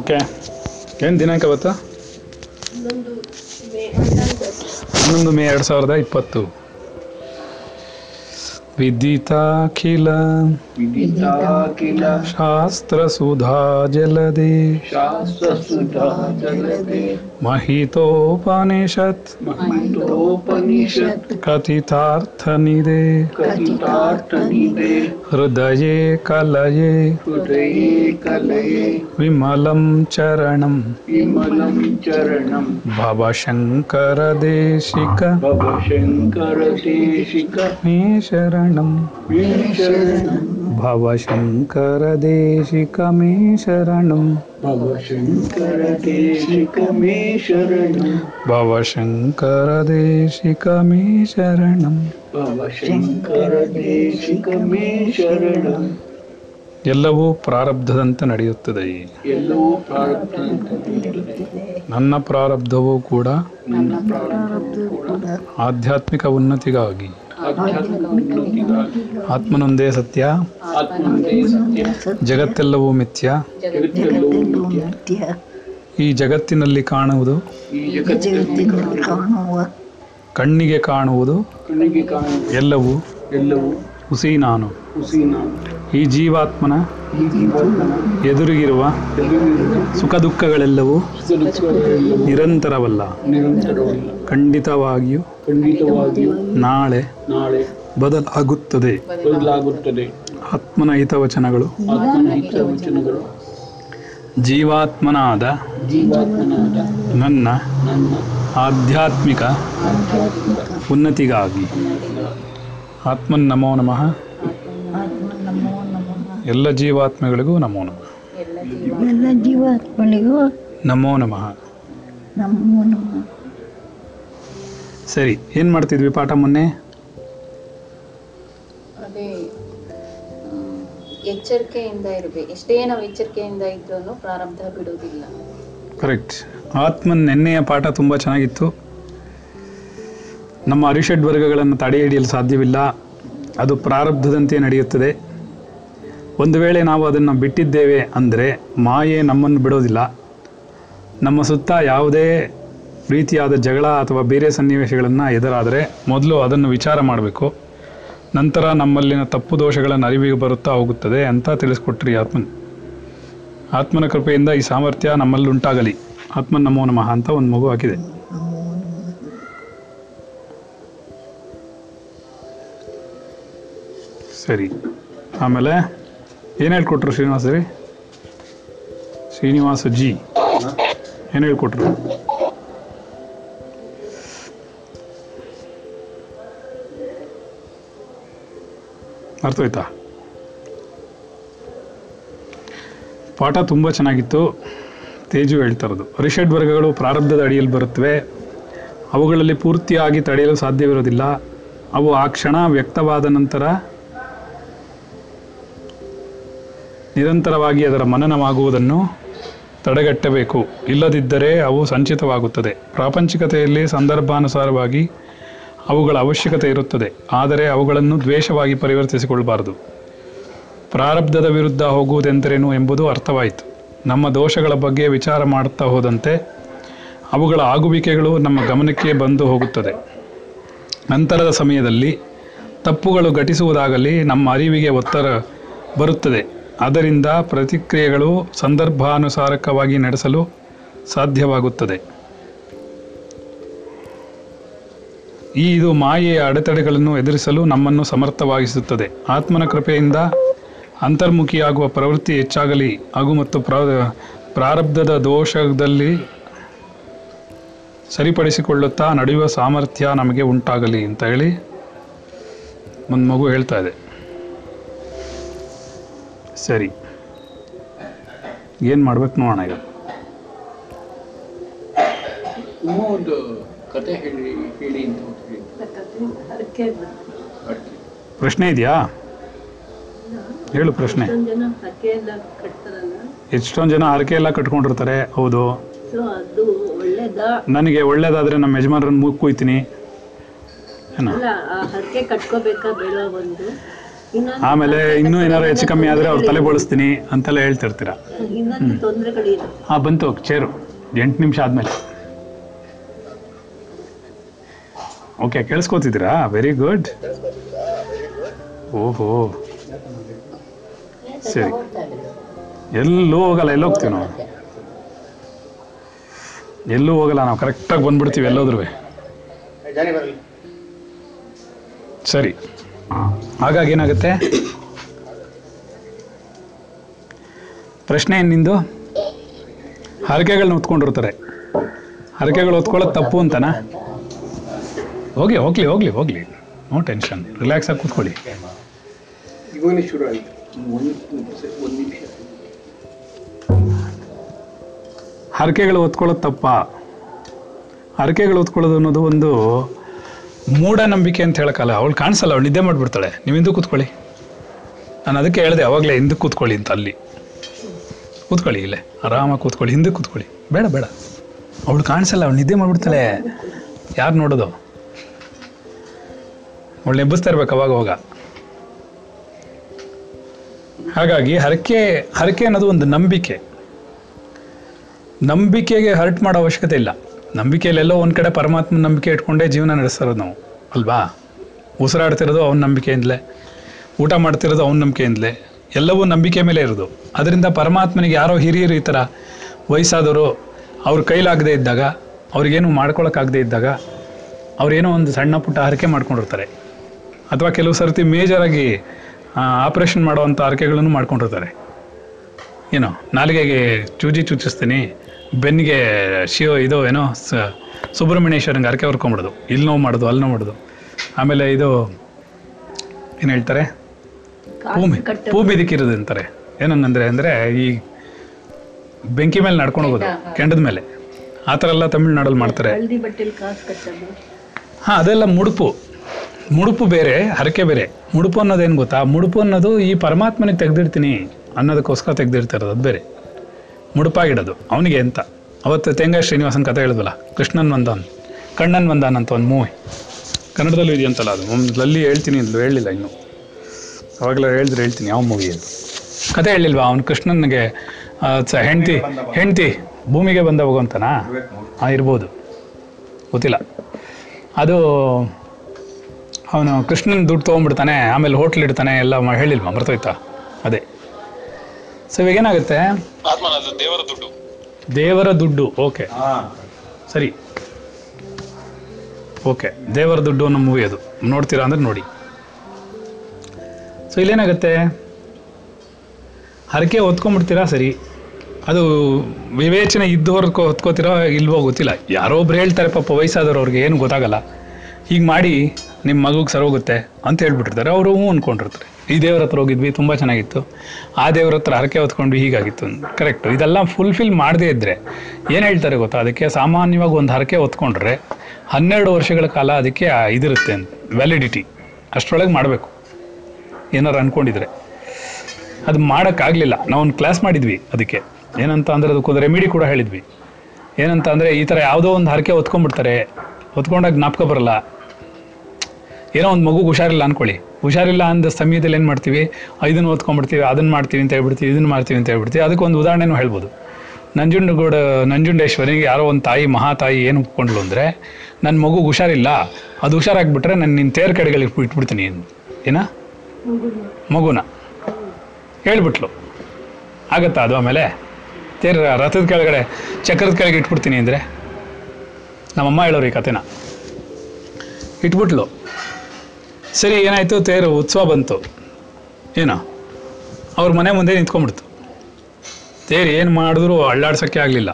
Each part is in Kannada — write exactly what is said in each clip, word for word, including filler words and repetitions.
ಓಕೆ, ಏನು ದಿನಾಂಕ ಗೊತ್ತಾ? ಹನ್ನೊಂದು ಮೇ ಎರಡು ಸಾವಿರದ ಇಪ್ಪತ್ತು. ವಿದಿತಾಖಿಲ ಶಾಸ್ತ್ರಸುಧಾ ಜಲದೆ ಮಹಿತೋಪನಿಷತ್ ಕಥಿತಾರ್ಥನಿದೆ ಹೃದಯೇ ಕಲಯೇ ವಿಮಲಂ ಚರಣಂ ಭವಶಂಕರ ದೇಶಿಕ ಮೇ ಶರಣ ಭವಶಂಕರ ದೇಶಿಕ ಮೇ ಶರಣಂ ಭವಶಂಕರ ದೇಶಿಕ ಮೇ ಶರಣಂ ಭವಶಂಕರ ದೇಶಿಕ ಮೇ ಶರಣಂ ಭವಶಂಕರ ದೇಶಿಕ ಮೇ ಶರಣಂ. ಎಲ್ಲವೂ ಪ್ರಾರಬ್ಧದಂತೆ ನಡೆಯುತ್ತದೆ. ಎಲ್ಲವೂ ಪ್ರಾರಬ್ಧದಂತೆ ನಡೆಯುತ್ತದೆ. ನನ್ನ ಪ್ರಾರಬ್ಧವೂ ಕೂಡ ಆಧ್ಯಾತ್ಮಿಕ ಉನ್ನತಿಗಾಗಿ, ಆತ್ಮನೊಂದೇ ಸತ್ಯ, ಜಗತ್ತೆಲ್ಲವೂ ಮಿಥ್ಯ, ಈ ಜಗತ್ತಿನಲ್ಲಿ ಕಾಣುವುದು ಕಣ್ಣಿಗೆ ಕಾಣುವುದು ಎಲ್ಲವೂ ಹುಸಿ ನಾನು. ಈ ಜೀವಾತ್ಮನ ಎದುರಿಗಿರುವ ಸುಖ ದುಃಖಗಳೆಲ್ಲವೂ ನಿರಂತರವಲ್ಲ, ಖಂಡಿತವಾಗಿಯೂ ನಾಳೆ ಬದಲಾಗುತ್ತದೆ. ಆತ್ಮನ ಹಿತವಚನಗಳು ಜೀವಾತ್ಮನಾದ ನನ್ನ ಆಧ್ಯಾತ್ಮಿಕ ಉನ್ನತಿಗಾಗಿ. ಆತ್ಮನ್ ನಮೋ ನಮಃ. ಎಲ್ಲ ಜೀವಾತ್ಮಗಳಿಗೂ ನಮೋ ನಮಃ. ಎಲ್ಲ ಜೀವಾತ್ಮಗಳಿಗೂ ನಮೋ ನಮಃ. ನಮೋ ನಮಃ. ಸರಿ, ಏನು ಮಾಡ್ತಿದ್ವಿ ಪಾಠ ಮೊನ್ನೆ? ಅದೇ ಎಚ್ಚರಿಕೆಯಿಂದ ಇರಬೇಕು. ಎಷ್ಟೇ ನಾವು ಎಚ್ಚರಿಕೆಯಿಂದ ಇದ್ರೂ ಪ್ರಾರಬ್ಧ ಬಿಡುವುದಿಲ್ಲ. ಕರೆಕ್ಟ್. ಆತ್ಮನ್ ನೆನ್ನೆಯ ಪಾಠ ತುಂಬ ಚೆನ್ನಾಗಿತ್ತು. ನಮ್ಮ ಅರಿಷಡ್ ವರ್ಗಗಳನ್ನು ತಡೆ ಹಿಡಿಯಲು ಸಾಧ್ಯವಿಲ್ಲ, ಅದು ಪ್ರಾರಬ್ಧದಂತೆ ನಡೆಯುತ್ತದೆ. ಒಂದು ವೇಳೆ ನಾವು ಅದನ್ನು ಬಿಟ್ಟಿದ್ದೇವೆ ಅಂದರೆ ಮಾಯೆ ನಮ್ಮನ್ನು ಬಿಡೋದಿಲ್ಲ. ನಮ್ಮ ಸುತ್ತ ಯಾವುದೇ ರೀತಿಯಾದ ಜಗಳ ಅಥವಾ ಬೇರೆ ಸನ್ನಿವೇಶಗಳನ್ನು ಎದುರಾದರೆ ಮೊದಲು ಅದನ್ನು ವಿಚಾರ ಮಾಡಬೇಕು, ನಂತರ ನಮ್ಮಲ್ಲಿನ ತಪ್ಪು ದೋಷಗಳನ್ನು ಅರಿವಿಗೆ ಬರುತ್ತಾ ಹೋಗುತ್ತದೆ ಅಂತ ತಿಳಿಸ್ಕೊಟ್ರಿ ಆತ್ಮನ್. ಆತ್ಮನ ಕೃಪೆಯಿಂದ ಈ ಸಾಮರ್ಥ್ಯ ನಮ್ಮಲ್ಲಿ ಉಂಟಾಗಲಿ. ಆತ್ಮನ್ ನಮೋ ನಮಃ ಅಂತ ಒಂದು ಮಗು ಹಾಕಿದೆ. ಸರಿ, ಆಮೇಲೆ ಏನು ಹೇಳ್ಕೊಟ್ರು ಶ್ರೀನಿವಾಸ ರೀ? ಶ್ರೀನಿವಾಸ ಜಿ ಏನು ಹೇಳ್ಕೊಟ್ರು? ಅರ್ಥವಾಯ್ತಾ? ಪಾಠ ತುಂಬ ಚೆನ್ನಾಗಿತ್ತು. ತೇಜು ಹೇಳ್ತಾರದು, ರಿಷಡ್ ವರ್ಗಗಳು ಪ್ರಾರಬ್ಧದ ಅಡಿಯಲ್ಲಿ ಬರುತ್ತವೆ, ಅವುಗಳಲ್ಲಿ ಪೂರ್ತಿಯಾಗಿ ತಡೆಯಲು ಸಾಧ್ಯವಿರೋದಿಲ್ಲ. ಅವು ಆ ಕ್ಷಣ ವ್ಯಕ್ತವಾದ ನಂತರ ನಿರಂತರವಾಗಿ ಅದರ ಮನನವಾಗುವುದನ್ನು ತಡೆಗಟ್ಟಬೇಕು, ಇಲ್ಲದಿದ್ದರೆ ಅವು ಸಂಚಿತವಾಗುತ್ತದೆ. ಪ್ರಾಪಂಚಿಕತೆಯಲ್ಲಿ ಸಂದರ್ಭಾನುಸಾರವಾಗಿ ಅವುಗಳ ಅವಶ್ಯಕತೆ ಇರುತ್ತದೆ, ಆದರೆ ಅವುಗಳನ್ನು ದ್ವೇಷವಾಗಿ ಪರಿವರ್ತಿಸಿಕೊಳ್ಳಬಾರದು. ಪ್ರಾರಬ್ಧದ ವಿರುದ್ಧ ಹೋಗುವುದೆಂದರೇನು ಎಂಬುದು ಅರ್ಥವಾಯಿತು. ನಮ್ಮ ದೋಷಗಳ ಬಗ್ಗೆ ವಿಚಾರ ಮಾಡುತ್ತಾ ಹೋದಂತೆ ಅವುಗಳ ಆಗುವಿಕೆಗಳು ನಮ್ಮ ಗಮನಕ್ಕೆ ಬಂದು ಹೋಗುತ್ತದೆ. ನಂತರದ ಸಮಯದಲ್ಲಿ ತಪ್ಪುಗಳು ಘಟಿಸುವುದಾಗಲಿ ನಮ್ಮ ಅರಿವಿಗೆ ಒತ್ತಡ ಬರುತ್ತದೆ. ಅದರಿಂದ ಪ್ರತಿಕ್ರಿಯೆಗಳು ಸಂದರ್ಭಾನುಸಾರಕವಾಗಿ ನಡೆಸಲು ಸಾಧ್ಯವಾಗುತ್ತದೆ. ಈ ಇದು ಮಾಯೆಯ ಅಡೆತಡೆಗಳನ್ನು ಎದುರಿಸಲು ನಮ್ಮನ್ನು ಸಮರ್ಥವಾಗಿಸುತ್ತದೆ. ಆತ್ಮನ ಕೃಪೆಯಿಂದ ಅಂತರ್ಮುಖಿಯಾಗುವ ಪ್ರವೃತ್ತಿ ಹೆಚ್ಚಾಗಲಿ ಹಾಗೂ ಮತ್ತು ಪ್ರಾರಬ್ಧದ ದೋಷದಲ್ಲಿ ಸರಿಪಡಿಸಿಕೊಳ್ಳುತ್ತಾ ನಡೆಯುವ ಸಾಮರ್ಥ್ಯ ನಮಗೆ ಉಂಟಾಗಲಿ ಅಂತ ಹೇಳಿ ಒಂದು ಮಗು ಹೇಳ್ತಾ ಇದೆ. ಸರಿ, ಏನು ಮಾಡ್ಬೇಕು ನೋಡೋಣ. ಈಗ ಪ್ರಶ್ನೆ ಇದೆಯಾ? ಹೇಳು ಪ್ರಶ್ನೆ. ಎಷ್ಟೊಂದು ಜನ ಹರಕೆ ಎಲ್ಲ ಕಟ್ಕೊಂಡಿರ್ತಾರೆ. ಹೌದು, ನನಗೆ ಒಳ್ಳೇದಾದ್ರೆ ನಮ್ಮ ಯಜಮಾನರನ್ನು ಮೂಗ್ ಕುಯ್ತೀನಿ. ಆಮೇಲೆ ಇನ್ನೂ ಏನಾದ್ರು ಹೆಚ್ಚು ಕಮ್ಮಿ ಆದರೆ ಅವ್ರು ತಲೆ ಬೋಳಿಸ್ತೀನಿ ಅಂತೆಲ್ಲ ಹೇಳ್ತಿರ್ತೀರ. ಹಾಂ ಬಂತು ಚೇರು, ಎಂಟು ನಿಮಿಷ ಆದಮೇಲೆ. ಓಕೆ ಕೇಳಿಸ್ಕೊತಿದ್ದೀರಾ? Very good. ಓಹೋ ಸರಿ, ಎಲ್ಲೂ ಹೋಗಲ್ಲ, ಎಲ್ಲ ಹೋಗ್ತೀವಿ ನಾವು, ಎಲ್ಲೂ ಹೋಗಲ್ಲ ನಾವು, ಕರೆಕ್ಟಾಗಿ ಬಂದ್ಬಿಡ್ತೀವಿ ಎಲ್ಲೋದ್ರೂ. ಸರಿ, ಹಾಗಾಗಿ ಏನಾಗುತ್ತೆ? ಪ್ರಶ್ನೆ ಏನು ನಿಂದು? ಹರಕೆಗಳನ್ನ ಹೊತ್ಕೊಂಡಿರ್ತಾರೆ, ಹರಕೆಗಳು ಹೊತ್ಕೊಳ್ಳೋದು ತಪ್ಪು ಅಂತನಾ? ಹೋಗಿ ಹೋಗ್ಲಿ ಹೋಗ್ಲಿ ಹೋಗ್ಲಿ, ನೋ ಟೆನ್ಷನ್, ರಿಲ್ಯಾಕ್ಸ್ ಆಗಿ ಕೂತ್ಕೊಳ್ಳಿ. ಹರಕೆಗಳು ಹೊತ್ಕೊಳ್ಳೋದು ತಪ್ಪ. ಹರಕೆಗಳು ಹೊತ್ಕೊಳ್ಳೋದು ಅನ್ನೋದು ಒಂದು ಮೂಢನಂಬಿಕೆ ಅಂತ ಹೇಳೋಕ್ಕಲ್ಲ. ಅವಳು ಕಾಣಿಸಲ್ಲ, ಅವಳು ನಿದ್ದೆ ಮಾಡಿಬಿಡ್ತಾಳೆ. ನೀವು ಹಿಂದೂ ಕೂತ್ಕೊಳ್ಳಿ, ನಾನು ಅದಕ್ಕೆ ಹೇಳಿದೆ ಅವಾಗಲೇ ಹಿಂದಕ್ಕೆ ಕೂತ್ಕೊಳ್ಳಿ ಅಂತ. ಅಲ್ಲಿ ಕೂತ್ಕೊಳ್ಳಿ, ಇಲ್ಲೇ ಆರಾಮಾಗಿ ಕೂತ್ಕೊಳ್ಳಿ, ಹಿಂದಕ್ಕೆ ಕೂತ್ಕೊಳ್ಳಿ. ಬೇಡ ಬೇಡ, ಅವಳು ಕಾಣಿಸಲ್ಲ, ಅವಳು ನಿದ್ದೆ ಮಾಡಿಬಿಡ್ತಾಳೆ. ಯಾರು ನೋಡೋದು? ಅವಳು ನೆಬ್ಬಿಸ್ತಾ ಇರ್ಬೇಕು ಅವಾಗ ಅವಾಗ. ಹಾಗಾಗಿ ಹರಕೆ ಹರಕೆ ಅನ್ನೋದು ಒಂದು ನಂಬಿಕೆ. ನಂಬಿಕೆಗೆ ಹರ್ಟ್ ಮಾಡೋ ಅವಶ್ಯಕತೆ ಇಲ್ಲ. ನಂಬಿಕೆಯಲ್ಲೆಲ್ಲೋ ಒಂದು ಕಡೆ ಪರಮಾತ್ಮನ ನಂಬಿಕೆ ಇಟ್ಕೊಂಡೇ ಜೀವನ ನಡೆಸ್ತಿರೋದು ನಾವು ಅಲ್ವಾ? ಉಸಿರಾಡ್ತಿರೋದು ಅವನ ನಂಬಿಕೆಯಿಂದಲೇ, ಊಟ ಮಾಡ್ತಿರೋದು ಅವನ ನಂಬಿಕೆಯಿಂದಲೇ, ಎಲ್ಲವೂ ನಂಬಿಕೆ ಮೇಲೆ ಇರೋದು. ಅದರಿಂದ ಪರಮಾತ್ಮನಿಗೆ ಯಾರೋ ಹಿರಿಯರು ಈ ಥರ ವಯಸ್ಸಾದವರು ಅವ್ರ ಕೈಲಾಗದೇ ಇದ್ದಾಗ, ಅವ್ರಿಗೇನು ಮಾಡ್ಕೊಳಕ್ಕಾಗದೇ ಇದ್ದಾಗ ಅವ್ರೇನೋ ಒಂದು ಸಣ್ಣ ಪುಟ್ಟ ಹರಕೆ ಮಾಡ್ಕೊಂಡಿರ್ತಾರೆ. ಅಥವಾ ಕೆಲವು ಸರ್ತಿ ಮೇಜರಾಗಿ ಆಪ್ರೇಷನ್ ಮಾಡೋವಂಥ ಹರಕೆಗಳನ್ನು ಮಾಡ್ಕೊಂಡಿರ್ತಾರೆ. ಏನೋ ನಾಲಿಗೆಗೆ ಚೂಜಿ ಚುಚ್ಚಿಸ್ತೀನಿ, ಬೆನ್ನಿಗೆ ಶಿವ ಇದು ಏನೋ ಸ ಸುಬ್ರಹ್ಮಣ್ಯೇಶ್ವರಂಗೆ ಹರಕೆ ಹೊರ್ಕೊಂಬಿಡೋದು, ಇಲ್ಲಿ ನೋವು ಮಾಡೋದು, ಅಲ್ಲಿ ನೋವು ಮಾಡೋದು. ಆಮೇಲೆ ಇದು ಏನು ಹೇಳ್ತಾರೆ, ಭೂಮಿ ಭೂಮಿ ದಿಕ್ಕಿರೋದು ಅಂತಾರೆ. ಏನನ್ನಂದರೆ ಅಂದರೆ ಈ ಬೆಂಕಿ ಮೇಲೆ ನಡ್ಕೊಂಡು ಹೋಗೋದು, ಕೆಂಡದ ಮೇಲೆ, ಆ ಥರ ಎಲ್ಲ ತಮಿಳ್ನಾಡಲ್ಲಿ ಮಾಡ್ತಾರೆ. ಹಾಂ ಅದೆಲ್ಲ ಮುಡುಪು. ಮುಡುಪು ಬೇರೆ, ಹರಕೆ ಬೇರೆ. ಮುಡುಪು ಅನ್ನೋದೇನು ಗೊತ್ತಾ? ಮುಡುಪು ಅನ್ನೋದು ಈ ಪರಮಾತ್ಮನಿಗೆ ತೆಗೆದಿಡ್ತೀನಿ ಅನ್ನೋದಕ್ಕೋಸ್ಕರ ತೆಗೆದಿಡ್ತಿರೋದು, ಅದು ಬೇರೆ. ಮುಡುಪಾಗಿಡೋದು ಅವನಿಗೆ ಅಂತ. ಅವತ್ತು ತೆಂಗ ಶ್ರೀನಿವಾಸನ ಕಥೆ ಹೇಳಿದ್ವಲ್ಲ, ಕೃಷ್ಣನ್ ವಂದನ್ ಕಣ್ಣನ್ ವಂದನ್ ಅಂತ ಒಂದು ಮೂವಿ ಕನ್ನಡದಲ್ಲೂ ಇದೆಯಂತಲ್ಲ, ಅದು ಅಲ್ಲಿ ಹೇಳ್ತೀನಿ ಅಂದ್ಲು, ಹೇಳಿಲ್ಲ ಇನ್ನು, ಅವಾಗಲೂ ಹೇಳಿದ್ರೆ ಹೇಳ್ತೀನಿ ಯಾವ ಮೂವಿ ಅಂತ. ಕತೆ ಹೇಳಿಲ್ವಾ ಅವನು ಕೃಷ್ಣನಿಗೆ ಹೆಂಡ್ತಿ ಹೆಂಡ್ತಿ ಭೂಮಿಗೆ ಬಂದ ಹೋಗೋಂತನಾ? ಹಾಂ ಇರ್ಬೋದು, ಗೊತ್ತಿಲ್ಲ. ಅದು ಅವನು ಕೃಷ್ಣನ ದುಡ್ಡು ತೊಗೊಂಡ್ಬಿಡ್ತಾನೆ, ಆಮೇಲೆ ಹೋಟ್ಲ್ ಇಡ್ತಾನೆ, ಎಲ್ಲ ಹೇಳಿಲ್ವಾ? ಮರ್ತೋಯ್ತಾ? ಅದೇ. ಸೊ ಇವಾಗ ಏನಾಗುತ್ತೆ? ದೇವರ ದುಡ್ಡು, ದೇವರ ದುಡ್ಡು. ಓಕೆ ಸರಿ, ಓಕೆ ದೇವರ ದುಡ್ಡು ಅನ್ನೋ ಮೂವಿ ಅದು, ನೋಡ್ತೀರಾ ಅಂದ್ರೆ ನೋಡಿ. ಸೊ ಇಲ್ಲೇನಾಗುತ್ತೆ? ಹರಕೆ ಹೊತ್ಕೊಂಡ್ಬಿಡ್ತೀರಾ ಸರಿ, ಅದು ವಿವೇಚನೆ ಇದ್ದವ್ರಿಗೆ ಹೊತ್ಕೋತೀರಾ ಇಲ್ವೋ ಗೊತ್ತಿಲ್ಲ. ಯಾರೋ ಒಬ್ರು ಹೇಳ್ತಾರೆ, ಪಾಪ ವಯಸ್ಸಾದವ್ರು, ಅವ್ರಿಗೆ ಏನು ಗೊತ್ತಾಗಲ್ಲ, ಹೀಗೆ ಮಾಡಿ ನಿಮ್ಮ ಮಗುಗೆ ಸರೋಗುತ್ತೆ ಅಂತ ಹೇಳ್ಬಿಟ್ಟಿರ್ತಾರೆ. ಅವರು ಹ್ಞೂ ಅಂದ್ಕೊಂಡಿರ್ತಾರೆ. ಈ ದೇವ್ರ ಹತ್ರ ಹೋಗಿದ್ವಿ, ತುಂಬ ಚೆನ್ನಾಗಿತ್ತು, ಆ ದೇವ್ರ ಹತ್ರ ಹರಕೆ ಹೊತ್ಕೊಂಡ್ವಿ, ಹೀಗಾಗಿತ್ತು, ಕರೆಕ್ಟು. ಇದೆಲ್ಲ ಫುಲ್ಫಿಲ್ ಮಾಡದೇ ಇದ್ದರೆ ಏನು ಹೇಳ್ತಾರೆ ಗೊತ್ತಾ? ಅದಕ್ಕೆ ಸಾಮಾನ್ಯವಾಗಿ ಒಂದು ಹರಕೆ ಹೊತ್ಕೊಂಡ್ರೆ ಹನ್ನೆರಡು ವರ್ಷಗಳ ಕಾಲ ಅದಕ್ಕೆ ಇದಿರುತ್ತೆ ಅಂತ, ವ್ಯಾಲಿಡಿಟಿ. ಅಷ್ಟರೊಳಗೆ ಮಾಡಬೇಕು ಏನಾರು ಅಂದ್ಕೊಂಡಿದ್ರೆ. ಅದು ಮಾಡೋಕ್ಕಾಗಲಿಲ್ಲ. ನಾವೊಂದು ಕ್ಲಾಸ್ ಮಾಡಿದ್ವಿ ಅದಕ್ಕೆ, ಏನಂತ ಅಂದರೆ ಅದಕ್ಕೊಂದು ರೆಮಿಡಿ ಕೂಡ ಹೇಳಿದ್ವಿ. ಏನಂತ ಅಂದರೆ, ಈ ಥರ ಯಾವುದೋ ಒಂದು ಹರಕೆ ಹೊತ್ಕೊಂಡ್ಬಿಡ್ತಾರೆ, ಹೊತ್ಕೊಂಡಾಗ ಜ್ಞಾಪಕ ಬರಲ್ಲ. ಏನೋ ಒಂದು ಮಗುಗೆ ಹುಷಾರಿಲ್ಲ ಅಂದ್ಕೊಳ್ಳಿ, ಹುಷಾರಿಲ್ಲ ಅಂದ ಸಮಯದಲ್ಲಿ ಏನು ಮಾಡ್ತೀವಿ? ಇದನ್ನು ಓದ್ಕೊಂಡ್ಬಿಡ್ತೀವಿ, ಅದನ್ನು ಮಾಡ್ತೀವಿ ಅಂತ ಹೇಳ್ಬಿಡ್ತೀವಿ, ಇದನ್ನು ಮಾಡ್ತೀವಿ ಅಂತ ಹೇಳ್ಬಿಡ್ತೀವಿ. ಅದಕ್ಕೊಂದು ಉದಾಹರಣೆನೂ ಹೇಳ್ಬೋದು. ನಂಜುಂಡಗೌಡ ನಂಜುಂಡೇಶ್ವರಿಗೆ ಯಾರೋ ಒಂದು ತಾಯಿ, ಮಹಾತಾಯಿ, ಏನು ಒಪ್ಕೊಂಡ್ಲು ಅಂದರೆ, ನನ್ನ ಮಗು ಹುಷಾರಿಲ್ಲ, ಅದು ಹುಷಾರಾಗ್ಬಿಟ್ರೆ ನಾನು ನಿನ್ನ ತೇರು ಕಡೆಗಳಿಗೆ ಇಟ್ಬಿಡ್ತೀನಿ ಏನ ಮಗುನ ಹೇಳ್ಬಿಟ್ಲು. ಆಗತ್ತಾ ಅದು? ಆಮೇಲೆ ತೇರು ರಥದ ಕೆಳಗಡೆ, ಚಕ್ರದ ಕೆಳಗೆ ಇಟ್ಬಿಡ್ತೀನಿ ಅಂದರೆ, ನಮ್ಮಮ್ಮ ಹೇಳೋರು ಈ ಕಥೆನ, ಇಟ್ಬಿಟ್ಲು. ಸರಿ ಏನಾಯಿತು? ತೇರು ಉತ್ಸವ ಬಂತು, ಏನೋ ಅವ್ರ ಮನೆ ಮುಂದೆ ನಿಂತ್ಕೊಂಡ್ಬಿಡ್ತು. ತೇರು ಏನು ಮಾಡಿದ್ರು ಅಳ್ಳಾಡ್ಸೋಕ್ಕೆ ಆಗಲಿಲ್ಲ.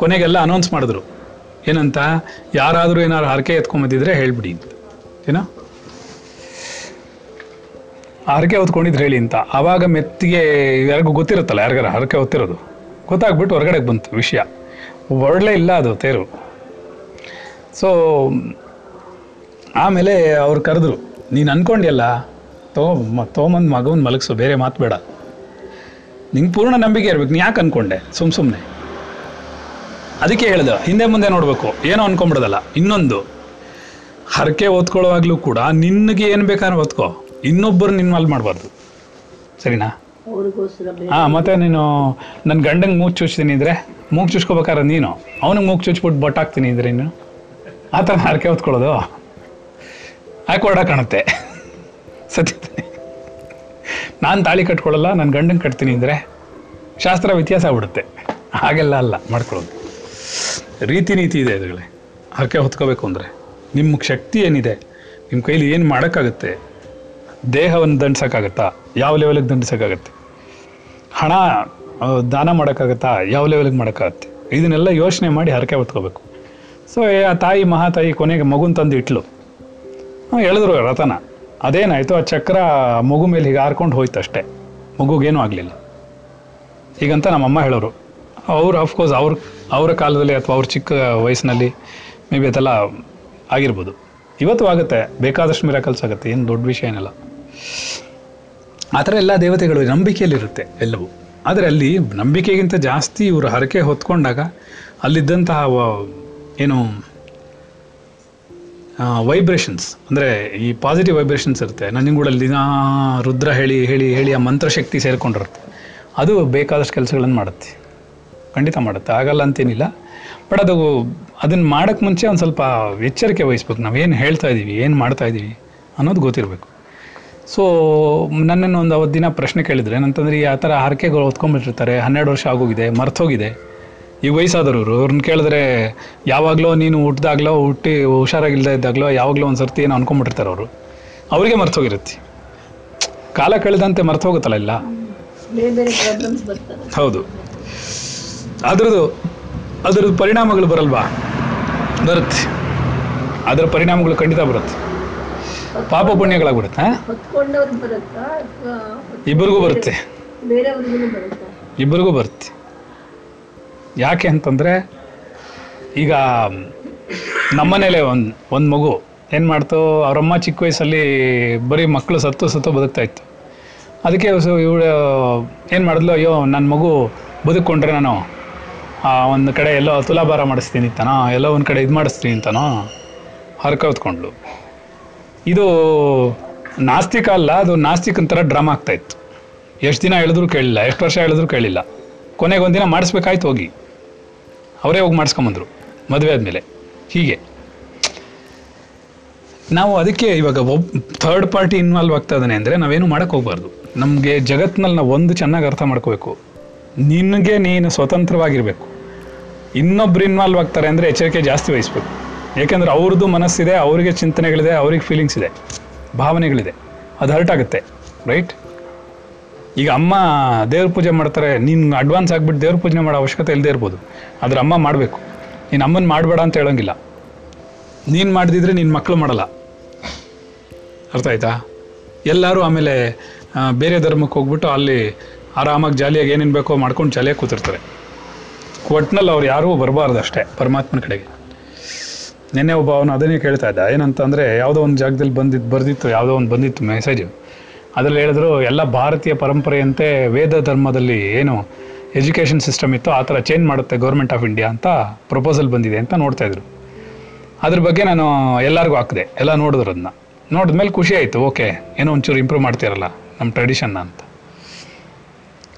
ಕೊನೆಗೆಲ್ಲ ಅನೌನ್ಸ್ ಮಾಡಿದ್ರು, ಏನಂತ, ಯಾರಾದರೂ ಏನಾದ್ರು ಹರಕೆ ಎತ್ಕೊಂಬಂದಿದ್ರೆ ಹೇಳಿಬಿಡಿ ಅಂತ, ಏನೋ ಹರಕೆ ಹೊತ್ಕೊಂಡಿದ್ರೆ ಹೇಳಿ ಅಂತ. ಆವಾಗ ಮೆತ್ತಿಗೆ ಯಾರಿಗೂ ಗೊತ್ತಿರುತ್ತಲ್ಲ, ಯಾರಿಗಾರ ಹರಕೆ ಹೊತ್ತಿರೋದು ಗೊತ್ತಾಗ್ಬಿಟ್ಟು ಹೊರಗಡೆ ಬಂತು ವಿಷಯ. ಒಳ್ಳೆ ಇಲ್ಲ ಅದು ತೇರು. ಸೊ ಆಮೇಲೆ ಅವ್ರು ಕರೆದ್ರು, ನೀನು ಅಂದ್ಕೊಂಡಿಯಲ್ಲ, ತಗೊ ತೊಗೊಂಬಂದು ಮಗುವನ್ನ ಮಲಗಿಸು, ಬೇರೆ ಮಾತು ಬೇಡ, ನಿಂಗೆ ಪೂರ್ಣ ನಂಬಿಕೆ ಇರಬೇಕು, ನೀನು ಯಾಕೆ ಅಂದ್ಕೊಂಡೆ ಸುಮ್ಮ ಸುಮ್ಮನೆ. ಅದಕ್ಕೆ ಹೇಳಿದೆ, ಹಿಂದೆ ಮುಂದೆ ನೋಡಬೇಕು, ಏನೋ ಅಂದ್ಕೊಂಬಿಡೋದಲ್ಲ. ಇನ್ನೊಂದು, ಹರಕೆ ಓದ್ಕೊಳ್ಳೋವಾಗಲೂ ಕೂಡ ನಿನಗೆ ಏನು ಬೇಕಾದ್ರೂ ಓದ್ಕೋ, ಇನ್ನೊಬ್ಬರನ್ನ ಇನ್ವಾಲ್ವ್ ಮಾಡಬಾರ್ದು, ಸರಿನಾ? ಹಾ, ಮತ್ತೆ ನೀನು ನನ್ನ ಗಂಡಂಗೆ ಮೂಗ್ ಚುಚ್ತೀನಿ ಇದ್ರೆ ಮೂಗ್ ಚುಚ್ಕೋಬೇಕಾರೆ ನೀನು ಅವನಿಗೆ ಮೂಗ್ ಚುಚ್ಬಿಟ್ಟು ಬೊಟ್ಟಾಕ್ತೀನಿ ಇದ್ರೆ ನೀನು ಆ ಥರ ಹರಕೆ ಹೊತ್ಕೊಳ್ಳೋದು ಹಾಕೋಡ ಕಾಣುತ್ತೆ. ಸತ್ಯ, ನಾನು ತಾಳಿ ಕಟ್ಕೊಳ್ಳಲ್ಲ, ನನ್ನ ಗಂಡಂಗೆ ಕಟ್ತೀನಿ ಅಂದರೆ ಶಾಸ್ತ್ರ ವ್ಯತ್ಯಾಸ ಆಗ್ಬಿಡುತ್ತೆ. ಹಾಗೆಲ್ಲ ಅಲ್ಲ ಮಾಡ್ಕೊಳ್ಳೋದು, ರೀತಿ ನೀತಿ ಇದೆ ಅದರಲ್ಲಿ. ಹರಕೆ ಹೊತ್ಕೋಬೇಕು ಅಂದರೆ ನಿಮ್ಮ ಶಕ್ತಿ ಏನಿದೆ, ನಿಮ್ಮ ಕೈಲಿ ಏನು ಮಾಡೋಕ್ಕಾಗುತ್ತೆ, ದೇಹವನ್ನು ದಂಡಿಸೋಕ್ಕಾಗತ್ತಾ, ಯಾವ ಲೆವೆಲಿಗೆ ದಂಡಿಸೋಕ್ಕಾಗತ್ತೆ, ಹಣ ದಾನ ಮಾಡೋಕ್ಕಾಗತ್ತಾ, ಯಾವ ಲೆವೆಲಿಗೆ ಮಾಡೋಕ್ಕಾಗತ್ತೆ, ಇದನ್ನೆಲ್ಲ ಯೋಚನೆ ಮಾಡಿ ಹರಕೆ ಹೊತ್ಕೋಬೇಕು. ಸೊ ಆ ತಾಯಿ ಮಹಾತಾಯಿ ಕೊನೆಗೆ ಮಗುನ ತಂದು ಇಟ್ಲು, ಎಳೆದ್ರು ರಥನ. ಅದೇನಾಯಿತು, ಆ ಚಕ್ರ ಮಗು ಮೇಲೆ ಹೀಗೆ ಹಾರ್ಕೊಂಡು ಹೋಯ್ತು ಅಷ್ಟೇ, ಮಗುಗೇನೂ ಆಗಲಿಲ್ಲ. ಈಗಂತ ನಮ್ಮಮ್ಮ ಹೇಳೋರು. ಅವ್ರು ಅಫ್ಕೋರ್ಸ್ ಅವ್ರ ಅವರ ಕಾಲದಲ್ಲಿ ಅಥವಾ ಅವ್ರ ಚಿಕ್ಕ ವಯಸ್ಸಿನಲ್ಲಿ ಮೇ ಬಿ ಅದೆಲ್ಲ ಆಗಿರ್ಬೋದು. ಇವತ್ತು ಆಗುತ್ತೆ, ಬೇಕಾದಷ್ಟು ಮಿರಾಕಲ್ಸ್ ಆಗುತ್ತೆ, ಏನು ದೊಡ್ಡ ವಿಷಯ ಏನಲ್ಲ. ಆ ಥರ ಎಲ್ಲ ದೇವತೆಗಳು ನಂಬಿಕೆಯಲ್ಲಿರುತ್ತೆ ಎಲ್ಲವೂ. ಆದರೆ ಅಲ್ಲಿ ನಂಬಿಕೆಗಿಂತ ಜಾಸ್ತಿ ಇವರು ಹರಕೆ ಹೊತ್ಕೊಂಡಾಗ ಅಲ್ಲಿದ್ದಂತಹ ಏನು ವೈಬ್ರೇಷನ್ಸ್, ಅಂದರೆ ಈ ಪಾಸಿಟಿವ್ ವೈಬ್ರೇಷನ್ಸ್ ಇರುತ್ತೆ. ನಂಜನಗೂಡಲ್ಲಿ ದಿನ ರುದ್ರ ಹೇಳಿ ಹೇಳಿ ಹೇಳಿ ಆ ಮಂತ್ರಶಕ್ತಿ ಸೇರಿಕೊಂಡಿರುತ್ತೆ. ಅದು ಬೇಕಾದಷ್ಟು ಕೆಲಸಗಳನ್ನು ಮಾಡುತ್ತೆ, ಖಂಡಿತ ಮಾಡುತ್ತೆ, ಆಗಲ್ಲ ಅಂತೇನಿಲ್ಲ. ಬಟ್ ಅದು ಅದನ್ನು ಮಾಡೋಕ್ಕೆ ಮುಂಚೆ ಒಂದು ಸ್ವಲ್ಪ ಎಚ್ಚರಿಕೆ ವಹಿಸ್ಬೇಕು. ನಾವೇನು ಹೇಳ್ತಾ ಇದ್ದೀವಿ, ಏನು ಮಾಡ್ತಾಯಿದ್ದೀವಿ ಅನ್ನೋದು ಗೊತ್ತಿರಬೇಕು. ಸೊ ನನ್ನನ್ನು ಒಂದು ಅವತ್ತು ದಿನ ಪ್ರಶ್ನೆ ಕೇಳಿದರೆ ಏನಂತಂದರೆ, ಆ ಥರ ಹರಕೆಗಳು ಹೊತ್ಕೊಂಡ್ಬಿಟ್ಟಿರ್ತಾರೆ, ಹನ್ನೆರಡು ವರ್ಷ ಆಗೋಗಿದೆ, ಮರ್ತೋಗಿದೆ, ಈ ವಯಸ್ಸಾದವ್ರವ್ರು. ಅವ್ರನ್ನ ಕೇಳಿದ್ರೆ ಯಾವಾಗಲೋ ನೀನು ಹುಟ್ಟಿದಾಗ್ಲೋ ಹುಟ್ಟಿ ಹುಷಾರಾಗಿಲ್ಲದೆ ಇದ್ದಾಗಲೋ ಯಾವಾಗಲೋ ಒಂದು ಸರ್ತಿ ಏನೋ ಅಂದ್ಕೊಂಡ್ಬಿಟ್ಟಿರ್ತಾರೆ ಅವರು. ಅವರಿಗೆ ಮರ್ತೋಗಿರುತ್ತೆ, ಕಾಲ ಕಳೆದಂತೆ ಮರ್ತೋಗುತ್ತಲ್ಲ ಇಲ್ಲ. ಹೌದು, ಅದ್ರದ್ದು ಅದ್ರದ್ದು ಪರಿಣಾಮಗಳು ಬರಲ್ವಾ? ಬರುತ್ತೆ, ಅದರ ಪರಿಣಾಮಗಳು ಖಂಡಿತ ಬರುತ್ತೆ, ಪಾಪ ಪುಣ್ಯಗಳಾಗ್ಬಿಡುತ್ತೆ. ಇಬ್ಬರಿಗೂ ಬರುತ್ತೆ, ಇಬ್ಬರಿಗೂ ಬರುತ್ತೆ. ಯಾಕೆ ಅಂತಂದರೆ, ಈಗ ನಮ್ಮನೇಲೆ ಒಂದು ಒಂದು ಮಗು ಏನು ಮಾಡ್ತು, ಅವರಮ್ಮ ಚಿಕ್ಕ ವಯಸ್ಸಲ್ಲಿ ಬರೀ ಮಕ್ಕಳು ಸತ್ತು ಸತ್ತು ಬದುಕ್ತಾಯಿತ್ತು. ಅದಕ್ಕೆ ಇವಳು ಏನು ಮಾಡಿದ್ಲು, ಅಯ್ಯೋ ನನ್ನ ಮಗು ಬದುಕೊಂಡ್ರೆ ನಾನು ಒಂದು ಕಡೆ ಎಲ್ಲೋ ತುಲಾಭಾರ ಮಾಡಿಸ್ತೀನಿ ಅಂತಾನೋ, ಎಲ್ಲೋ ಒಂದು ಕಡೆ ಇದು ಮಾಡಿಸ್ತೀನಿ ಅಂತಾನೋ ಹರಕೆ ಹೊತ್ಕೊಂಡ್ಳು. ಇದು ನಾಸ್ತಿಕ ಅಲ್ಲ, ಅದು ನಾಸ್ತಿಕನ ಥರ ಡ್ರಾಮಾ ಆಗ್ತಾಯಿತ್ತು. ಎಷ್ಟು ದಿನ ಹೇಳಿದ್ರೂ ಕೇಳಿಲ್ಲ, ಎಷ್ಟು ವರ್ಷ ಹೇಳಿದ್ರೂ ಕೇಳಿಲ್ಲ. ಕೊನೆಗೆ ಒಂದಿನ ಮಾಡಿಸ್ಬೇಕಾಯ್ತು, ಹೋಗಿ ಅವರೇ ಹೋಗಿ ಮಾಡಿಸ್ಕೊಂಬಂದರು ಮದುವೆ ಆದಮೇಲೆ. ಹೀಗೆ ನಾವು ಅದಕ್ಕೆ ಇವಾಗ ಒಬ್ ಥರ್ಡ್ ಪಾರ್ಟಿ ಇನ್ವಾಲ್ವ್ ಆಗ್ತಾ ಇದ್ದಾನೆ ಅಂದರೆ ನಾವೇನು ಮಾಡೋಕ್ಕೆ ಹೋಗಬಾರ್ದು. ನಮಗೆ ಜಗತ್ತಿನಲ್ಲಿ ನಾವು ಒಂದು ಚೆನ್ನಾಗಿ ಅರ್ಥ ಮಾಡ್ಕೋಬೇಕು, ನಿನಗೆ ನೀನು ಸ್ವತಂತ್ರವಾಗಿರಬೇಕು. ಇನ್ನೊಬ್ರು ಇನ್ವಾಲ್ವ್ ಆಗ್ತಾರೆ ಅಂದರೆ ಎಚ್ಚರಿಕೆ ಜಾಸ್ತಿ ವಹಿಸ್ಬೇಕು. ಏಕೆಂದರೆ ಅವ್ರದ್ದು ಮನಸ್ಸಿದೆ, ಅವರಿಗೆ ಚಿಂತನೆಗಳಿದೆ, ಅವ್ರಿಗೆ ಫೀಲಿಂಗ್ಸ್ ಇದೆ, ಭಾವನೆಗಳಿದೆ, ಅದು ಹರ್ಟ್ ಆಗುತ್ತೆ, ರೈಟ್? ಈಗ ಅಮ್ಮ ದೇವ್ರ ಪೂಜೆ ಮಾಡ್ತಾರೆ, ನೀನು ಅಡ್ವಾನ್ಸ್ ಆಗಿಬಿಟ್ಟು ದೇವ್ರ ಪೂಜೆ ಮಾಡೋ ಅವಶ್ಯಕತೆ ಇಲ್ಲದೆ ಇರ್ಬೋದು, ಆದರೆ ಅಮ್ಮ ಮಾಡಬೇಕು. ನೀನು ಅಮ್ಮನ ಮಾಡಬೇಡ ಅಂತ ಹೇಳೋಂಗಿಲ್ಲ, ನೀನು ಮಾಡಿದ್ರೆ ನಿನ್ನ ಮಕ್ಕಳು ಮಾಡಲ್ಲ, ಅರ್ಥ ಆಯ್ತಾ? ಎಲ್ಲರೂ ಆಮೇಲೆ ಬೇರೆ ಧರ್ಮಕ್ಕೆ ಹೋಗ್ಬಿಟ್ಟು ಅಲ್ಲಿ ಆರಾಮಾಗಿ ಜಾಲಿಯಾಗಿ ಏನೇನು ಬೇಕೋ ಮಾಡ್ಕೊಂಡು ಜಾಲಿಯಾಗಿ ಕೂತಿರ್ತಾರೆ. ಒಟ್ಟಿನಲ್ಲಿ ಅವ್ರು ಯಾರೂ ಬರಬಾರ್ದು ಅಷ್ಟೇ ಪರಮಾತ್ಮನ ಕಡೆಗೆ. ನೆನ್ನೆ ಒಬ್ಬ ಅವನು ಅದನ್ನೇ ಕೇಳ್ತಾ ಇದ್ದ, ಏನಂತ ಅಂದರೆ, ಯಾವುದೋ ಒಂದು ಜಾಗದಲ್ಲಿ ಬಂದಿದ್ದು ಬರೆದಿತ್ತು, ಯಾವುದೋ ಒಂದು ಬಂದಿತ್ತು ಮೆಸೇಜು. ಅದರಲ್ಲಿ ಹೇಳಿದ್ರು, ಎಲ್ಲ ಭಾರತೀಯ ಪರಂಪರೆಯಂತೆ ವೇದ ಧರ್ಮದಲ್ಲಿ ಏನು ಎಜುಕೇಷನ್ ಸಿಸ್ಟಮ್ ಇತ್ತು ಆ ಥರ ಚೇಂಜ್ ಮಾಡುತ್ತೆ ಗೌರ್ಮೆಂಟ್ ಆಫ್ ಇಂಡಿಯಾ ಅಂತ ಪ್ರಪೋಸಲ್ ಬಂದಿದೆ ಅಂತ ನೋಡ್ತಾಯಿದ್ರು. ಅದ್ರ ಬಗ್ಗೆ ನಾನು ಎಲ್ಲರಿಗೂ ಹಾಕಿದೆ, ಎಲ್ಲ ನೋಡಿದ್ರು. ಅದನ್ನ ನೋಡಿದ್ಮೇಲೆ ಖುಷಿ ಆಯಿತು, ಓಕೆ ಏನೋ ಒಂಚೂರು ಇಂಪ್ರೂವ್ ಮಾಡ್ತಿರಲ್ಲ ನಮ್ಮ ಟ್ರೆಡಿಷನ್ನ ಅಂತ.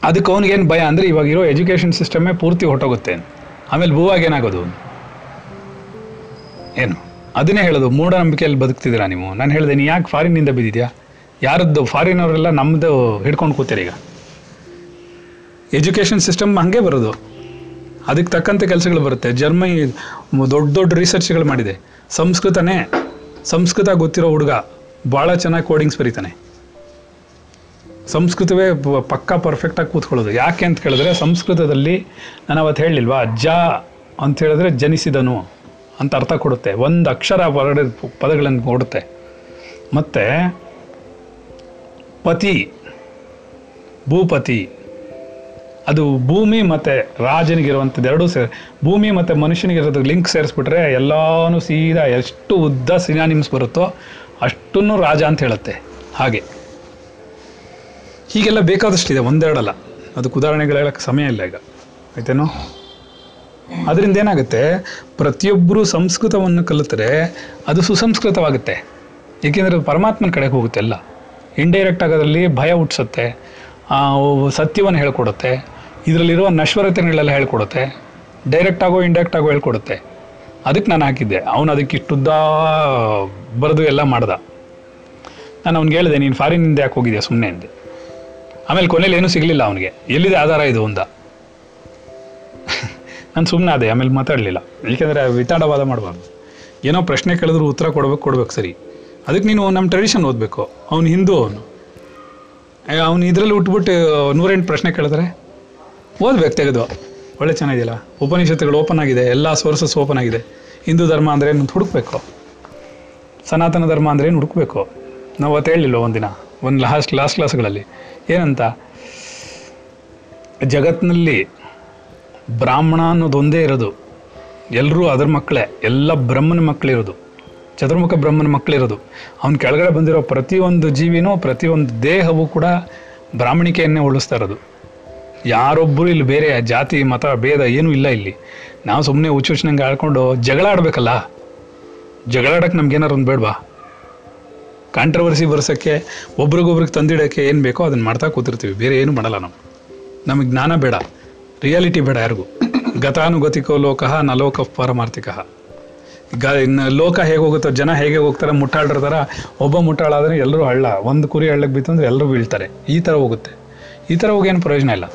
ಅದಕ್ಕೆ ಅವನಿಗೇನು ಭಯ ಅಂದರೆ, ಇವಾಗಿರೋ ಎಜುಕೇಷನ್ ಸಿಸ್ಟಮೇ ಪೂರ್ತಿ ಹೊಟ್ಟೋಗುತ್ತೆ, ಆಮೇಲೆ ಭೂವಾಗೇನಾಗೋದು ಏನು? ಅದನ್ನೇ ಹೇಳೋದು, ಮೂಢನಂಬಿಕೆಯಲ್ಲಿ ಬದುಕ್ತಿದ್ದೀರಾ ನೀವು. ನಾನು ಹೇಳಿದೆ, ನೀ ಯಾಕೆ ಫಾರಿನ್ನಿಂದ ಬಿದ್ದಿದ್ಯಾ? ಯಾರದ್ದು ಫಾರಿನ್ ಅವರೆಲ್ಲ ನಮ್ಮದು ಹಿಡ್ಕೊಂಡು ಕೂತೀರಿ. ಈಗ ಎಜುಕೇಷನ್ ಸಿಸ್ಟಮ್ ಹಾಗೆ ಬರೋದು, ಅದಕ್ಕೆ ತಕ್ಕಂತೆ ಕೆಲಸಗಳು ಬರುತ್ತೆ. ಜರ್ಮನಿ ದೊಡ್ಡ ದೊಡ್ಡ ರಿಸರ್ಚ್ಗಳು ಮಾಡಿದೆ, ಸಂಸ್ಕೃತನೇ ಸಂಸ್ಕೃತ ಗೊತ್ತಿರೋ ಹುಡುಗ ಭಾಳ ಚೆನ್ನಾಗಿ ಕೋಡಿಂಗ್ಸ್ ಬರೀತಾನೆ, ಸಂಸ್ಕೃತವೇ ಪಕ್ಕಾ ಪರ್ಫೆಕ್ಟಾಗಿ ಕೂತ್ಕೊಳ್ಳೋದು. ಯಾಕೆ ಅಂತ ಕೇಳಿದ್ರೆ, ಸಂಸ್ಕೃತದಲ್ಲಿ ನಾನು ಅವತ್ತು ಹೇಳಿಲ್ವಾ, ಜ ಅಂತ ಹೇಳಿದ್ರೆ ಜನಿಸಿದನು ಅಂತ ಅರ್ಥ ಕೊಡುತ್ತೆ, ಒಂದು ಅಕ್ಷರ ಹೊರಡ ಪದಗಳನ್ನು ಕೊಡುತ್ತೆ. ಮತ್ತು ಪತಿ, ಭೂಪತಿ, ಅದು ಭೂಮಿ ಮತ್ತು ರಾಜನಿಗಿರುವಂಥದ್ದು ಎರಡೂ ಸೇರಿ, ಭೂಮಿ ಮತ್ತು ಮನುಷ್ಯನಿಗಿರೋದು ಲಿಂಕ್ ಸೇರಿಸ್ಬಿಟ್ರೆ ಎಲ್ಲನೂ ಸೀದಾ ಎಷ್ಟು ಉದ್ದ ಸಿನಾನಿಮ್ಸ್ ಬರುತ್ತೋ ಅಷ್ಟನ್ನು ರಾಜ ಅಂತ ಹೇಳುತ್ತೆ. ಹಾಗೆ ಹೀಗೆಲ್ಲ ಬೇಕಾದಷ್ಟಿದೆ, ಒಂದೆರಡಲ್ಲ, ಅದಕ್ಕೆ ಉದಾಹರಣೆಗಳು ಹೇಳೋಕ್ಕೆ ಸಮಯ ಇಲ್ಲ ಈಗ, ಆಯ್ತೇನೋ? ಅದರಿಂದ ಏನಾಗುತ್ತೆ, ಪ್ರತಿಯೊಬ್ಬರೂ ಸಂಸ್ಕೃತವನ್ನು ಕಲಿತರೆ ಅದು ಸುಸಂಸ್ಕೃತವಾಗುತ್ತೆ, ಏಕೆಂದರೆ ಪರಮಾತ್ಮನ ಕಡೆಗೆ ಹೋಗುತ್ತೆ ಎಲ್ಲ. ಇಂಡೈರೆಕ್ಟ್ ಆಗೋದ್ರಲ್ಲಿ ಭಯ ಹುಟ್ಟಿಸುತ್ತೆ, ಸತ್ಯವನ್ನು ಹೇಳ್ಕೊಡುತ್ತೆ, ಇದರಲ್ಲಿರುವ ನಶ್ವರತೆಗಳೆಲ್ಲ ಹೇಳ್ಕೊಡುತ್ತೆ, ಡೈರೆಕ್ಟ್ ಆಗೋ ಇಂಡೈರೆಕ್ಟ್ ಆಗೋ ಹೇಳ್ಕೊಡುತ್ತೆ. ಅದಕ್ಕೆ ನಾನು ಹಾಕಿದ್ದೆ. ಅವನು ಅದಕ್ಕೆ ಇಷ್ಟುದ್ದ ಬರೆದು ಎಲ್ಲ ಮಾಡ್ದ. ನಾನು ಅವ್ನಿಗೆ ಹೇಳಿದೆ, ನೀನು ಫಾರಿನಿಂದ ಯಾಕೆ ಹೋಗಿದ್ಯಾ ಸುಮ್ಮನೆ ಅಂದೆ. ಆಮೇಲೆ ಕೊನೆಯಲ್ಲಿ ಏನೂ ಸಿಗಲಿಲ್ಲ ಅವನಿಗೆ, ಎಲ್ಲಿದೆ ಆಧಾರ ಇದು ಅಂತ. ನಾನು ಸುಮ್ಮನೆ ಅದೇ ಆಮೇಲೆ ಮಾತಾಡಲಿಲ್ಲ, ಏಕೆಂದರೆ ವಿತಾಡವಾದ ಮಾಡಬಾರ್ದು. ಏನೋ ಪ್ರಶ್ನೆ ಕೇಳಿದ್ರು ಉತ್ತರ ಕೊಡ್ಬೇಕು ಕೊಡ್ಬೇಕು ಸರಿ. ಅದಕ್ಕೆ ನೀನು ನಮ್ಮ ಟ್ರೆಡಿಷನ್ ಓದಬೇಕು. ಅವ್ನು ಹಿಂದೂ, ಅವನು ಅವ್ನು ಇದರಲ್ಲಿ ಉಟ್ಬಿಟ್ಟು ನೂರೆಂಟು ಪ್ರಶ್ನೆ ಕೇಳಿದ್ರೆ ಓದ್ಬೇಕು ತೆಗೆದು. ಒಳ್ಳೆ ಚೆನ್ನಾಗಿದೆಯಲ್ಲ, ಉಪನಿಷತ್ತುಗಳು ಓಪನ್ ಆಗಿದೆ, ಎಲ್ಲ ಸೋರ್ಸಸ್ ಓಪನ್ ಆಗಿದೆ. ಹಿಂದೂ ಧರ್ಮ ಅಂದರೆ ಏನು ಹುಡುಕ್ಬೇಕು, ಸನಾತನ ಧರ್ಮ ಅಂದರೆ ಏನು ಹುಡುಕ್ಬೇಕು. ನಾವು ಅವತ್ತು ಹೇಳಿಲ್ಲ ಒಂದಿನ, ಒಂದು ಲಾಸ್ಟ್ ಲಾಸ್ಟ್ ಕ್ಲಾಸ್ಗಳಲ್ಲಿ ಏನಂತ, ಜಗತ್ತಿನಲ್ಲಿ ಬ್ರಾಹ್ಮಣ ಅನ್ನೋದೊಂದೇ ಇರೋದು, ಎಲ್ಲರೂ ಅದರ ಮಕ್ಕಳೇ, ಎಲ್ಲ ಬ್ರಹ್ಮನ ಮಕ್ಕಳಿರೋದು, ಚತುರ್ಮುಖ ಬ್ರಹ್ಮನ ಮಕ್ಕಳಿರೋದು. ಅವ್ನ ಕೆಳಗಡೆ ಬಂದಿರೋ ಪ್ರತಿಯೊಂದು ಜೀವಿನೂ ಪ್ರತಿಯೊಂದು ದೇಹವೂ ಕೂಡ ಬ್ರಾಹ್ಮಣಿಕೆಯನ್ನೇ ಹೋಲಿಸ್ತಾ ಇರೋದು. ಯಾರೊಬ್ಬರು ಇಲ್ಲಿ ಬೇರೆ ಜಾತಿ ಮತ ಭೇದ ಏನೂ ಇಲ್ಲ ಇಲ್ಲಿ. ನಾವು ಸುಮ್ಮನೆ ಹುಚ್ಚುಚ್ಚನಂಗೆ ಆಡ್ಕೊಂಡು ಜಗಳ ಆಡಬೇಕಲ್ಲ, ಜಗಳ ಆಡೋಕ್ಕೆ ನಮ್ಗೇನಾರು ಒಂದು ಬೇಡವಾ? ಕಾಂಟ್ರವರ್ಸಿ ಬರ್ಸೋಕ್ಕೆ, ಒಬ್ರಿಗೊಬ್ರಿಗೆ ತಂದಿಡೋಕ್ಕೆ ಏನು ಬೇಕೋ ಅದನ್ನು ಮಾಡ್ತಾ ಕೂತಿರ್ತೀವಿ, ಬೇರೆ ಏನು ಮಾಡಲ್ಲ ನಾವು. ನಮಗೆ ಜ್ಞಾನ ಬೇಡ, ರಿಯಾಲಿಟಿ ಬೇಡ ಯಾರಿಗೂ. ಗತಾನುಗತಿಕೋ ಲೋಕಃ ನ ಲೋಕ ಪಾರಮಾರ್ಥಿಕಃ. ಗ ಲೋಕ ಹೇಗೆ ಹೋಗುತ್ತೋ, ಜನ ಹೇಗೆ ಹೋಗ್ತಾರೆ, ಮುಟ್ಟಾಳ್ರ ಥರ. ಒಬ್ಬ ಮುಟ್ಟಾಳಾದರೆ ಎಲ್ಲರೂ ಹಳ್ಳ, ಒಂದು ಕುರಿ ಹಳ್ಳಕ್ಕೆ ಬಿತ್ತು ಅಂದರೆ ಎಲ್ಲರೂ ಬೀಳ್ತಾರೆ, ಈ ಥರ ಹೋಗುತ್ತೆ. ಈ ಥರ ಹೋಗೇನು ಪ್ರಯೋಜನ ಇಲ್ಲ.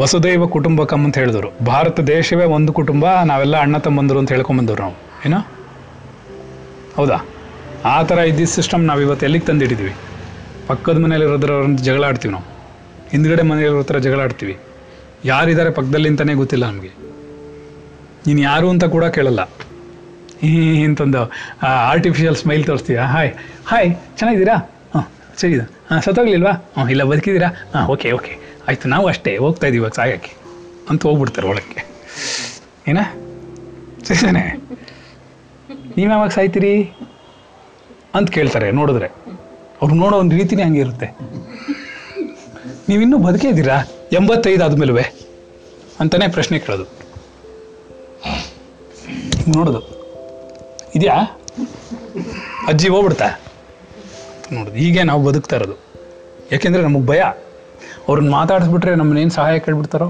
ವಸುದೈವ ಕುಟುಂಬಕಂ ಅಂತ ಹೇಳಿದ್ರು. ಭಾರತ ದೇಶವೇ ಒಂದು ಕುಟುಂಬ, ನಾವೆಲ್ಲ ಅಣ್ಣ ತಮ್ಮಂದರು ಅಂತ ಹೇಳ್ಕೊಂಬಂದರು ನಾವು, ಏನೋ ಹೌದಾ? ಆ ಥರ ಇದ್ದಿದ್ದ ಸಿಸ್ಟಮ್ ನಾವಿವತ್ತು ಎಲ್ಲಿಗೆ ತಂದಿಟ್ಟಿದ್ವಿ? ಪಕ್ಕದ ಮನೇಲಿರೋದ್ರ ಜಗಳ ಆಡ್ತೀವಿ ನಾವು, ಹಿಂದ್ಗಡೆ ಮನೆಯಲ್ಲಿರೋ ಥರ ಜಗಳ ಆಡ್ತೀವಿ. ಯಾರಿದ್ದಾರೆ ಪಕ್ಕದಲ್ಲಿ ಅಂತಲೇ ಗೊತ್ತಿಲ್ಲ ನಮಗೆ. ನೀನು ಯಾರು ಅಂತ ಕೂಡ ಕೇಳಲ್ಲ. ಇಂತಂದು ಆರ್ಟಿಫಿಷಿಯಲ್ ಸ್ಮೈಲ್ ತೋರಿಸ್ತೀಯ, ಹಾಯ್ ಹಾಯ್ ಚೆನ್ನಾಗಿದ್ದೀರಾ, ಹಾಂ ಸರಿ, ಹಾಂ ಸತ್ತೋಗ್ಲಿಲ್ವಾ, ಹಾಂ ಇಲ್ಲ ಬದುಕಿದ್ದೀರಾ, ಹಾಂ ಓಕೆ ಓಕೆ ಆಯಿತು ನಾವು ಅಷ್ಟೇ ಹೋಗ್ತಾ ಇದ್ದೀವಿ ಇವಾಗ ಸಾಯಕ್ಕೆ ಅಂತ ಹೋಗ್ಬಿಡ್ತಾರೆ ಒಳಕ್ಕೆ. ಏನ ಸರಿನೇ, ನೀವು ಯಾವಾಗ ಸಾಯ್ತೀರಿ ಅಂತ ಕೇಳ್ತಾರೆ. ನೋಡಿದ್ರೆ ಅವ್ರು ನೋಡೋ ಒಂದು ರೀತಿನೇ ಹಂಗೆ ಇರುತ್ತೆ. ನೀವಿನ್ನೂ ಬದುಕೇ ಇದ್ದೀರಾ ಎಂಬತ್ತೈದು ಆದಮೇಲೆ ಅಂತಲೇ ಪ್ರಶ್ನೆ ಕೇಳೋದು, ನೋಡೋದು ಇದೆಯಾ, ಅಜ್ಜಿ ಹೋಗ್ಬಿಡ್ತಾ ನೋಡೋದು. ಹೀಗೆ ನಾವು ಬದುಕ್ತಾ ಇರೋದು. ಯಾಕೆಂದರೆ ನಮಗೆ ಭಯ. ಅವ್ರನ್ನ ಮಾತಾಡಿಸ್ಬಿಟ್ರೆ ನಮ್ಮನ್ನೇನು ಸಹಾಯ ಕೇಳಿಬಿಡ್ತಾರೋ.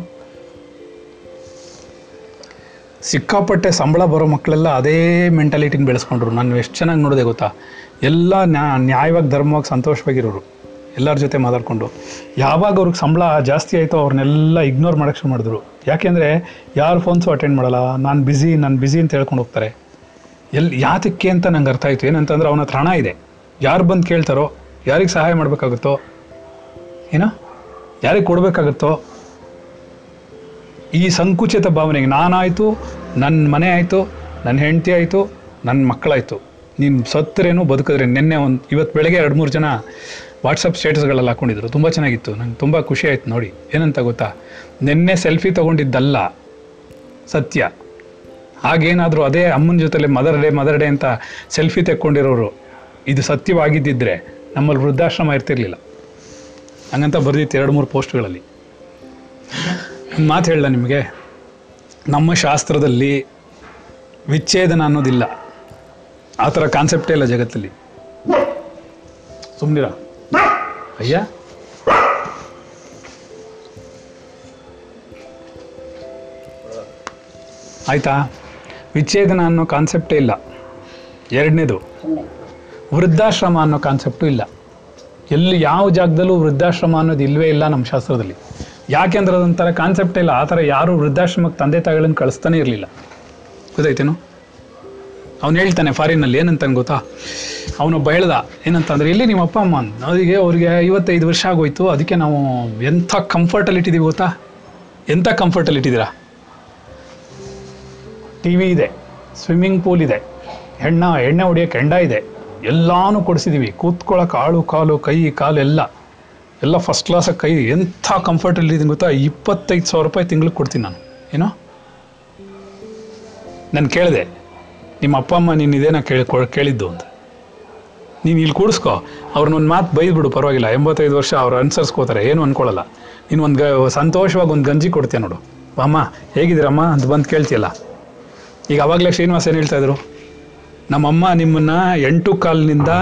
ಸಿಕ್ಕಾಪಟ್ಟೆ ಸಂಬಳ ಬರೋ ಮಕ್ಕಳೆಲ್ಲ ಅದೇ ಮೆಂಟಾಲಿಟಿನ ಬೆಳೆಸ್ಕೊಂಡ್ರು. ನಾನು ಎಷ್ಟು ಚೆನ್ನಾಗಿ ನೋಡಿದೆ ಗೊತ್ತಾ, ಎಲ್ಲ ನ್ಯಾಯವಾಗಿ ಧರ್ಮವಾಗಿ ಸಂತೋಷವಾಗಿರೋರು, ಎಲ್ಲರ ಜೊತೆ ಮಾತಾಡಿಕೊಂಡು. ಯಾವಾಗ ಅವ್ರಿಗೆ ಸಂಬಳ ಜಾಸ್ತಿ ಆಯಿತೋ ಅವ್ರನ್ನೆಲ್ಲ ಇಗ್ನೋರ್ ಮಾಡೋಕ್ಕೆ ಶುರು ಮಾಡಿದ್ರು. ಯಾಕೆಂದರೆ ಯಾರು ಫೋನ್ಸು ಅಟೆಂಡ್ ಮಾಡಲ್ಲ, ನಾನು ಬ್ಯುಸಿ ನಾನು ಬ್ಯುಸಿ ಅಂತ ಹೇಳ್ಕೊಂಡು ಹೋಗ್ತಾರೆ. ಎಲ್ಲಿ ಯಾತಕ್ಕೆ ಅಂತ ನಂಗೆ ಅರ್ಥ ಆಯಿತು. ಏನಂತಂದ್ರೆ ಅವನ ಹತ್ರ ಹಣ ಇದೆ, ಯಾರು ಬಂದು ಕೇಳ್ತಾರೋ, ಯಾರಿಗೆ ಸಹಾಯ ಮಾಡಬೇಕಾಗುತ್ತೋ, ಏನೋ ಯಾರಿಗೆ ಕೊಡಬೇಕಾಗುತ್ತೋ, ಈ ಸಂಕುಚಿತ ಭಾವನೆಗೆ ನಾನಾಯಿತು, ನನ್ನ ಮನೆ ಆಯಿತು, ನನ್ನ ಹೆಂಡತಿ ಆಯಿತು, ನನ್ನ ಮಕ್ಕಳಾಯಿತು, ನೀನು ಸತ್ತರೇನು ಬದುಕಿದ್ರೆ. ನಿನ್ನೆ ಒಂದು ಇವತ್ತು ಬೆಳಗ್ಗೆ ಎರಡು ಮೂರು ಜನ ವಾಟ್ಸಪ್ ಸ್ಟೇಟಸ್ಗಳೆಲ್ಲ ಹಾಕ್ಕೊಂಡಿದ್ರು, ತುಂಬ ಚೆನ್ನಾಗಿತ್ತು, ನಂಗೆ ತುಂಬ ಖುಷಿ ಆಯಿತು ನೋಡಿ. ಏನಂತ ಗೊತ್ತಾ, ನಿನ್ನೆ ಸೆಲ್ಫಿ ತೊಗೊಂಡಿದ್ದಲ್ಲ ಸತ್ಯ. ಹಾಗೇನಾದರೂ ಅದೇ ಅಮ್ಮನ ಜೊತೆಲೆ ಮದರ್ ಡೇ ಮದರ್ ಡೇ ಅಂತ ಸೆಲ್ಫಿ ತೆಕ್ಕೊಂಡಿರೋರು ಇದು ಸತ್ಯವಾಗಿದ್ದಿದ್ರೆ ನಮ್ಮಲ್ಲಿ ವೃದ್ಧಾಶ್ರಮ ಇರ್ತಿರ್ಲಿಲ್ಲ. ಹಂಗಂತ ಬರೆದಿತ್ತು ಎರಡು ಮೂರು ಪೋಸ್ಟ್ಗಳಲ್ಲಿ. ಒಂದು ಮಾತು ಹೇಳ ನಿಮಗೆ, ನಮ್ಮ ಶಾಸ್ತ್ರದಲ್ಲಿ ವಿಚ್ಛೇದನ ಅನ್ನೋದಿಲ್ಲ, ಆ ಥರ ಕಾನ್ಸೆಪ್ಟೇ ಇಲ್ಲ ಜಗತ್ತಲ್ಲಿ. ಸುಮ್ಮನಿರ ಅಯ್ಯ. ಆಯಿತಾ? ವಿಚ್ಛೇದನ ಅನ್ನೋ ಕಾನ್ಸೆಪ್ಟೇ ಇಲ್ಲ. ಎರಡನೇದು, ವೃದ್ಧಾಶ್ರಮ ಅನ್ನೋ ಕಾನ್ಸೆಪ್ಟು ಇಲ್ಲ. ಎಲ್ಲಿ ಯಾವ ಜಾಗದಲ್ಲೂ ವೃದ್ಧಾಶ್ರಮ ಅನ್ನೋದು ಇಲ್ಲವೇ ಇಲ್ಲ ನಮ್ಮ ಶಾಸ್ತ್ರದಲ್ಲಿ. ಯಾಕೆಂದ್ರೆ ಅದೊಂಥರ ಕಾನ್ಸೆಪ್ಟೇ ಇಲ್ಲ. ಆ ಥರ ಯಾರೂ ವೃದ್ಧಾಶ್ರಮಕ್ಕೆ ತಂದೆ ತಾಯಿಗಳನ್ನು ಕಳಿಸ್ತಾನೆ ಇರಲಿಲ್ಲ. ಗೊತ್ತಾಯ್ತೇನು? ಅವ್ನು ಹೇಳ್ತಾನೆ ಫಾರಿನಲ್ಲಿ ಏನಂತಾನೆ ಗೊತ್ತಾ, ಅವನೊಬ್ಬ ಹೇಳ್ದ ಏನಂತಂದರೆ, ಇಲ್ಲಿ ನಿಮ್ಮ ಅಪ್ಪ ಅಮ್ಮ ಅವರಿಗೆ ಅವ್ರಿಗೆ ಐವತ್ತೈದು ವರ್ಷ ಆಗೋಯ್ತು, ಅದಕ್ಕೆ ನಾವು ಎಂಥ ಕಂಫರ್ಟಲ್ಲಿ ಇಟ್ಟಿದ್ದೀವಿ ಗೊತ್ತಾ, ಎಂಥ ಕಂಫರ್ಟಲ್ಲಿ ಇಟ್ಟಿದ್ದೀರಾ. ಟಿ ವಿ ಇದೆ, ಸ್ವಿಮ್ಮಿಂಗ್ ಪೂಲ್ ಇದೆ, ಹೆಣ್ಣ ಎಣ್ಣೆ ಹೊಡಿಯೋಕ್ಕೆ ಹೆಂಡ ಇದೆ, ಎಲ್ಲಾನು ಕೊಡಿಸಿದ್ದೀವಿ. ಕೂತ್ಕೊಳ್ಳೋಕೆ ಆಳು ಕಾಲು ಕೈ ಕಾಲು ಎಲ್ಲ ಎಲ್ಲ ಫಸ್ಟ್ ಕ್ಲಾಸಾಗಿ ಕೈ, ಎಂಥ ಕಂಫರ್ಟಲ್ಲಿ ಇದ್ದೀನಿ ಗೊತ್ತಾ. ಇಪ್ಪತ್ತೈದು ಸಾವಿರ ರೂಪಾಯಿ ತಿಂಗ್ಳಿಗೆ ಕೊಡ್ತೀನಿ ನಾನು. ಏನೋ ನಾನು ಕೇಳಿದೆ, ನಿಮ್ಮ ಅಪ್ಪ ಅಮ್ಮ ನೀನು ಇದೇನ ಕೇಳಿ ಕೇಳಿದ್ದು ಅಂತ. ನೀನು ಇಲ್ಲಿ ಕೂಡಿಸ್ಕೊ, ಅವ್ರನ್ನೊಂದು ಮಾತು ಬೈದ್ಬಿಡು ಪರವಾಗಿಲ್ಲ, ಎಂಬತ್ತೈದು ವರ್ಷ ಅವ್ರು ಅನುಸರಿಸ್ಕೋತಾರೆ, ಏನು ಅಂದ್ಕೊಳ್ಳಲ್ಲ. ನೀನು ಒಂದು ಗ ಸಂತೋಷವಾಗಿ ಒಂದು ಗಂಜಿ ಕೊಡ್ತೀಯ ನೋಡು, ಅಮ್ಮ ಹೇಗಿದ್ದೀರಮ್ಮ ಅಂತ ಬಂದು ಕೇಳ್ತೀಯಲ್ಲ. ಈಗ ಆವಾಗಲೇ ಶ್ರೀನಿವಾಸ ಏನು ಹೇಳ್ತಾಯಿದ್ರು, ನಮ್ಮಮ್ಮ ನಿಮ್ಮನ್ನು ಎಂಟು ಕಾಲಿನಿಂದ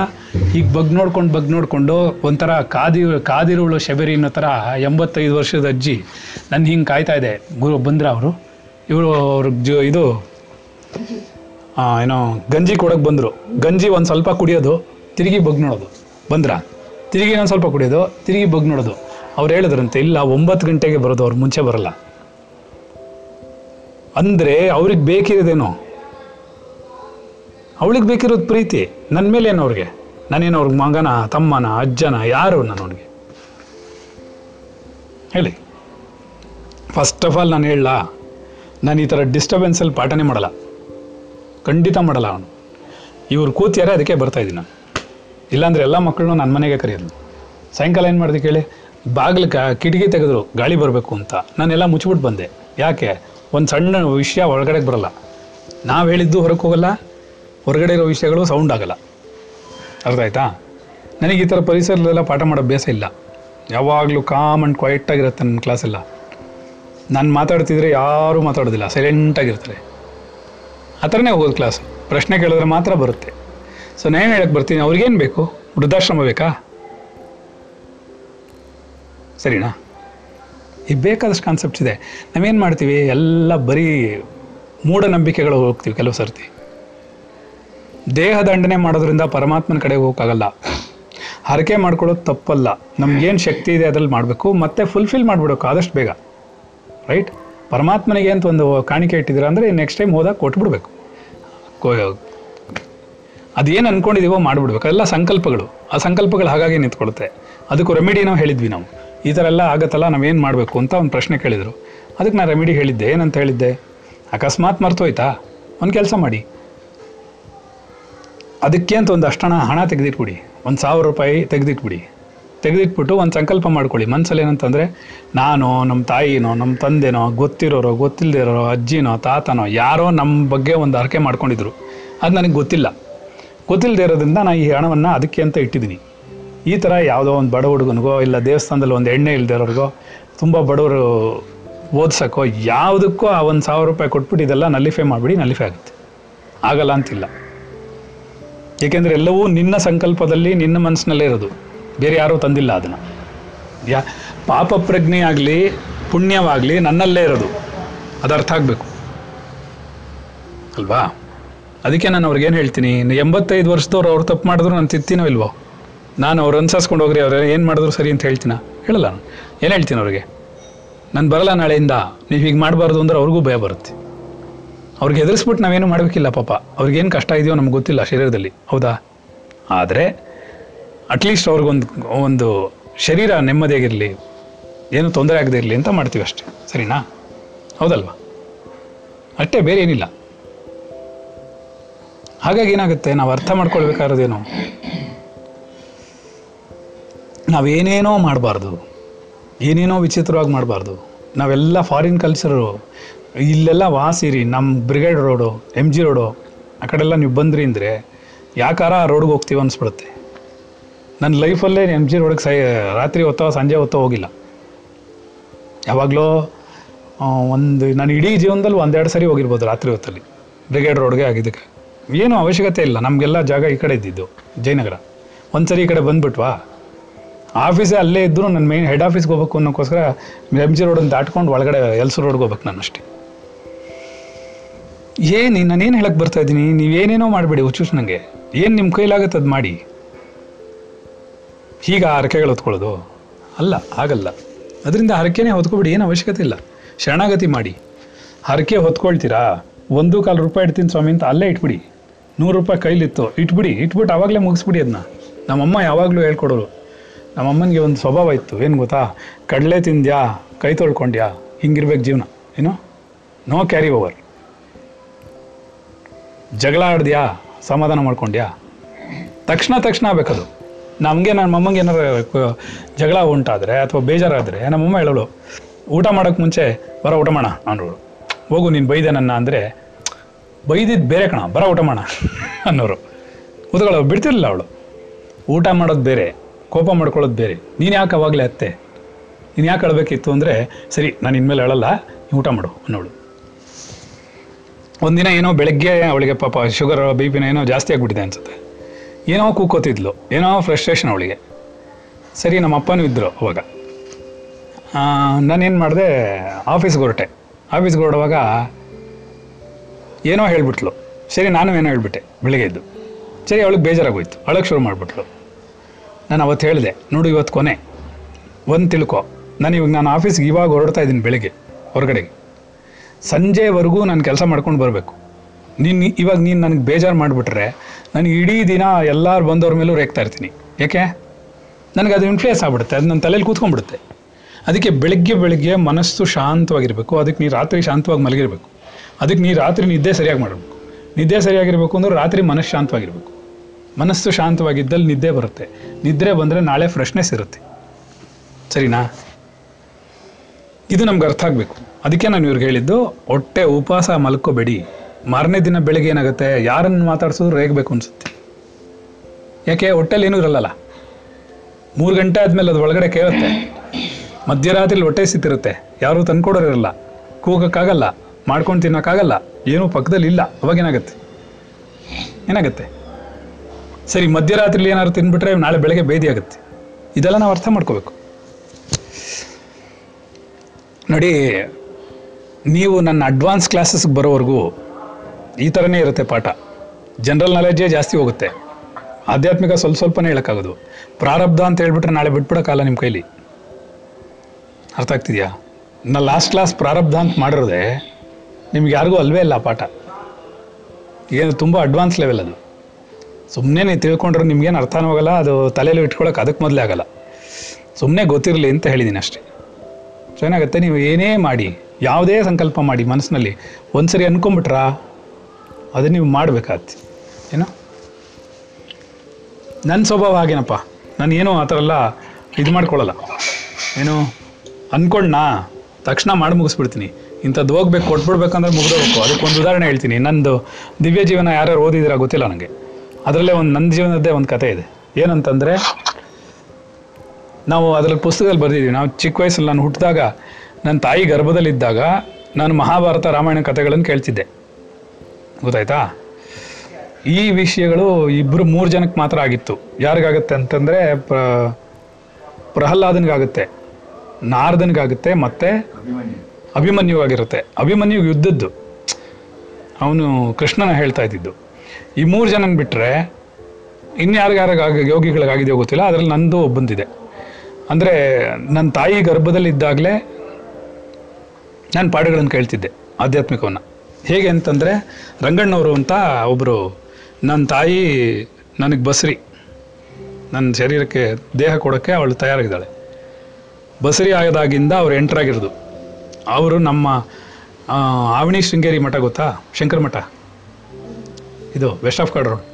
ಈಗ ಬಗ್ ನೋಡ್ಕೊಂಡು ಬಗ್ ನೋಡಿಕೊಂಡು ಒಂಥರ ಕಾದಿ ಕಾದಿರುಳು ಶಬರಿ ಅನ್ನೋ ಥರ ಎಂಬತ್ತೈದು ವರ್ಷದ ಅಜ್ಜಿ ನನ್ನ ಹಿಂಗೆ ಕಾಯ್ತಾ ಇದೆ. ಗುರು ಬಂದ್ರ ಅವರು ಇವರು ಅವ್ರ ಜೊ ಇದು ಏನೋ ಗಂಜಿ ಕೊಡೋಕ್ಕೆ ಬಂದರು. ಗಂಜಿ ಒಂದು ಸ್ವಲ್ಪ ಕುಡಿಯೋದು, ತಿರುಗಿ ಬಗ್ ನೋಡೋದು, ಬಂದ್ರ ತಿರುಗಿ ಇನ್ನೊಂದು ಸ್ವಲ್ಪ ಕುಡಿಯೋದು, ತಿರುಗಿ ಬಗ್ ನೋಡೋದು. ಅವ್ರು ಹೇಳಿದ್ರಂತೆ, ಇಲ್ಲ ಒಂಬತ್ತು ಗಂಟೆಗೆ ಬರೋದು, ಅವ್ರು ಮುಂಚೆ ಬರಲ್ಲ. ಅಂದರೆ ಅವ್ರಿಗೆ ಬೇಕಿರೋದೇನೋ, ಅವಳಿಗೆ ಬೇಕಿರೋದು ಪ್ರೀತಿ. ನನ್ನ ಮೇಲೆ ಏನು ಅವ್ರಿಗೆ, ನಾನೇನು ಅವ್ರಿಗೆ ಮಗನ, ತಮ್ಮನ, ಅಜ್ಜನ, ಯಾರು ನಾನು ಅವ್ರಿಗೆ? ಹೇಳಿ, ಫಸ್ಟ್ ಆಫ್ ಆಲ್ ನಾನು ಹೇಳಲ್ಲ, ನಾನು ಈ ಥರ ಡಿಸ್ಟರ್ಬೆನ್ಸಲ್ಲಿ ಪಾಠನೆ ಮಾಡಲ್ಲ, ಖಂಡಿತ ಮಾಡಲ್ಲ. ಅವನು ಇವ್ರು ಕೂತಿಯಾರೆ ಅದಕ್ಕೆ ಬರ್ತಾಯಿದ್ದೀನಿ ನಾನು. ಇಲ್ಲಾಂದರೆ ಎಲ್ಲ ಮಕ್ಕಳನ್ನೂ ನನ್ನ ಮನೆಗೆ ಕರೆಯೋದು. ಸಾಯಂಕಾಲ ಏನು ಮಾಡಿದೆ ಕೇಳಿ, ಬಾಗಿಲು ಕ ಕಿಟಕಿ ತೆಗೆದ್ರು ಗಾಳಿ ಬರಬೇಕು ಅಂತ. ನಾನೆಲ್ಲ ಮುಚ್ಚಿಬಿಟ್ಟು ಬಂದೆ. ಯಾಕೆ? ಒಂದು ಸಣ್ಣ ವಿಷಯ ಒಳಗಡೆಗೆ ಬರೋಲ್ಲ, ನಾವು ಹೇಳಿದ್ದು ಹೊರಕ್ಕೆ ಹೋಗಲ್ಲ, ಹೊರಗಡೆ ಇರೋ ವಿಷಯಗಳು ಸೌಂಡ್ ಆಗೋಲ್ಲ. ಅರ್ಥ ಆಯ್ತಾ? ನನಗೆ ಈ ಥರ ಪರಿಸರದೆಲ್ಲ ಪಾಠ ಮಾಡೋ ಅಭ್ಯಾಸ ಇಲ್ಲ. ಯಾವಾಗಲೂ ಕಾಮ್ ಆ್ಯಂಡ್ ಕ್ವೈಟಾಗಿರುತ್ತೆ ನನ್ನ ಕ್ಲಾಸೆಲ್ಲ. ನಾನು ಮಾತಾಡ್ತಿದ್ರೆ ಯಾರೂ ಮಾತಾಡೋದಿಲ್ಲ, ಸೈಲೆಂಟಾಗಿರ್ತಾರೆ. ಆ ಥರನೇ ಹೋಗೋದು ಕ್ಲಾಸ್. ಪ್ರಶ್ನೆ ಕೇಳಿದ್ರೆ ಮಾತ್ರ ಬರುತ್ತೆ. ಸೊ ನಾನು ಹೇಳಕ್ಕೆ ಬರ್ತೀನಿ, ಅವ್ರಿಗೇನು ಬೇಕು? ವೃದ್ಧಾಶ್ರಮ ಬೇಕಾ? ಸರಿನಾ? ಈ ಬೇಕಾದಷ್ಟು ಕಾನ್ಸೆಪ್ಟ್ಸ್ ಇದೆ. ನಾವೇನು ಮಾಡ್ತೀವಿ, ಎಲ್ಲ ಬರೀ ಮೂಢನಂಬಿಕೆಗಳು ಹೋಗ್ತೀವಿ. ಕೆಲವು ಸರ್ತಿ ದೇಹ ದಂಡನೆ ಮಾಡೋದ್ರಿಂದ ಪರಮಾತ್ಮನ ಕಡೆಗೆ ಹೋಗೋಕ್ಕಾಗಲ್ಲ. ಹರಕೆ ಮಾಡ್ಕೊಳ್ಳೋದು ತಪ್ಪಲ್ಲ, ನಮಗೇನು ಶಕ್ತಿ ಇದೆ ಅದರಲ್ಲಿ ಮಾಡಬೇಕು, ಮತ್ತೆ ಫುಲ್ಫಿಲ್ ಮಾಡಿಬಿಡೋಕೆ ಆದಷ್ಟು ಬೇಗ. ರೈಟ್? ಪರಮಾತ್ಮನಿಗೆ ಅಂತ ಒಂದು ಕಾಣಿಕೆ ಇಟ್ಟಿದ್ದೀರಾ ಅಂದರೆ ನೆಕ್ಸ್ಟ್ ಟೈಮ್ ಹೋದಾಗ ಕೊಟ್ಬಿಡ್ಬೇಕು. ಅದೇನು ಅಂದ್ಕೊಂಡಿದ್ದೀವೋ ಮಾಡಿಬಿಡ್ಬೇಕು. ಎಲ್ಲ ಸಂಕಲ್ಪಗಳು, ಆ ಸಂಕಲ್ಪಗಳು ಹಾಗಾಗಿ ನಿಂತ್ಕೊಳುತ್ತೆ. ಅದಕ್ಕೂ ರೆಮಿಡಿ ನಾವು ಹೇಳಿದ್ವಿ. ನಾವು ಈ ಥರ ಎಲ್ಲ ಆಗುತ್ತಲ್ಲ, ನಾವೇನು ಮಾಡಬೇಕು ಅಂತ ಒಂದು ಪ್ರಶ್ನೆ ಕೇಳಿದರು. ಅದಕ್ಕೆ ನಾನು ರೆಮಿಡಿ ಹೇಳಿದ್ದೆ. ಏನಂತ ಹೇಳಿದ್ದೆ? ಅಕಸ್ಮಾತ್ ಮರ್ತೋಯ್ತಾ, ಒಂದು ಕೆಲಸ ಮಾಡಿ, ಅದಕ್ಕೆ ಅಂತ ಒಂದು ಅಷ್ಟಣ ಹಣ ತೆಗೆದಿಟ್ಬಿಡಿ, ಒಂದು ಸಾವಿರ ರೂಪಾಯಿ ತೆಗೆದಿಟ್ಬಿಡಿ. ತೆಗೆದಿಟ್ಬಿಟ್ಟು ಒಂದು ಸಂಕಲ್ಪ ಮಾಡ್ಕೊಳ್ಳಿ ಮನಸ್ಸಲ್ಲಿ. ಏನಂತಂದರೆ, ನಾನು ನಮ್ಮ ತಾಯಿನೋ ನಮ್ಮ ತಂದೆನೋ ಗೊತ್ತಿರೋರೋ ಗೊತ್ತಿಲ್ಲದೆ ಇರೋರೋ ಅಜ್ಜಿನೋ ತಾತನೋ ಯಾರೋ ನಮ್ಮ ಬಗ್ಗೆ ಒಂದು ಹರಕೆ ಮಾಡ್ಕೊಂಡಿದ್ರು, ಅದು ನನಗೆ ಗೊತ್ತಿಲ್ಲ. ಗೊತ್ತಿಲ್ಲದೆ ಇರೋದ್ರಿಂದ ನಾನು ಈ ಹಣವನ್ನು ಅದಕ್ಕೆ ಅಂತ ಇಟ್ಟಿದ್ದೀನಿ. ಈ ಥರ ಯಾವುದೋ ಒಂದು ಬಡ ಹುಡುಗನಿಗೋ ಇಲ್ಲ ದೇವಸ್ಥಾನದಲ್ಲಿ ಒಂದು ಎಣ್ಣೆ ಇಲ್ಲದೆ ಇರೋರಿಗೋ ತುಂಬ ಬಡವರು ಓದಿಸೋಕ್ಕೋ ಯಾವುದಕ್ಕೋ ಆ ಒಂದು ಸಾವಿರ ರೂಪಾಯಿ ಕೊಟ್ಬಿಟ್ಟು ಇದೆಲ್ಲ ನಲಿಫೆ ಮಾಡಿಬಿಡಿ, ನಲಿಫೆ ಆಗುತ್ತೆ. ಆಗಲ್ಲ ಅಂತಿಲ್ಲ, ಏಕೆಂದರೆ ಎಲ್ಲವೂ ನಿನ್ನ ಸಂಕಲ್ಪದಲ್ಲಿ ನಿನ್ನ ಮನಸ್ಸಿನಲ್ಲೇ ಇರೋದು, ಬೇರೆ ಯಾರೂ ತಂದಿಲ್ಲ ಅದನ್ನು. ಯಾ ಪಾಪ ಪ್ರಜ್ಞೆ ಆಗಲಿ ಪುಣ್ಯವಾಗಲಿ ನನ್ನಲ್ಲೇ ಇರೋದು, ಅದು ಅರ್ಥ ಆಗಬೇಕು ಅಲ್ವಾ? ಅದಕ್ಕೆ ನಾನು ಅವ್ರಿಗೇನು ಹೇಳ್ತೀನಿ, ಎಂಬತ್ತೈದು ವರ್ಷದವ್ರು ಅವ್ರು ತಪ್ಪು ಮಾಡಿದ್ರು ನಾನು ತಿತ್ತೀನೋ ಇಲ್ವೋ, ನಾನು ಅವ್ರು ಅನ್ಸಸ್ಕೊಂಡು ಹೋಗ್ರಿ, ಅವ್ರು ಏನು ಮಾಡಿದ್ರು ಸರಿ ಅಂತ ಹೇಳ್ತೀನ? ಹೇಳಲ್ಲ. ನಾನು ಏನು ಹೇಳ್ತೀನಿ ಅವ್ರಿಗೆ, ನಾನು ಬರಲ್ಲ ನಾಳೆಯಿಂದ, ನೀವು ಹೀಗೆ ಮಾಡಬಾರ್ದು ಅಂದ್ರೆ ಅವ್ರಿಗೂ ಭಯ ಬರುತ್ತೆ. ಅವ್ರಿಗೆ ಹೆದರಿಸ್ಬಿಟ್ಟು ನಾವೇನು ಮಾಡಬೇಕಿಲ್ಲ ಪಾಪ. ಅವ್ರಿಗೇನು ಕಷ್ಟ ಇದೆಯೋ ನಮ್ಗೆ ಗೊತ್ತಿಲ್ಲ ಶರೀರದಲ್ಲಿ, ಹೌದಾ? ಆದರೆ ಅಟ್ಲೀಸ್ಟ್ ಅವ್ರಿಗೊಂದು ಒಂದು ಶರೀರ ನೆಮ್ಮದಿಯಾಗಿರಲಿ, ಏನೂ ತೊಂದರೆ ಆಗದೇ ಇರಲಿ ಅಂತ ಮಾಡ್ತೀವಿ ಅಷ್ಟೇ. ಸರಿನಾ? ಹೌದಲ್ವ? ಅಷ್ಟೇ, ಬೇರೆ ಏನಿಲ್ಲ. ಹಾಗಾಗಿ ಏನಾಗುತ್ತೆ, ನಾವು ಅರ್ಥ ಮಾಡ್ಕೊಳ್ಬೇಕಾದ್ರೇನು, ನಾವೇನೇನೋ ಮಾಡಬಾರ್ದು, ಏನೇನೋ ವಿಚಿತ್ರವಾಗಿ ಮಾಡಬಾರ್ದು. ನಾವೆಲ್ಲ ಫಾರಿನ್ ಕಲ್ಚರು, ಇಲ್ಲೆಲ್ಲ ವಾಸಿರಿ, ನಮ್ಮ brigade road, M G road, ಆ ಕಡೆಲ್ಲ ನೀವು ಬಂದ್ರಿ ಅಂದರೆ ಯಾಕಾರ ಆ ರೋಡ್ಗೆ ಹೋಗ್ತೀವಿ ಅನಿಸ್ಬಿಡುತ್ತೆ. ನನ್ನ ಲೈಫಲ್ಲೇ ಎಮ್ ಜಿ ರೋಡಿಗೆ ಸೈ ರಾತ್ರಿ ಹೊತ್ತೋ ಸಂಜೆ ಹೊತ್ತೋ ಹೋಗಿಲ್ಲ. ಯಾವಾಗಲೂ ಒಂದು, ನಾನು ಇಡೀ ಜೀವನದಲ್ಲಿ ಒಂದೆರಡು ಸಾರಿ ಹೋಗಿರ್ಬೋದು ರಾತ್ರಿ ಹೊತ್ತಲ್ಲಿ ಬ್ರಿಗೇಡ್ ರೋಡ್ಗೆ. ಆಗಿದ್ದಕ್ಕೆ ಏನೂ ಅವಶ್ಯಕತೆ ಇಲ್ಲ, ನಮಗೆಲ್ಲ ಜಾಗ ಈ ಕಡೆ ಇದ್ದಿದ್ದು ಜಯನಗರ. ಒಂದು ಸರಿ ಈ ಕಡೆ ಬಂದುಬಿಟ್ವಾ, ಆಫೀಸೇ ಅಲ್ಲೇ ಇದ್ದರೂ ನನ್ನ ಮೇನ್ ಹೆಡ್ ಆಫೀಸ್ಗೆ ಹೋಗ್ಬೇಕು ಅನ್ನೋಕ್ಕೋಸ್ಕರ ಎಮ್ ಜಿ ರೋಡನ್ನು ದಾಟ್ಕೊಂಡು ಒಳಗಡೆ ಎಲ್ಸು ರೋಡ್ಗೆ ಹೋಗ್ಬೇಕು ನಾನು ಅಷ್ಟೇ. ಏನು ನಾನೇನು ಹೇಳಕ್ಕೆ ಬರ್ತಾಯಿದ್ದೀನಿ, ನೀವೇನೇನೋ ಮಾಡಬೇಡಿ ಹುಚ್ಚುಸ್ ನನಗೆ. ಏನು ನಿಮ್ಮ ಕೈಲಾಗುತ್ತೆ ಅದು ಮಾಡಿ. ಹೀಗೆ ಹರಕೆಗಳು ಹೊತ್ಕೊಳ್ಳೋದು ಅಲ್ಲ, ಆಗಲ್ಲ. ಅದರಿಂದ ಹರಕೆನೇ ಹೊತ್ಕೊಬಿಡಿ, ಏನು ಅವಶ್ಯಕತೆ ಇಲ್ಲ. ಶರಣಾಗತಿ ಮಾಡಿ. ಹರಕೆ ಹೊತ್ಕೊಳ್ತೀರಾ, ಒಂದು ಕಾಲು ರೂಪಾಯಿ ಇಡ್ತೀನಿ ಸ್ವಾಮಿ ಅಂತ ಅಲ್ಲೇ ಇಟ್ಬಿಡಿ. ನೂರು ರೂಪಾಯಿ ಕೈಲಿತ್ತು ಇಟ್ಬಿಡಿ, ಇಟ್ಬಿಟ್ಟು ಆವಾಗಲೇ ಮುಗಿಸ್ಬಿಡಿ ಅದನ್ನ. ನಮ್ಮಮ್ಮ ಯಾವಾಗಲೂ ಹೇಳ್ಕೊಡೋರು. ನಮ್ಮಮ್ಮನಿಗೆ ಒಂದು ಸ್ವಭಾವ ಇತ್ತು, ಏನು ಗೊತ್ತಾ? ಕಡಲೆ ತಿಂದ್ಯಾ, ಕೈ ತೊಳ್ಕೊಂಡ್ಯಾ, ಹಿಂಗಿರ್ಬೇಕು ಜೀವನ. ಏನು ನೋ ಕ್ಯಾರಿ ಓವರ್. ಜಗಳ ಆಡ್ದ್ಯಾ, ಸಮಾಧಾನ ಮಾಡ್ಕೊಂಡ್ಯಾ, ತಕ್ಷಣ ತಕ್ಷಣ ಆಗಬೇಕದು. ನಮಗೆ ನಮ್ಮಮ್ಮಗೆ ಏನಾರು ಜಗಳ ಉಂಟಾದರೆ ಅಥವಾ ಬೇಜಾರಾದರೆ ನಮ್ಮಮ್ಮ ಹೇಳೋಳು, ಊಟ ಮಾಡೋಕ್ಕೆ ಮುಂಚೆ ಬರೋ ಊಟ ಮಾಡೋಣ ಅನ್ನೋರು. ಹೋಗು ನೀನು ಬೈದೆ ನನ್ನ ಅಂದರೆ, ಬೈದಿದ್ದು ಬೇರೆ ಕಣ, ಬರೋ ಊಟ ಮಾಡೋಣ ಅನ್ನೋರು. ಕೂತ್ಕೊಳ್ಳೋ ಬಿಡ್ತಿರಲಿಲ್ಲ ಅವಳು. ಊಟ ಮಾಡೋದು ಬೇರೆ, ಕೋಪ ಮಾಡ್ಕೊಳ್ಳೋದು ಬೇರೆ. ನೀನು ಯಾಕೆ ಅವಾಗಲೇ ಅತ್ತೆ, ನೀನು ಯಾಕೆ ಅಳಬೇಕಿತ್ತು ಅಂದರೆ, ಸರಿ ನಾನು ಇನ್ಮೇಲೆ ಹೇಳಲ್ಲ, ಊಟ ಮಾಡು ಅನ್ನೋಳು. ಒಂದಿನ ಏನೋ ಬೆಳಗ್ಗೆ ಅವಳಿಗೆ ಪಾಪ ಶುಗರ್ ಬಿ ಪಿನ ಏನೋ ಜಾಸ್ತಿ ಆಗಿಬಿಟ್ಟಿದೆ ಅನ್ಸುತ್ತೆ, ಏನೋ ಕೂಕೋತಿದ್ಲು, ಏನೋ ಫ್ರಸ್ಟ್ರೇಷನ್ ಅವಳಿಗೆ. ಸರಿ, ನಮ್ಮ ಅಪ್ಪನೂ ಇದ್ದರು ಅವಾಗ. ನಾನೇನು ಮಾಡಿದೆ, ಆಫೀಸ್ಗೆ ಹೊರಟೆ. ಆಫೀಸ್ಗೆ ಹೊರಡುವಾಗ ಏನೋ ಹೇಳಿಬಿಟ್ಲು. ಸರಿ, ನಾನು ಏನೋ ಹೇಳಿಬಿಟ್ಟೆ ಬೆಳಗ್ಗೆ ಇದ್ದು. ಸರಿ, ಅವಳಿಗೆ ಬೇಜಾರಾಗೋಯ್ತು, ಅಳಕ್ಕೆ ಶುರು ಮಾಡಿಬಿಟ್ಲು. ನಾನು ಅವತ್ತು ಹೇಳಿದೆ, ನೋಡು ಇವತ್ತು ಕೊನೆ, ಒಂದು ತಿಳ್ಕೊ, ನಾನು ಇವಾಗ ನಾನು ಆಫೀಸ್ಗೆ ಇವಾಗ ಹೊರಡ್ತಾ ಇದ್ದೀನಿ ಬೆಳಗ್ಗೆ ಹೊರಗಡೆಗೆ, ಸಂಜೆವರೆಗೂ ನಾನು ಕೆಲಸ ಮಾಡ್ಕೊಂಡು ಬರಬೇಕು. ನೀನು ಇವಾಗ ನೀನು ನನಗೆ ಬೇಜಾರು ಮಾಡಿಬಿಟ್ರೆ ನಾನು ಇಡೀ ದಿನ ಎಲ್ಲರೂ ಬಂದವ್ರ ಮೇಲೂ ರೇಗ್ತಾ ಇರ್ತೀನಿ. ಯಾಕೆ ನನಗೆ ಅದು ಇನ್ಫ್ಲೂಯೆನ್ಸ್ ಆಗ್ಬಿಡುತ್ತೆ, ಅದು ನನ್ನ ತಲೆಯಲ್ಲಿ ಕೂತ್ಕೊಂಡ್ಬಿಡುತ್ತೆ. ಅದಕ್ಕೆ ಬೆಳಗ್ಗೆ ಬೆಳಗ್ಗೆ ಮನಸ್ಸು ಶಾಂತವಾಗಿರಬೇಕು. ಅದಕ್ಕೆ ನೀ ರಾತ್ರಿ ಶಾಂತವಾಗಿ ಮಲಗಿರಬೇಕು. ಅದಕ್ಕೆ ನೀ ರಾತ್ರಿ ನಿದ್ದೆ ಸರಿಯಾಗಿ ಮಾಡಬೇಕು. ನಿದ್ದೆ ಸರಿಯಾಗಿರಬೇಕು ಅಂದರೆ ರಾತ್ರಿ ಮನಸ್ಸು ಶಾಂತವಾಗಿರಬೇಕು. ಮನಸ್ಸು ಶಾಂತವಾಗಿದ್ದಲ್ಲಿ ನಿದ್ದೆ ಬರುತ್ತೆ. ನಿದ್ರೆ ಬಂದರೆ ನಾಳೆ ಫ್ರೆಶ್ನೆಸ್ ಇರುತ್ತೆ. ಸರಿನಾ? ಇದು ನಮ್ಗೆ ಅರ್ಥ ಆಗಬೇಕು. ಅದಕ್ಕೆ ನಾನು ಇವ್ರಿಗೆ ಹೇಳಿದ್ದು, ಹೊಟ್ಟೆ ಉಪವಾಸ ಮಲ್ಕೋಬೇಡಿ. ಮಾರನೇ ದಿನ ಬೆಳಗ್ಗೆ ಏನಾಗುತ್ತೆ, ಯಾರನ್ನು ಮಾತಾಡ್ಸೋದು ರೇಗಬೇಕು ಅನಿಸುತ್ತೆ. ಯಾಕೆ ಹೊಟ್ಟೆಲಿ ಏನೂ ಇರಲ್ಲ. ಮೂರು ಗಂಟೆ ಆದಮೇಲೆ ಅದು ಒಳಗಡೆ ಕೇಳುತ್ತೆ. ಮಧ್ಯರಾತ್ರಿಲಿ ಹೊಟ್ಟೆ ಸಿತ್ತಿರುತ್ತೆ, ಯಾರೂ ತಂದ್ಕೊಡೋರಿರಲ್ಲ, ಕೂಗೋಕ್ಕಾಗಲ್ಲ, ಮಾಡ್ಕೊಂಡು ತಿನ್ನೋಕ್ಕಾಗಲ್ಲ, ಏನೂ ಪಕ್ಕದಲ್ಲಿ ಇಲ್ಲ. ಅವಾಗೇನಾಗುತ್ತೆ ಏನಾಗುತ್ತೆ ಸರಿ, ಮಧ್ಯರಾತ್ರಿಲಿ ಏನಾದ್ರು ತಿಂದ್ಬಿಟ್ರೆ ನಾಳೆ ಬೆಳಗ್ಗೆ ಬೇದಿ ಆಗುತ್ತೆ. ಇದೆಲ್ಲ ನಾವು ಅರ್ಥ ಮಾಡ್ಕೋಬೇಕು. ನೋಡಿ, ನೀವು ನನ್ನ ಅಡ್ವಾನ್ಸ್ ಕ್ಲಾಸಸ್ಗೆ ಬರೋವರೆಗೂ ಈ ಥರನೇ ಇರುತ್ತೆ ಪಾಠ. ಜನರಲ್ ನಾಲೆಡ್ಜೇ ಜಾಸ್ತಿ ಹೋಗುತ್ತೆ, ಆಧ್ಯಾತ್ಮಿಕ ಸ್ವಲ್ಪ ಸ್ವಲ್ಪನೇ ಹೇಳೋಕ್ಕಾಗೋದು. ಪ್ರಾರಬ್ಧ ಅಂತ ಹೇಳ್ಬಿಟ್ರೆ ನಾಳೆ ಬಿಟ್ಬಿಡೋಕ್ಕಲ್ಲ ನಿಮ್ಮ ಕೈಲಿ. ಅರ್ಥ ಆಗ್ತಿದೆಯಾ? ನಾನು ಲಾಸ್ಟ್ ಕ್ಲಾಸ್ ಪ್ರಾರಬ್ಧ ಅಂತ ಮಾಡಿರೋದೆ ನಿಮ್ಗೆ ಯಾರಿಗೂ ಅಲ್ವೇ ಇಲ್ಲ ಪಾಠ. ಏನು ತುಂಬ ಅಡ್ವಾನ್ಸ್ ಲೆವೆಲ್ ಅದು. ಸುಮ್ಮನೆ ನೀವು ತಿಳ್ಕೊಂಡ್ರೆ ನಿಮ್ಗೇನು ಅರ್ಥನೂ ಆಗೋಲ್ಲ, ಅದು ತಲೆಯಲ್ಲಿ ಇಟ್ಕೊಳ್ಳೋಕೆ ಅದಕ್ಕೆ ಮೊದಲೇ ಆಗೋಲ್ಲ. ಸುಮ್ಮನೆ ಗೊತ್ತಿರಲಿ ಅಂತ ಹೇಳಿದ್ದೀನಿ ಅಷ್ಟೇ. ಚೆನ್ನಾಗುತ್ತೆ. ನೀವು ಏನೇ ಮಾಡಿ, ಯಾವುದೇ ಸಂಕಲ್ಪ ಮಾಡಿ ಮನಸ್ಸಿನಲ್ಲಿ ಒಂದು ಸರಿ ಅಂದ್ಕೊಂಬಿಟ್ರಾ ಅದು ನೀವು ಮಾಡಬೇಕಾಗ್ತಿ. ಏನೋ ನನ್ನ ಸ್ವಭಾವ ಆಗೇನಪ್ಪ, ನಾನು ಏನೋ ಆ ಥರ ಎಲ್ಲ ಇದು ಮಾಡ್ಕೊಳ್ಳಲ್ಲ. ಏನು ಅಂದ್ಕೊಂಡ್ನಾ ತಕ್ಷಣ ಮಾಡಿ ಮುಗಿಸ್ಬಿಡ್ತೀನಿ. ಇಂಥದ್ದು ಹೋಗ್ಬೇಕು, ಕೊಟ್ಬಿಡ್ಬೇಕಂದ್ರೆ ಮುಗಿದೋಗ್ಬೇಕು. ಅದಕ್ಕೊಂದು ಉದಾಹರಣೆ ಹೇಳ್ತೀನಿ. ನಂದು ದಿವ್ಯ ಜೀವನ ಯಾರ್ಯಾರು ಓದಿದಿರ ಗೊತ್ತಿಲ್ಲ ನನಗೆ, ಅದರಲ್ಲೇ ಒಂದು ನನ್ನ ಜೀವನದ್ದೇ ಒಂದು ಕತೆ ಇದೆ. ಏನಂತಂದರೆ, ನಾವು ಅದರಲ್ಲಿ ಪುಸ್ತಕದಲ್ಲಿ ಬರೆದಿದ್ದೀವಿ, ನಾವು ಚಿಕ್ಕ ವಯಸ್ಸಲ್ಲಿ ನಾನು ಹುಟ್ಟಿದಾಗ ನನ್ನ ತಾಯಿ ಗರ್ಭದಲ್ಲಿದ್ದಾಗ ನಾನು ಮಹಾಭಾರತ ರಾಮಾಯಣ ಕಥೆಗಳನ್ನು ಕೇಳ್ತಿದ್ದೆ. ಗೊತ್ತಾಯ್ತಾ? ಈ ವಿಷಯಗಳು ಇಬ್ಬರು ಮೂರು ಜನಕ್ಕೆ ಮಾತ್ರ ಆಗಿತ್ತು. ಯಾರಿಗಾಗುತ್ತೆ ಅಂತಂದರೆ ಪ್ರ ಪ್ರಹ್ಲಾದನಿಗಾಗುತ್ತೆ, ನಾರದನಿಗಾಗುತ್ತೆ, ಮತ್ತು ಅಭಿಮನ್ಯುವಾಗಿರುತ್ತೆ. ಅಭಿಮನ್ಯು ಯುದ್ಧದ್ದು, ಅವನು ಕೃಷ್ಣನ ಹೇಳ್ತಾ ಇದ್ದಿದ್ದು. ಈ ಮೂರು ಜನನ ಬಿಟ್ಟರೆ ಇನ್ಯಾರಿಗಾರಾಗ ಯೋಗಿಗಳಿಗಾಗಿದೆಯೋ ಗೊತ್ತಿಲ್ಲ, ಅದರಲ್ಲಿ ನಂದು ಒಬ್ಬಂದಿದೆ. ಅಂದರೆ ನನ್ನ ತಾಯಿ ಗರ್ಭದಲ್ಲಿದ್ದಾಗಲೇ ನಾನು ಪಾಠಗಳನ್ನು ಕೇಳ್ತಿದ್ದೆ ಆಧ್ಯಾತ್ಮಿಕವನ್ನು. ಹೇಗೆ ಅಂತಂದರೆ, ರಂಗಣ್ಣವರು ಅಂತ ಒಬ್ಬರು, ನನ್ನ ತಾಯಿ ನನಗೆ ಬಸರಿ, ನನ್ನ ಶರೀರಕ್ಕೆ ದೇಹ ಕೊಡೋಕ್ಕೆ ಅವಳು ತಯಾರಾಗಿದ್ದಾಳೆ. ಬಸರಿ ಆಗೋದಾಗಿಂದ ಅವ್ರು ಎಂಟರಾಗಿರೋದು. ಅವರು ನಮ್ಮ ಆವಣಿ ಶೃಂಗೇರಿ ಮಠ ಗೊತ್ತಾ, ಶಂಕರ ಮಠ, ಇದು ವೆಸ್ಟ್ ಆಫ್ ಕಾರ್ಡ್ ರೋಡ್.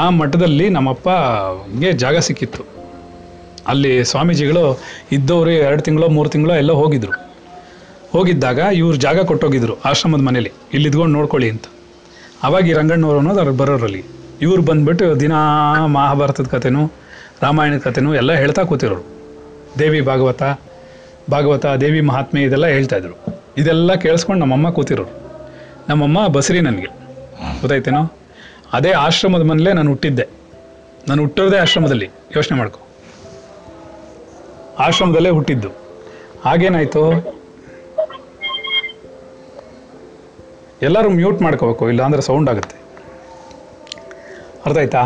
ಆ ಮಠದಲ್ಲಿ ನಮ್ಮಪ್ಪಗೆ ಜಾಗ ಸಿಕ್ಕಿತ್ತು. ಅಲ್ಲಿ ಸ್ವಾಮೀಜಿಗಳು ಇದ್ದವರು ಎರಡು ತಿಂಗಳು ಮೂರು ತಿಂಗಳು ಎಲ್ಲ ಹೋಗಿದ್ದರು. ಹೋಗಿದ್ದಾಗ ಇವ್ರು ಜಾಗ ಕೊಟ್ಟೋಗಿದ್ರು ಆಶ್ರಮದ ಮನೇಲಿ, ಇಲ್ಲಿ ಇದ್ಕೊಂಡು ನೋಡ್ಕೊಳ್ಳಿ ಅಂತ. ಅವಾಗ ಈ ರಂಗಣ್ಣವರು ಅನ್ನೋದು ಅವ್ರು ಬರೋರಲ್ಲಿ, ಇವ್ರು ಬಂದುಬಿಟ್ಟು ದಿನ ಮಹಾಭಾರತದ ಕಥೆನೂ ರಾಮಾಯಣದ ಕಥೆನೂ ಎಲ್ಲ ಹೇಳ್ತಾ ಕೂತಿರೋರು. ದೇವಿ ಭಾಗವತ ಭಾಗವತ ದೇವಿ ಮಹಾತ್ಮೆ ಇದೆಲ್ಲ ಹೇಳ್ತಾಯಿದ್ರು. ಇದೆಲ್ಲ ಕೇಳಿಸ್ಕೊಂಡು ನಮ್ಮಮ್ಮ ಕೂತಿರೋರು. ನಮ್ಮಮ್ಮ ಬಸರಿ ನನಗೆ, ಗೊತ್ತಾಯ್ತೇನೋ. ಅದೇ ಆಶ್ರಮದ ಮನೇಲೇ ನಾನು ಹುಟ್ಟಿದ್ದೆ. ನಾನು ಹುಟ್ಟಿರೋದೇ ಆಶ್ರಮದಲ್ಲಿ, ಯೋಚನೆ ಮಾಡ್ಕೊ, ಆಶ್ರಮದಲ್ಲೇ ಹುಟ್ಟಿದ್ದು. ಹಾಗೇನಾಯಿತು, ಎಲ್ಲರೂ ಮ್ಯೂಟ್ ಮಾಡ್ಕೋಬೇಕು, ಇಲ್ಲಾಂದರೆ ಸೌಂಡ್ ಆಗುತ್ತೆ. ಅರ್ಥ ಆಯ್ತಾ?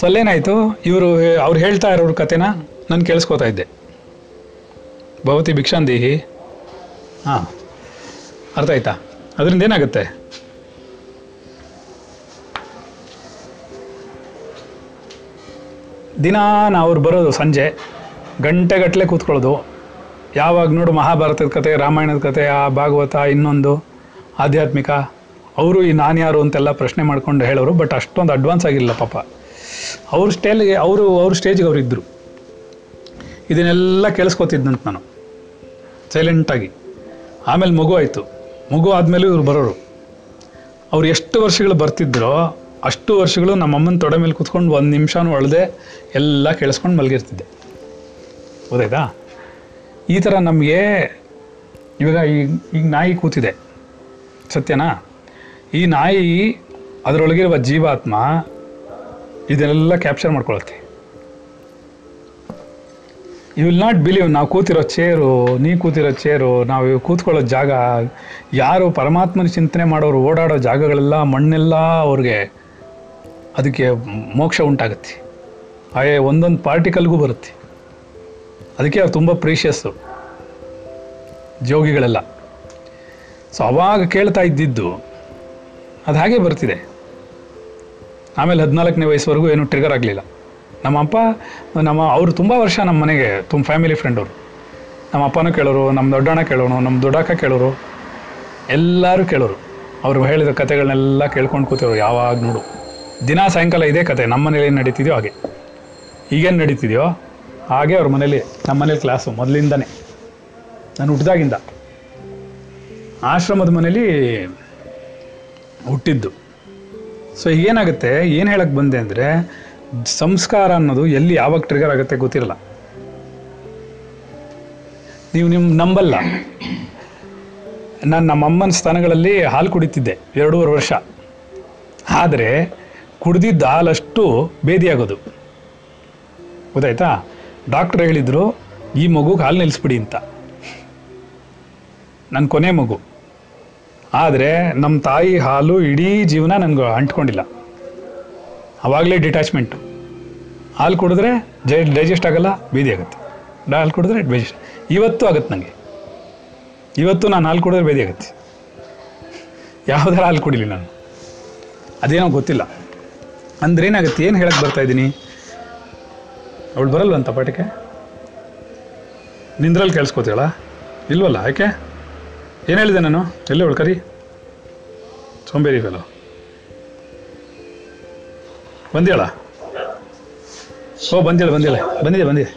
ಸೊಲ್ಲೇನಾಯಿತು, ಇವರು ಅವ್ರು ಹೇಳ್ತಾ ಇರೋರ ಕಥೆನ ನಾನು ಕೇಳಿಸ್ಕೋತಾ ಇದ್ದೆ. ಭವತಿ ಭಿಕ್ಷಾಂದೇಹಿ. ಹಾಂ, ಅರ್ಥ ಆಯ್ತಾ? ಅದರಿಂದ ಏನಾಗುತ್ತೆ, ದಿನ ನಾವು ಅವ್ರು ಬರೋದು ಸಂಜೆ ಗಂಟೆಗಟ್ಟಲೆ ಕೂತ್ಕೊಳ್ಳೋದು. ಯಾವಾಗ ನೋಡು ಮಹಾಭಾರತದ ಕತೆ, ರಾಮಾಯಣದ ಕತೆ, ಆ ಭಾಗವತ, ಇನ್ನೊಂದು ಆಧ್ಯಾತ್ಮಿಕ. ಅವರು ಈ ನಾನು ಯಾರು ಅಂತೆಲ್ಲ ಪ್ರಶ್ನೆ ಮಾಡ್ಕೊಂಡು ಹೇಳೋರು. ಬಟ್ ಅಷ್ಟೊಂದು ಅಡ್ವಾನ್ಸ್ ಆಗಿರಲಿಲ್ಲ ಪಾಪ. ಅವ್ರ ಸ್ಟೇಲ್ಗೆ ಅವರು ಅವ್ರ ಸ್ಟೇಜ್ಗೆ ಅವರಿದ್ದರು. ಇದನ್ನೆಲ್ಲ ಕೇಳಿಸ್ಕೊತಿದ್ದಂತ ನಾನು ಸೈಲೆಂಟಾಗಿ. ಆಮೇಲೆ ಮಗು ಆಯಿತು. ಮಗು ಆದಮೇಲೆ ಇವ್ರು ಬರೋರು. ಅವ್ರು ಎಷ್ಟು ವರ್ಷಗಳು ಬರ್ತಿದ್ರೋ ಅಷ್ಟು ವರ್ಷಗಳು ನಮ್ಮಮ್ಮನ ತೊಡೆ ಮೇಲೆ ಕೂತ್ಕೊಂಡು ಒಂದು ನಿಮಿಷನೂ ಅಳದೆ ಎಲ್ಲ ಕೇಳಿಸ್ಕೊಂಡು ಮಲಗಿರ್ತಿದ್ದೆ. ಗೊತ್ತಾಯ್ತಾ? ಈ ಥರ ನಮಗೆ ಇವಾಗ ಈಗ ಈಗ ನಾಯಿ ಕೂತಿದೆ ಸತ್ಯನಾ? ಈ ನಾಯಿ ಅದರೊಳಗಿರುವ ಜೀವಾತ್ಮ ಇದನ್ನೆಲ್ಲ ಕ್ಯಾಪ್ಚರ್ ಮಾಡ್ಕೊಳತ್ತೆ. ಯು ವಿಲ್ ನಾಟ್ ಬಿಲೀವ್, ನಾವು ಕೂತಿರೋ ಚೇರು, ನೀ ಕೂತಿರೋ ಚೇರು, ನಾವು ಕೂತ್ಕೊಳ್ಳೋ ಜಾಗ, ಯಾರು ಪರಮಾತ್ಮನ ಚಿಂತನೆ ಮಾಡೋರು ಓಡಾಡೋ ಜಾಗಗಳೆಲ್ಲ, ಮಣ್ಣೆಲ್ಲ ಅವ್ರಿಗೆ ಅದಕ್ಕೆ ಮೋಕ್ಷ ಉಂಟಾಗುತ್ತೆ. ಹಾಗೆ ಒಂದೊಂದು ಪಾರ್ಟಿಕಲ್ಗೂ ಬರುತ್ತೆ. ಅದಕ್ಕೆ ಅವ್ರು ತುಂಬ ಪ್ರೀಷಿಯಸ್ಸು ಜೋಗಿಗಳೆಲ್ಲ. ಸೊ ಅವಾಗ ಕೇಳ್ತಾ ಇದ್ದಿದ್ದು ಅದು ಹಾಗೆ ಬರ್ತಿದೆ. ಆಮೇಲೆ ಹದಿನಾಲ್ಕನೇ ವಯಸ್ಸುವರೆಗೂ ಏನೂ ಟ್ರಿಗರ್ ಆಗಲಿಲ್ಲ. ನಮ್ಮಪ್ಪ ನಮ್ಮ ಅವರು ತುಂಬ ವರ್ಷ ನಮ್ಮ ಮನೆಗೆ ತುಂಬ ಫ್ಯಾಮಿಲಿ ಫ್ರೆಂಡವರು. ನಮ್ಮ ಅಪ್ಪನೂ ಕೇಳೋರು, ನಮ್ಮ ದೊಡ್ಡಣ್ಣ ಕೇಳೋನು, ನಮ್ಮ ದೊಡ್ಡಕ್ಕ ಕೇಳೋರು, ಎಲ್ಲರೂ ಕೇಳೋರು. ಅವರು ಹೇಳಿದ ಕಥೆಗಳನ್ನೆಲ್ಲ ಕೇಳ್ಕೊಂಡು ಕೂತಿರೋರು. ಯಾವಾಗ ನೋಡು ದಿನ ಸಾಯಂಕಾಲ ಇದೇ ಕತೆ. ನಮ್ಮ ಮನೇಲಿ ಏನು ನಡೀತಿದೆಯೋ ಹಾಗೆ, ಈಗೇನು ನಡೀತಿದೆಯೋ ಹಾಗೆ ಅವ್ರ ಮನೇಲಿ. ನಮ್ಮ ಮನೇಲಿ ಕ್ಲಾಸು ಮೊದಲಿಂದನೇ, ನಾನು ಹುಟ್ಟಿದಾಗಿಂದ ಆಶ್ರಮದ ಮನೇಲಿ ಹುಟ್ಟಿದ್ದು. ಸೊ ಏನಾಗುತ್ತೆ, ಏನು ಹೇಳಕ್ಕೆ ಬಂದೆ ಅಂದರೆ, ಸಂಸ್ಕಾರ ಅನ್ನೋದು ಎಲ್ಲಿ ಯಾವಾಗ ಟ್ರಿಗರ್ ಆಗುತ್ತೆ ಗೊತ್ತಿರಲ್ಲ. ನೀವು ನಿಮ್ಮ ನಂಬಲ್ಲ, ನಾನು ನಮ್ಮಮ್ಮನ ಸ್ಥಾನಗಳಲ್ಲಿ ಹಾಲು ಕುಡಿತಿದ್ದೆ ಎರಡೂವರೆ ವರ್ಷ. ಆದರೆ ಕುಡಿದಿದ್ದ ಹಾಲಷ್ಟು ಬೇದಿಯಾಗೋದು, ಗೊತ್ತಾಯ್ತಾ? ಡಾಕ್ಟ್ರ್ ಹೇಳಿದರು ಈ ಮಗುಗೆ ಹಾಲು ನಿಲ್ಲಿಸ್ಬಿಡಿ ಅಂತ. ನನ್ನ ಕೊನೆ ಮಗು. ಆದರೆ ನಮ್ಮ ತಾಯಿ ಹಾಲು ಇಡೀ ಜೀವನ ನನಗೆ ಅಂಟ್ಕೊಂಡಿಲ್ಲ. ಆವಾಗಲೇ ಡಿಟ್ಯಾಚ್ಮೆಂಟು. ಹಾಲು ಕುಡಿದ್ರೆ ಜೈ ಡೈಜೆಸ್ಟ್ ಆಗೋಲ್ಲ, ಬೇದಿ ಆಗುತ್ತೆ. ಹಾಲು ಕುಡಿದ್ರೆ ಡೈಜೆಸ್ಟ್ ಇವತ್ತು ಆಗುತ್ತೆ ನನಗೆ. ಇವತ್ತು ನಾನು ಹಾಲು ಕುಡಿದ್ರೆ ಬೇದಿ ಆಗುತ್ತೆ. ಯಾವುದಾರ ಹಾಲು ಕುಡಿಲಿ ನಾನು, ಅದೇನೋ ಗೊತ್ತಿಲ್ಲ. ಅಂದರೆ ಏನಾಗುತ್ತೆ, ಏನು ಹೇಳಕ್ಕೆ ಬರ್ತಾಯಿದ್ದೀನಿ? ಅವಳು ಬರಲ್ವಂತ ಪಾಠಕ್ಕೆ? ನಿಂದ್ರಲ್ಲಿ ಕೇಳಿಸ್ಕೊತೀವಳ ಇಲ್ವಲ್ಲ? ಯಾಕೆ ಏನು ಹೇಳಿದೆ ನಾನು? ಎಲ್ಲಿ ಅವಳು? ಕರಿ ಸೋಂಬೇರಿ ಫೆಲೋ, ಬಂದಿಯಳ? ಓ ಬಂದಿಲ್ಲ ಬಂದಿಲ್ಲ ಬಂದಿದೆ ಬಂದಿದೆ.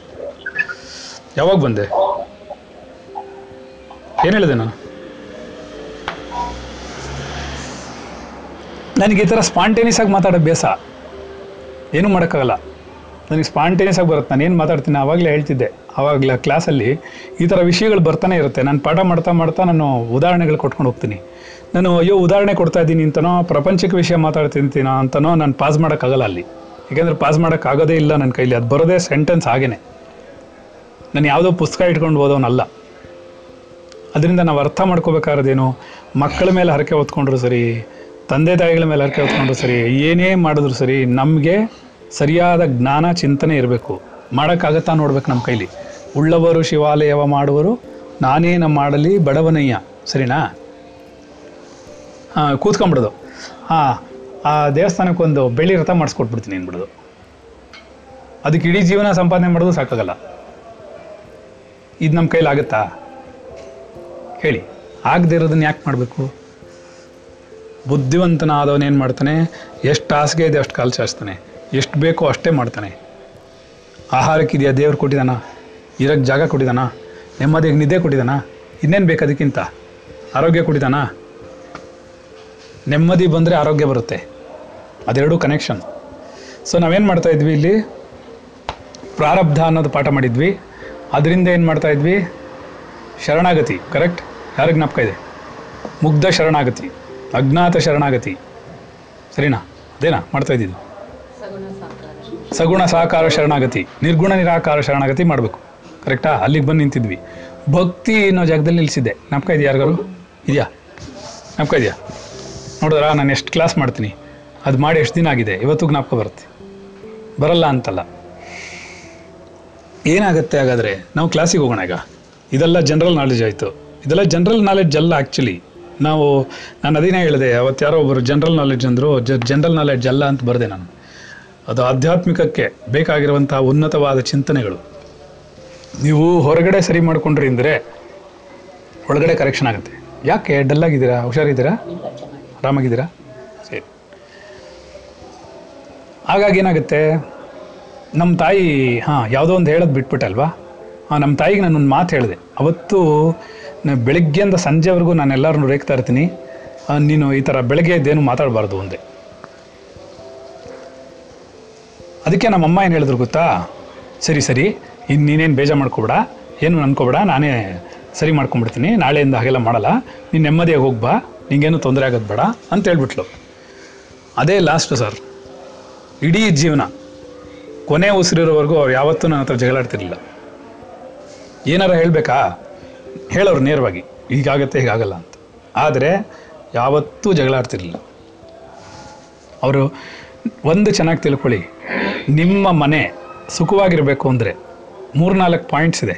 ಯಾವಾಗ ಬಂದೆ? ಏನು ಹೇಳಿದೆ ನಾನು? ನನಗೆ ಈ ಥರ ಸ್ಪಾಂಟೇನಿಯಸ್ ಆಗಿ ಮಾತಾಡೋ ಬೇಸರ, ಏನೂ ಮಾಡೋಕ್ಕಾಗಲ್ಲ. ನನಗೆ ಸ್ಪಾಂಟೇನಿಯಸ್ ಆಗಿ ಬರುತ್ತೆ. ನಾನು ಏನು ಮಾತಾಡ್ತೀನಿ ಆವಾಗಲೇ ಹೇಳ್ತಿದ್ದೆ. ಆವಾಗಲೇ ಕ್ಲಾಸಲ್ಲಿ ಈ ಥರ ವಿಷಯಗಳು ಬರ್ತಾನೆ ಇರುತ್ತೆ. ನಾನು ಪಾಠ ಮಾಡ್ತಾ ಮಾಡ್ತಾ ನಾನು ಉದಾಹರಣೆಗಳು ಕೊಟ್ಕೊಂಡು ಹೋಗ್ತೀನಿ. ನಾನು ಅಯ್ಯೋ ಉದಾಹರಣೆ ಕೊಡ್ತಾ ಇದ್ದೀನಿ ಅಂತನೋ, ಪ್ರಪಂಚಿಕ ವಿಷಯ ಮಾತಾಡ್ತಿಂತೀನೋ ಅಂತನೋ ನಾನು ಪಾಸ್ ಮಾಡೋಕ್ಕಾಗಲ್ಲ ಅಲ್ಲಿ. ಏಕೆಂದರೆ ಪಾಸ್ ಮಾಡೋಕ್ಕಾಗೋದೇ ಇಲ್ಲ ನನ್ನ ಕೈಲಿ. ಅದು ಬರೋದೇ ಸೆಂಟೆನ್ಸ್ ಹಾಗೇ. ನಾನು ಯಾವುದೋ ಪುಸ್ತಕ ಇಟ್ಕೊಂಡು ಓದೋನಲ್ಲ. ಅದರಿಂದ ನಾವು ಅರ್ಥ ಮಾಡ್ಕೋಬೇಕಾದ್ರೇನು, ಮಕ್ಕಳ ಮೇಲೆ ಹರಕೆ ಹೊತ್ಕೊಂಡ್ರು ಸರಿ, ತಂದೆ ತಾಯಿಗಳ ಮೇಲೆ ಹರಕೆ ಹೊತ್ಕೊಂಡ್ರು ಸರಿ, ಏನೇ ಮಾಡಿದ್ರು ಸರಿ, ನಮಗೆ ಸರಿಯಾದ ಜ್ಞಾನ ಚಿಂತನೆ ಇರಬೇಕು. ಮಾಡೋಕ್ಕಾಗತ್ತಾ ನೋಡ್ಬೇಕು ನಮ್ಮ ಕೈಲಿ. ಉಳ್ಳವರು ಶಿವಾಲಯವ ಮಾಡುವರು, ನಾನೇನ ಮಾಡಲಿ ಬಡವನಯ್ಯ. ಸರಿನಾ? ಹಾಂ, ಕೂತ್ಕೊಂಬಿಡೋದು. ಹಾಂ, ಆ ದೇವಸ್ಥಾನಕ್ಕೊಂದು ಬೆಳ್ಳಿ ರಥ ಮಾಡಿಸ್ಕೊಟ್ಬಿಡ್ತೀನಿ ಅಂದ್ಬಿಡೋದು. ಅದಕ್ಕೆ ಇಡೀ ಜೀವನ ಸಂಪಾದನೆ ಮಾಡೋದು ಸಾಕಾಗಲ್ಲ. ಇದು ನಮ್ಮ ಕೈಲಾಗುತ್ತಾ ಹೇಳಿ? ಆಗದೆ ಇರೋದನ್ನ ಯಾಕೆ ಮಾಡಬೇಕು? ಬುದ್ಧಿವಂತನಾದವನೇನು ಮಾಡ್ತಾನೆ? ಎಷ್ಟು ಹಾಸಿಗೆ ಇದೆ ಅಷ್ಟು ಕಾಲು ಚಾಚ್ತಾನೆ, ಎಷ್ಟು ಬೇಕೋ ಅಷ್ಟೇ ಮಾಡ್ತಾನೆ. ಆಹಾರಕ್ಕಿದೆಯಾ? ದೇವ್ರು ಕೊಟ್ಟಿದ್ದಾನ. ಇರೋಕ್ಕೆ ಜಾಗ ಕೊಟ್ಟಿದ್ದಾನ. ನೆಮ್ಮದಿಗೆ ನಿದ್ದೆ ಕೊಟ್ಟಿದ್ದಾನ. ಇನ್ನೇನು ಬೇಕು ಅದಕ್ಕಿಂತ? ಆರೋಗ್ಯ ಕೊಟ್ಟಿದ್ದಾನ. ನೆಮ್ಮದಿ ಬಂದರೆ ಆರೋಗ್ಯ ಬರುತ್ತೆ. ಅದೆರಡೂ ಕನೆಕ್ಷನ್. ಸೊ ನಾವೇನು ಮಾಡ್ತಾಯಿದ್ವಿ ಇಲ್ಲಿ? ಪ್ರಾರಬ್ಧ ಅನ್ನೋದು ಪಾಠ ಮಾಡಿದ್ವಿ. ಅದರಿಂದ ಏನು ಮಾಡ್ತಾಯಿದ್ವಿ? ಶರಣಾಗತಿ. ಕರೆಕ್ಟ್? ಯಾರಿಗೆ ಜ್ಞಾಪಕ ಇದೆ? ಮುಗ್ಧ ಶರಣಾಗತಿ, ಅಜ್ಞಾತ ಶರಣಾಗತಿ. ಸರಿನಾ? ಅದೇನಾ ಮಾಡ್ತಾಯಿದ್ದಿದ್ದು? ಸಗುಣ ಸಾಕಾರ ಶರಣಾಗತಿ, ನಿರ್ಗುಣ ನಿರಾಕಾರ ಶರಣಾಗತಿ ಮಾಡಬೇಕು. ಕರೆಕ್ಟಾ? ಅಲ್ಲಿಗೆ ಬಂದು ನಿಂತಿದ್ವಿ. ಭಕ್ತಿ ಅನ್ನೋ ಜಾಗದಲ್ಲಿ ನಿಲ್ಲಿಸಿದ್ದೆ. ಜ್ಞಾಪಕ ಇದೆಯಾ? ಯಾರಿಗಾರು ಇದೆಯಾ? ಜ್ಞಾಪಕ ಇದೆಯಾ? ನೋಡಿದ್ರಾ ನಾನು ಎಷ್ಟು ಕ್ಲಾಸ್ ಮಾಡ್ತೀನಿ, ಅದು ಮಾಡಿ ಎಷ್ಟು ದಿನ ಆಗಿದೆ, ಇವತ್ತು ಜ್ಞಾಪಕ ಬರುತ್ತೆ. ಬರಲ್ಲ ಅಂತಲ್ಲ. ಏನಾಗುತ್ತೆ ಹಾಗಾದರೆ? ನಾವು ಕ್ಲಾಸಿಗೆ ಹೋಗೋಣ ಈಗ. ಇದೆಲ್ಲ ಜನರಲ್ ನಾಲೆಡ್ಜ್ ಆಯಿತು. ಇದೆಲ್ಲ ಜನರಲ್ ನಾಲೆಡ್ಜ್ ಅಲ್ಲ ಆ್ಯಕ್ಚುಲಿ. ನಾವು ನಾನು ಅದೇನೇ ಹೇಳಿದೆ ಅವತ್ತು, ಯಾರೋ ಒಬ್ಬರು ಜನರಲ್ ನಾಲೆಡ್ಜ್ ಅಂದರು. ಜ ಜನರಲ್ ನಾಲೆಡ್ಜ್ ಅಲ್ಲ ಅಂತ ಬರೆದೆ ನಾನು. ಅದು ಆಧ್ಯಾತ್ಮಿಕಕ್ಕೆ ಬೇಕಾಗಿರುವಂಥ ಉನ್ನತವಾದ ಚಿಂತನೆಗಳು. ನೀವು ಹೊರಗಡೆ ಸರಿ ಮಾಡಿಕೊಂಡ್ರಿ ಅಂದರೆ ಒಳಗಡೆ ಕರೆಕ್ಷನ್ ಆಗುತ್ತೆ. ಯಾಕೆ ಡಲ್ಲಾಗಿದ್ದೀರಾ? ಹುಷಾರಿದ್ದೀರಾ? ಆರಾಮಾಗಿದ್ದೀರಾ? ಸರಿ. ಹಾಗಾಗಿ ಏನಾಗುತ್ತೆ, ನಮ್ಮ ತಾಯಿ ಹಾಂ ಯಾವುದೋ ಒಂದು ಹೇಳೋದು ಬಿಟ್ಬಿಟ್ಟಲ್ವಾ. ಹಾಂ, ನಮ್ಮ ತಾಯಿಗೆ ನಾನೊಂದು ಮಾತು ಹೇಳಿದೆ ಅವತ್ತು. ಬೆಳಗ್ಗೆಯಿಂದ ಸಂಜೆವರೆಗೂ ನಾನು ಎಲ್ಲರನ್ನೂ ರೇಗ್ತಾ ಇರ್ತೀನಿ, ನೀನು ಈ ಥರ ಬೆಳಗ್ಗೆ ಇದ್ದೇನು ಮಾತಾಡಬಾರ್ದು ಒಂದೇ. ಅದಕ್ಕೆ ನಮ್ಮಮ್ಮ ಏನು ಹೇಳಿದ್ರು ಗೊತ್ತಾ? ಸರಿ ಸರಿ, ಇನ್ನು ನೀನೇನು ಬೇಜಾರು ಮಾಡ್ಕೊಬೇಡ, ಏನು ಅಂದ್ಕೊಬೇಡ, ನಾನೇ ಸರಿ ಮಾಡ್ಕೊಂಡ್ಬಿಡ್ತೀನಿ, ನಾಳೆಯಿಂದ ಹಾಗೆಲ್ಲ ಮಾಡಲ್ಲ, ನೀನು ನೆಮ್ಮದಿಯಾಗಿ ಹೋಗ್ಬಾ, ನಿಂಗೇನು ತೊಂದರೆ ಆಗೋದು ಬೇಡ ಅಂತ ಹೇಳ್ಬಿಟ್ಲು. ಅದೇ ಲಾಸ್ಟು ಸರ್. ಇಡೀ ಜೀವನ ಕೊನೆ ಉಸಿರಿರೋವರೆಗೂ ಅವ್ರು ಯಾವತ್ತೂ ನನ್ನ ಹತ್ರ ಜಗಳಾಡ್ತಿರ್ಲಿಲ್ಲ. ಏನಾರು ಹೇಳಬೇಕಾ ಹೇಳೋರು ನೇರವಾಗಿ, ಹೀಗಾಗತ್ತೆ ಹೀಗಾಗಲ್ಲ ಅಂತ. ಆದರೆ ಯಾವತ್ತೂ ಜಗಳಾಡ್ತಿರ್ಲಿಲ್ಲ ಅವರು. ಒಂದು ಚೆನ್ನಾಗಿ ತಿಳ್ಕೊಳ್ಳಿ, ನಿಮ್ಮ ಮನೆ ಸುಖವಾಗಿರಬೇಕು ಅಂದರೆ ಮೂರ್ನಾಲ್ಕು ಪಾಯಿಂಟ್ಸ್ ಇದೆ,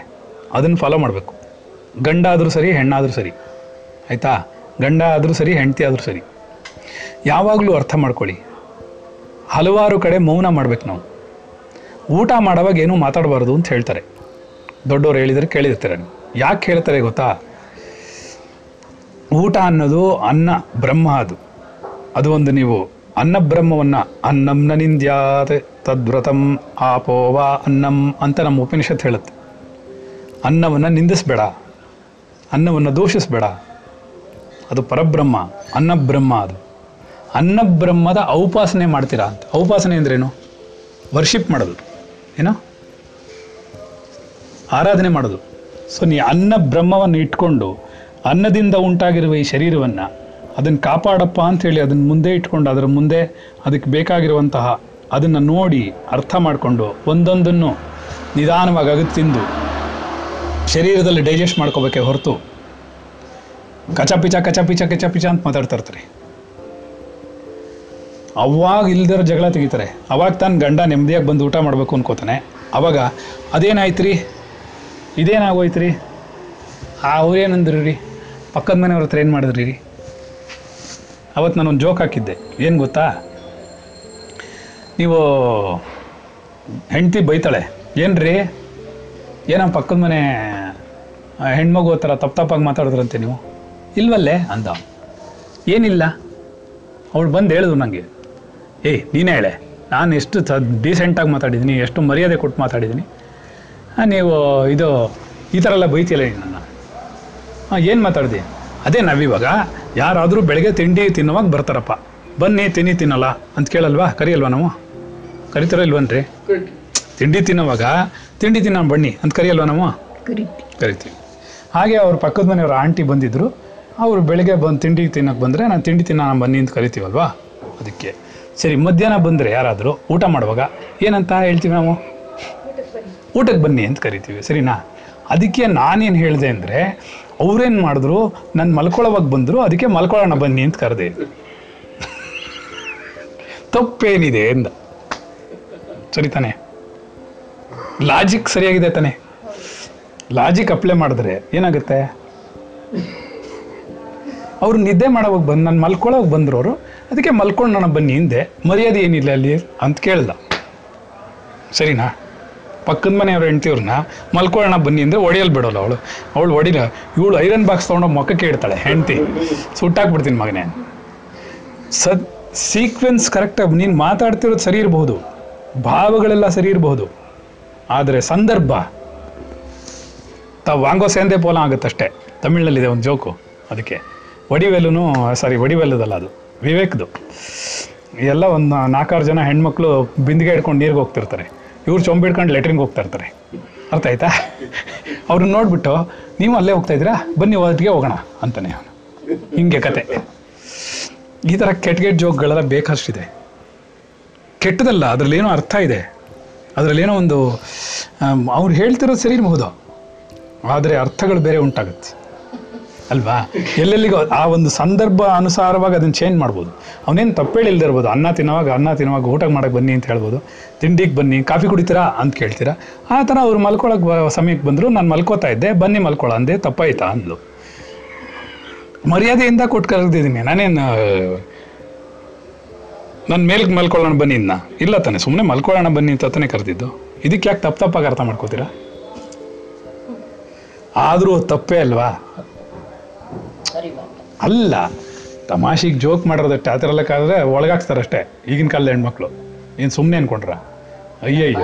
ಅದನ್ನು ಫಾಲೋ ಮಾಡಬೇಕು. ಗಂಡ ಆದರೂ ಸರಿ, ಹೆಣ್ಣಾದರೂ ಸರಿ, ಆಯಿತಾ? ಗಂಡ ಆದರೂ ಸರಿ, ಹೆಂಡತಿ ಆದರೂ ಸರಿ. ಯಾವಾಗಲೂ ಅರ್ಥ ಮಾಡ್ಕೊಳ್ಳಿ, ಹಲವಾರು ಕಡೆ ಮೌನ ಮಾಡಬೇಕು ನಾವು. ಊಟ ಮಾಡೋವಾಗ ಏನೂ ಮಾತಾಡಬಾರ್ದು ಅಂತ ಹೇಳ್ತಾರೆ ದೊಡ್ಡವರು, ಹೇಳಿದರೆ ಕೇಳಿರ್ತಾರೆ. ಯಾಕೆ ಹೇಳ್ತಾರೆ ಗೊತ್ತಾ? ಊಟ ಅನ್ನೋದು ಅನ್ನ ಬ್ರಹ್ಮ, ಅದು ಅದು ಒಂದು ನೀವು ಅನ್ನಬ್ರಹ್ಮವನ್ನು ಅನ್ನಂನಿಂದ್ಯಾತ್ ತದ್ವ್ರತಂ ಆಪೋವಾ ಅನ್ನಂ ಅಂತ ನಮ್ಮ ಉಪನಿಷತ್ ಹೇಳುತ್ತೆ. ಅನ್ನವನ್ನು ನಿಂದಿಸಬೇಡ, ಅನ್ನವನ್ನು ದೂಷಿಸಬೇಡ, ಅದು ಪರಬ್ರಹ್ಮ, ಅನ್ನಬ್ರಹ್ಮ. ಅದು ಅನ್ನಬ್ರಹ್ಮದ ಔಪಾಸನೆ ಮಾಡ್ತೀರಾ ಅಂತ. ಔಪಾಸನೆ ಅಂದ್ರೇನು? ವರ್ಷಿಪ್ ಮಾಡೋದು, ಏನೋ ಆರಾಧನೆ ಮಾಡೋದು. ಸೊ ನೀ ಅನ್ನ ಬ್ರಹ್ಮವನ್ನು ಇಟ್ಕೊಂಡು ಅನ್ನದಿಂದ ಉಂಟಾಗಿರುವ ಈ ಶರೀರವನ್ನು ಅದನ್ನು ಕಾಪಾಡಪ್ಪ ಅಂಥೇಳಿ ಅದನ್ನು ಮುಂದೆ ಇಟ್ಕೊಂಡು ಅದರ ಮುಂದೆ ಅದಕ್ಕೆ ಬೇಕಾಗಿರುವಂತಹ ಅದನ್ನು ನೋಡಿ ಅರ್ಥ ಮಾಡಿಕೊಂಡು ಒಂದೊಂದನ್ನು ನಿಧಾನವಾಗಿ ಅಗದು ತಿಂದು ಶರೀರದಲ್ಲಿ ಡೈಜೆಸ್ಟ್ ಮಾಡ್ಕೋಬೇಕೆ ಹೊರತು ಕಚಪಿಚ ಕಚಪಿಚ ಕಚಪಿಚ ಅಂತ ಮಾತಾಡ್ತಾ ಇರ್ತಾರೆ. ಅವಾಗ ಇಲ್ದಿರೋ ಜಗಳ ತೆಗಿತಾರೆ. ಅವಾಗ ತಾನು ಗಂಡ ನೆಮ್ಮದಿಯಾಗಿ ಬಂದು ಊಟ ಮಾಡಬೇಕು ಅನ್ಕೋತಾನೆ. ಅವಾಗ ಅದೇನಾಯ್ತ್ರಿ, ಇದೇನಾಗೋಯ್ತ್ರಿ, ಅವ್ರೇನಂದ್ರಿ ರೀ, ಪಕ್ಕದ ಮನೆಯವ್ರ ಹತ್ರ ಏನು ಮಾಡಿದ್ರಿ ರೀ. ಅವತ್ತು ನಾನೊಂದು ಜೋಕ್ ಹಾಕಿದ್ದೆ, ಏನು ಗೊತ್ತಾ? ನೀವು ಹೆಂಡ್ತಿ ಬೈತಾಳೆ, ಏನು ರೀ ಏನೋ ಪಕ್ಕದ ಮನೆ ಹೆಣ್ಮಗು ಥರ ತಪ್ಪು ತಪ್ಪಾಗಿ ಮಾತಾಡಿದ್ರಂತೆ ನೀವು, ಇಲ್ವಲ್ಲೇ ಅಂದ. ಏನಿಲ್ಲ, ಅವಳು ಬಂದು ಹೇಳಿದ್ರು ನನಗೆ, ಏಯ್ ನೀನೇ ಹೇಳೆ, ನಾನು ಎಷ್ಟು ಡೀಸೆಂಟಾಗಿ ಮಾತಾಡಿದ್ದೀನಿ, ಎಷ್ಟು ಮರ್ಯಾದೆ ಕೊಟ್ಟು ಮಾತಾಡಿದ್ದೀನಿ, ನೀವು ಇದು ಈ ಥರ ಎಲ್ಲ ಬೈತಿಯಲ್ಲ ನನ್ನ. ಹಾಂ, ಏನು ಮಾತಾಡಿದೆ? ಅದೇ ನಾವಿವಾಗ ಯಾರಾದರೂ ಬೆಳಗ್ಗೆ ತಿಂಡಿ ತಿನ್ನೋವಾಗ ಬರ್ತಾರಪ್ಪ, ಬನ್ನಿ ತಿನ್ನಿ ತಿನ್ನಲ್ಲ ಅಂತ ಕೇಳಲ್ವಾ, ಕರಿಯಲ್ವಾ? ನಾವು ಕರಿತಾರೋ ಇಲ್ವನ್ರಿ? ತಿಂಡಿ ತಿನ್ನೋವಾಗ ತಿಂಡಿ ತಿನ್ನೋ ಬನ್ನಿ ಅಂತ ಕರಿಯಲ್ವಾ ನಾವು? ಕರಿತೀವಿ. ಹಾಗೆ ಅವ್ರ ಪಕ್ಕದ ಮನೆಯವ್ರ ಆಂಟಿ ಬಂದಿದ್ದರು, ಅವರು ಬೆಳಗ್ಗೆ ಬಂದು ತಿಂಡಿ ತಿನ್ನೋಕ್ಕೆ ಬಂದರೆ ನಾನು ತಿಂಡಿ ತಿನ್ನೋ ಬನ್ನಿ ಅಂತ ಕರಿತೀವಲ್ವಾ, ಅದಕ್ಕೆ. ಸರಿ, ಮಧ್ಯಾಹ್ನ ಬಂದರೆ ಯಾರಾದರೂ ಊಟ ಮಾಡುವಾಗ ಏನಂತ ಹೇಳ್ತೀವಿ ನಾವು? ಊಟಕ್ಕೆ ಬನ್ನಿ ಅಂತ ಕರಿತೀವಿ, ಸರಿನಾ? ಅದಕ್ಕೆ ನಾನೇನು ಹೇಳಿದೆ ಅಂದರೆ, ಅವ್ರೇನು ಮಾಡಿದ್ರು, ನಾನು ಮಲ್ಕೊಳ್ಳೋವಾಗ ಬಂದರು, ಅದಕ್ಕೆ ಮಲ್ಕೊಳ್ಳೋಣ ಬನ್ನಿ ಅಂತ ಕರೆದೆ. ತಪ್ಪೇನಿದೆ ಎಂದ, ಸರಿ ತಾನೆ? ಲಾಜಿಕ್ ಸರಿಯಾಗಿದೆ ತಾನೆ? ಲಾಜಿಕ್ ಅಪ್ಲೈ ಮಾಡಿದ್ರೆ ಏನಾಗುತ್ತೆ? ಅವ್ರು ನಿದ್ದೆ ಮಾಡೋವಾಗ ಬಂದು ನಾನು ಮಲ್ಕೊಳ್ಳೋವಾಗ ಬಂದರು ಅವರು, ಅದಕ್ಕೆ ಮಲ್ಕೊಳ್ಳೋಣ ಬನ್ನಿ ಹಿಂದೆ, ಮರ್ಯಾದೆ ಏನಿಲ್ಲ ಅಲ್ಲಿ ಅಂತ ಕೇಳ್ದ, ಸರಿನಾ? ಪಕ್ಕದ ಮನೆಯವ್ರ ಹೆಂಡ್ತಿಯವ್ರನ್ನ ಮಲ್ಕೊಳ್ಳೋಣ ಬನ್ನಿ ಅಂದರೆ ಒಡೆಯಲ್ ಬಿಡೋಲ್ಲ ಅವಳು. ಅವಳು ಒಡಿನ, ಇವಳು ಐರನ್ ಬಾಕ್ಸ್ ತೊಗೊಂಡೋಗಿ ಮೊಕ್ಕಕ್ಕೆ ಇಡ್ತಾಳೆ ಹೆಂಡ್ತಿ, ಸುಟ್ಟಾಕ್ಬಿಡ್ತೀನಿ ಮಗನೇ. ಸದ್ ಸೀಕ್ವೆನ್ಸ್ ಕರೆಕ್ಟಾಗಿ ನೀನು ಮಾತಾಡ್ತಿರೋದು ಸರಿ ಇರಬಹುದು, ಭಾವಗಳೆಲ್ಲ ಸರಿ ಇರಬಹುದು, ಆದರೆ ಸಂದರ್ಭ ತಾವು ವಾಂಗೋ ಸೇಂದೆ ಪೋಲ ಆಗುತ್ತಷ್ಟೇ. ತಮಿಳಿನಲ್ಲಿದೆ ಒಂದು ಜೋಕು, ಅದಕ್ಕೆ ಒಡಿವೆಲ್ಲೂ ಸಾರಿ ಒಡಿವೆಲ್ಲದಲ್ಲ ಅದು ವಿವೇಕ್ದು, ಎಲ್ಲ ಒಂದು ನಾಲ್ಕಾರು ಜನ ಹೆಣ್ಮಕ್ಳು ಬಿಂದಿಗೆ ಹಿಡ್ಕೊಂಡು ನೀರಿಗೆ ಹೋಗ್ತಿರ್ತಾರೆ, ಇವ್ರು ಚೊಂಬು ಹಿಡ್ಕೊಂಡು ಲೆಟ್ರಿನ್ಗೆ ಹೋಗ್ತಾ ಇರ್ತಾರೆ, ಅರ್ಥ ಆಯ್ತಾ? ಅವ್ರನ್ನ ನೋಡ್ಬಿಟ್ಟು ನೀವು ಅಲ್ಲೇ ಹೋಗ್ತಾಯಿದ್ದೀರಾ, ಬನ್ನಿ ಒಟ್ಟಿಗೆ ಹೋಗೋಣ ಅಂತಾನೆ ಅವನು. ಹಿಂಗೆ ಕತೆ. ಈ ಥರ ಕೆಟ್ಟ ಕೆಟ್ಟ ಜೋಕ್ಗಳೆಲ್ಲ ಬೇಕಷ್ಟಿದೆ. ಕೆಟ್ಟದಲ್ಲ, ಅದರಲ್ಲೇನೋ ಅರ್ಥ ಇದೆ, ಅದರಲ್ಲೇನೋ ಒಂದು ಅವ್ರು ಹೇಳ್ತಿರೋದು ಸರಿ ಇರಬಹುದು, ಆದರೆ ಅರ್ಥಗಳು ಬೇರೆ ಉಂಟಾಗುತ್ತೆ ಅಲ್ವಾ? ಎಲ್ಲೆಲ್ಲಿಗೂ ಆ ಒಂದು ಸಂದರ್ಭ ಅನುಸಾರವಾಗಿ ಅದನ್ನು ಚೇಂಜ್ ಮಾಡ್ಬೋದು. ಅವನೇನು ತಪ್ಪೇಳಿಲ್ಲದೆ ಇರ್ಬೋದು. ಅನ್ನ ತಿನ್ನೋವಾಗ ಅನ್ನ ತಿನ್ನೋವಾಗ ಊಟ ಮಾಡೋಕ್ಕೆ ಬನ್ನಿ ಅಂತ ಹೇಳ್ಬೋದು, ತಿಂಡಿಗೆ ಬನ್ನಿ, ಕಾಫಿ ಕುಡಿತೀರಾ ಅಂತ ಕೇಳ್ತೀರಾ. ಆ ಥರ ಅವ್ರು ಮಲ್ಕೊಳ್ಳೋಕೆ ಸಮಯಕ್ಕೆ ಬಂದರು, ನಾನು ಮಲ್ಕೋತಾ ಇದ್ದೆ, ಬನ್ನಿ ಮಲ್ಕೊಳ್ಳೋ ಅಂದೆ, ತಪ್ಪಾಯ್ತಾ ಅಂದ್ಲು. ಮರ್ಯಾದೆಯಿಂದ ಕೊಟ್ಟು ಕರೆದಿದ್ದೀನಿ, ನಾನೇನು ನನ್ನ ಮೇಲ್ಗೆ ಮಲ್ಕೊಳ್ಳೋಣ ಬನ್ನಿ ಇನ್ನ ಇಲ್ಲ ತಾನೆ, ಸುಮ್ಮನೆ ಮಲ್ಕೊಳ್ಳೋಣ ಬನ್ನಿ ಅಂತ ತಾನೇ ಕರೆದಿದ್ದು, ಇದಕ್ಕೆ ಯಾಕೆ ತಪ್ಪು ತಪ್ಪಾಗಿ ಅರ್ಥ ಮಾಡ್ಕೋತೀರಾ? ಆದರೂ ತಪ್ಪೇ ಅಲ್ವಾ? ಅಲ್ಲ, ತಮಾಷೆಗೆ ಜೋಕ್ ಮಾಡಿರೋದಷ್ಟೇ. ಆ ಥರ ಎಲ್ಲಕ್ಕಾದರೆ ಒಳಗಾಕ್ತಾರಷ್ಟೇ ಈಗಿನ ಕಾಲದ ಹೆಣ್ಮಕ್ಳು. ಏನು ಸುಮ್ಮನೆ ಅನ್ಕೊಂಡ್ರ? ಅಯ್ಯಯ್ಯ,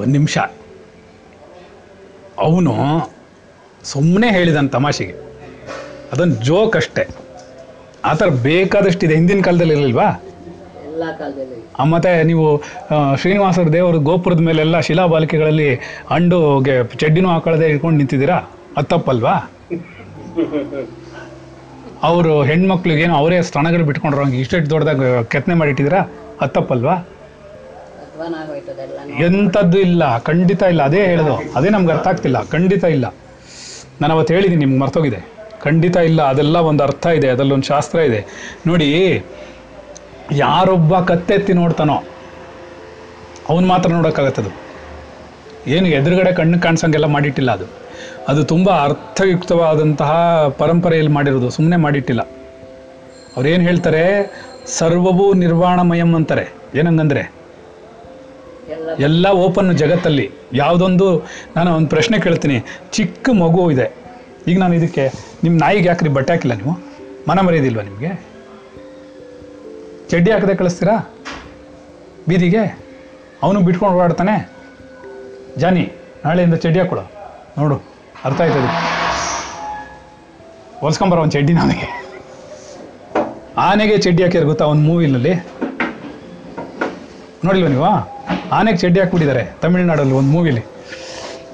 ಒಂದು ನಿಮಿಷ. ಅವನು ಸುಮ್ಮನೆ ಹೇಳಿದಾನ ತಮಾಷೆಗೆ, ಅದೊಂದು ಜೋಕ್ ಅಷ್ಟೇ. ಆ ಥರ ಬೇಕಾದಷ್ಟಿದೆ, ಹಿಂದಿನ ಕಾಲದಲ್ಲಿ ಇರಲಿಲ್ವಾ? ಮತ್ತೆ ನೀವು ಶ್ರೀನಿವಾಸರ ದೇವರ ಗೋಪುರದ ಮೇಲೆಲ್ಲ ಶಿಲಾಬಾಲಿಕೆಗಳಲ್ಲಿ ಅಂಡುಗೆ ಚಡ್ಡಿನೂ ಹಾಕೊಳ್ಳದೆ ಇಟ್ಕೊಂಡು ನಿಂತಿದ್ದೀರಾ, ಅದು ತಪ್ಪಲ್ವಾ? ಅವರು ಹೆಣ್ಮಕ್ಳಿಗೇನು ಅವರೇ ಸ್ಥಾನಗಳು ಬಿಟ್ಕೊಂಡಿರೋಂಗೆ ಇಷ್ಟೆಷ್ಟು ದೊಡ್ಡದಾಗ ಕೆತ್ತನೆ ಮಾಡಿಟ್ಟಿದ್ದೀರಾ, ಅದು ತಪ್ಪಲ್ವಾ? ಎಂಥದ್ದು ಇಲ್ಲ, ಖಂಡಿತ ಇಲ್ಲ. ಅದೇ ಹೇಳೋದು, ಅದೇ ನಮ್ಗೆ ಅರ್ಥ ಆಗ್ತಿಲ್ಲ. ಖಂಡಿತ ಇಲ್ಲ, ನಾನು ಅವತ್ತು ಹೇಳಿದ್ದೀನಿ, ನಿಮ್ಗೆ ಮರ್ತೋಗಿದೆ. ಖಂಡಿತ ಇಲ್ಲ, ಅದೆಲ್ಲ ಒಂದು ಅರ್ಥ ಇದೆ, ಅದಲ್ಲೊಂದು ಶಾಸ್ತ್ರ ಇದೆ. ನೋಡಿ, ಯಾರೊಬ್ಬ ಕತ್ತೆತ್ತಿ ನೋಡ್ತಾನೋ ಅವನು ಮಾತ್ರ ನೋಡೋಕ್ಕಾಗತ್ತದು. ಏನು ಎದುರುಗಡೆ ಕಣ್ಣು ಕಾಣಿಸೋಂಗೆಲ್ಲ ಮಾಡಿಟ್ಟಿಲ್ಲ. ಅದು ಅದು ತುಂಬ ಅರ್ಥಯುಕ್ತವಾದಂತಹ ಪರಂಪರೆಯಲ್ಲಿ ಮಾಡಿರೋದು, ಸುಮ್ಮನೆ ಮಾಡಿಟ್ಟಿಲ್ಲ. ಅವ್ರೇನು ಹೇಳ್ತಾರೆ, ಸರ್ವವೂ ನಿರ್ವಾಣಮಯಂ ಅಂತಾರೆ. ಏನಂಗಂದರೆ ಎಲ್ಲ ಓಪನ್ ಜಗತ್ತಲ್ಲಿ ಯಾವುದೊಂದು. ನಾನು ಒಂದು ಪ್ರಶ್ನೆ ಕೇಳ್ತೀನಿ, ಚಿಕ್ಕ ಮಗು ಇದೆ ಈಗ, ನಾನು ಇದಕ್ಕೆ ನಿಮ್ಮ ನಾಯಿಗೆ ಯಾಕ್ರಿ ಬಟ್ಟೆ ಹಾಕಿಲ್ಲ? ನೀವು ಮನ ಮರೆಯೋದಿಲ್ವಾ? ನಿಮಗೆ ಚಡ್ಡಿ ಹಾಕದೆ ಕಳಿಸ್ತೀರಾ ಬೀದಿಗೆ? ಅವನು ಬಿಟ್ಕೊಂಡು ಓಡಾಡ್ತಾನೆ, ಜಾನಿ ನಾಳೆಯಿಂದ ಚಡ್ಡಿ ಹಾಕೊಳು ನೋಡು, ಅರ್ಥ ಆಯ್ತದೆ, ಹೊಲ್ಸ್ಕೊಂಬರೋ ಒಂದು ಚಡ್ಡಿ. ನನಗೆ ಆನೆಗೆ ಚಡ್ಡಿ ಹಾಕಿದ್ರೆ ಗೊತ್ತಾ ಒಂದು ಮೂವಿನಲ್ಲಿ, ನೋಡಿಲ್ವ ನೀವು? ಆನೆಗೆ ಚಡ್ಡಿ ಹಾಕಿಬಿಟ್ಟಿದ್ದಾರೆ ತಮಿಳ್ನಾಡಲ್ಲಿ ಒಂದು ಮೂವಿಲಿ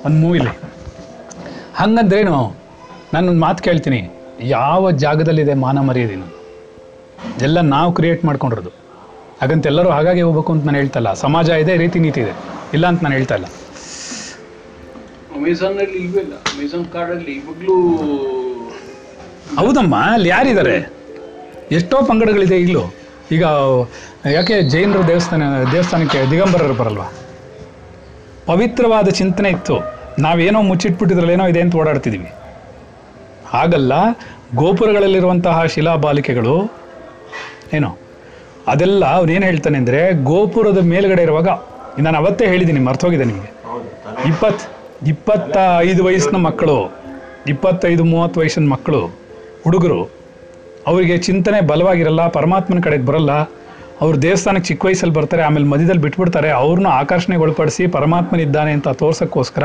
ಒಂದು ಮೂವಿಲಿ ಹಂಗಂದ್ರೇನು? ನಾನೊಂದು ಮಾತು ಕೇಳ್ತೀನಿ, ಯಾವ ಜಾಗದಲ್ಲಿದೆ ಮಾನ ಮರ್ಯಾದೆನು? ಎಲ್ಲ ನಾವು ಕ್ರಿಯೇಟ್ ಮಾಡ್ಕೊಂಡಿರೋದು. ಹಾಗಂತ ಎಲ್ಲರೂ ಹಾಗಾಗಿ ಹೋಗ್ಬೇಕು ಅಂತ ನಾನು ಹೇಳ್ತಾ ಇಲ್ಲ. ಸಮಾಜ ಇದೆ, ರೀತಿ ನೀತಿ ಇದೆ, ಇಲ್ಲ ಅಂತ ನಾನು ಹೇಳ್ತಾ ಇಲ್ಲ. ಅಮೆಝಾನಲ್ಲಿ ಇಲ್ವೇ ಇಲ್ಲ, ಅಮೆಝಾನ್ ಕಾರ್ಡಲ್ಲಿ ಇವಾಗಲೂ ಹೌದಮ್ಮ. ಅಲ್ಲಿ ಯಾರಿದ್ದಾರೆ? ಎಷ್ಟೋ ಪಂಗಡಗಳಿದೆ ಈಗಲೂ. ಈಗ ಯಾಕೆ ಜೈನರು ದೇವಸ್ಥಾನ ದೇವಸ್ಥಾನಕ್ಕೆ ದಿಗಂಬರರು ಬರಲ್ವಾ? ಪವಿತ್ರವಾದ ಚಿಂತನೆ ಇತ್ತು. ನಾವೇನೋ ಮುಚ್ಚಿಟ್ಬಿಟ್ಟಿದ್ರಲ್ಲೇನೋ ಇದೆ ಅಂತ ಓಡಾಡ್ತಿದ್ದೀವಿ. ಹಾಗಲ್ಲ, ಗೋಪುರಗಳಲ್ಲಿರುವಂತಹ ಶಿಲಾಬಾಲಿಕೆಗಳು ಏನೋ ಅದೆಲ್ಲ ಅವನೇನು ಹೇಳ್ತಾನೆ ಅಂದರೆ, ಗೋಪುರದ ಮೇಲುಗಡೆ ಇರುವಾಗ, ನಾನು ಅವತ್ತೇ ಹೇಳಿದ್ದೀನಿ, ಮರ್ತೋಗಿದೆ ನಿಮಗೆ, ಇಪ್ಪತ್ತು ಇಪ್ಪತ್ತ ಐದು ವಯಸ್ಸಿನ ಮಕ್ಕಳು, ಇಪ್ಪತ್ತೈದು ಮೂವತ್ತು ವಯಸ್ಸಿನ ಮಕ್ಕಳು, ಹುಡುಗರು, ಅವರಿಗೆ ಚಿಂತನೆ ಬಲವಾಗಿರಲ್ಲ, ಪರಮಾತ್ಮನ ಕಡೆಗೆ ಬರಲ್ಲ. ಅವರು ದೇವಸ್ಥಾನಕ್ಕೆ ಚಿಕ್ಕ ವಯಸ್ಸಲ್ಲಿ ಬರ್ತಾರೆ, ಆಮೇಲೆ ಮಧ್ಯದಲ್ಲಿ ಬಿಟ್ಬಿಡ್ತಾರೆ. ಅವ್ರನ್ನ ಆಕರ್ಷಣೆಗೆ ಒಳಪಡಿಸಿ ಪರಮಾತ್ಮನಿದ್ದಾನೆ ಅಂತ ತೋರ್ಸೋಕ್ಕೋಸ್ಕರ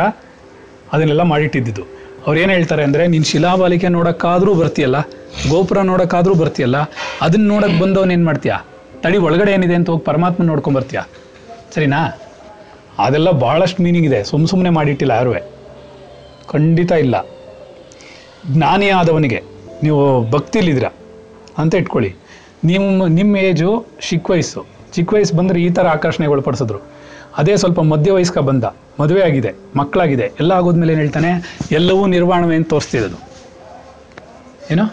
ಅದನ್ನೆಲ್ಲ ಮಾಡಿಟ್ಟಿದ್ದು. ಅವ್ರು ಏನು ಹೇಳ್ತಾರೆ ಅಂದರೆ, ನೀನು ಶಿಲಾಬಾಲಿಕೆ ನೋಡೋಕ್ಕಾದರೂ ಬರ್ತೀಯಲ್ಲ, ಗೋಪುರ ನೋಡೋಕ್ಕಾದರೂ ಬರ್ತೀಯಲ್ಲ, ಅದನ್ನ ನೋಡೋಕ್ಕೆ ಬಂದವನು ಏನು ಮಾಡ್ತೀಯಾ? ತಡಿ, ಒಳಗಡೆ ಏನಿದೆ ಅಂತ ಹೋಗಿ ಪರಮಾತ್ಮ ನೋಡ್ಕೊಂಬರ್ತೀಯಾ, ಸರಿನಾ? ಅದೆಲ್ಲ ಭಾಳಷ್ಟು ಮೀನಿಂಗ್ ಇದೆ, ಸುಮ್ಮ ಸುಮ್ಮನೆ ಮಾಡಿಟ್ಟಿಲ್ಲ ಯಾರೂ, ಖಂಡಿತ ಇಲ್ಲ. ಜ್ಞಾನಿ ಆದವನಿಗೆ ನೀವು ಭಕ್ತಿಲಿದ್ದೀರಾ ಅಂತ ಇಟ್ಕೊಳ್ಳಿ. ನಿಮ್ಮ ನಿಮ್ಮ ಏಜು ಚಿಕ್ಕ ವಯಸ್ಸು, ಚಿಕ್ಕ ವಯಸ್ಸು ಬಂದರೆ ಈ ಥರ ಆಕರ್ಷಣೆಗೊಳಪಡಿಸಿದ್ರು. ಅದೇ ಸ್ವಲ್ಪ ಮಧ್ಯ ವಯಸ್ಕ ಬಂದ, ಮದುವೆ ಆಗಿದೆ, ಮಕ್ಕಳಾಗಿದೆ, ಎಲ್ಲ ಆಗೋದ್ಮೇಲೆ ಏನು ಹೇಳ್ತಾನೆ, ಎಲ್ಲವೂ ನಿರ್ವಾಣವೇ ಅಂತ ತೋರಿಸ್ತಿರೋದು. ಏನೋ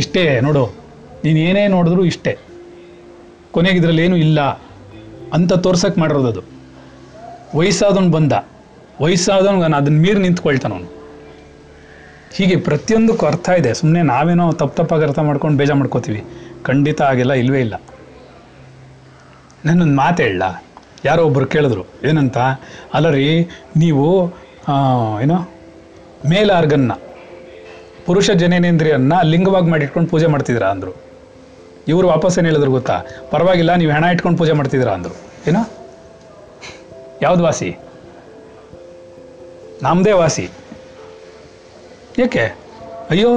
ಇಷ್ಟೇ ನೋಡು, ನೀನು ಏನೇ ನೋಡಿದ್ರು ಇಷ್ಟೇ, ಕೊನೆಗೆ ಇದರಲ್ಲಿ ಏನೂ ಇಲ್ಲ ಅಂತ ತೋರ್ಸೋಕ್ಕೆ ಮಾಡಿರೋದು ಅದು. ವಯಸ್ಸಾದವನು ಬಂದ, ವಯಸ್ಸಾದವನು ನಾನು ಅದನ್ನ ಮೀರಿ ನಿಂತ್ಕೊಳ್ತಾನವನು. ಹೀಗೆ ಪ್ರತಿಯೊಂದಕ್ಕೂ ಅರ್ಥ ಇದೆ. ಸುಮ್ಮನೆ ನಾವೇನೋ ತಪ್ಪು ತಪ್ಪಾಗಿ ಅರ್ಥ ಮಾಡ್ಕೊಂಡು ಬೇಜಾರು ಮಾಡ್ಕೋತೀವಿ. ಖಂಡಿತ ಆಗಿಲ್ಲ, ಇಲ್ಲವೇ ಇಲ್ಲ. ನನ್ನೊಂದು ಮಾತು ಹೇಳ, ಯಾರೋ ಒಬ್ಬರು ಕೇಳಿದ್ರು ಏನಂತ, ಅಲ್ಲ ರೀ ನೀವು ಏನೋ ಮೇಲ್ ಆರ್ಗನ್ನ, ಪುರುಷ ಜನನೇಂದ್ರಿಯನ್ನ ಲಿಂಗವಾಗಿ ಮಾಡಿಟ್ಕೊಂಡು ಪೂಜೆ ಮಾಡ್ತಿದ್ದೀರಾ ಅಂದರು. ಇವರು ವಾಪಸ್ ಏನು ಹೇಳಿದ್ರು ಗೊತ್ತಾ, ಪರವಾಗಿಲ್ಲ, ನೀವು ಹೆಣ ಇಟ್ಕೊಂಡು ಪೂಜೆ ಮಾಡ್ತಿದ್ದೀರಾ ಅಂದರು. ಏನೋ ಯಾವ್ದು ವಾಸಿ? ನಮ್ಮದೇ ವಾಸಿ. ಏಕೆ? ಅಯ್ಯೋ,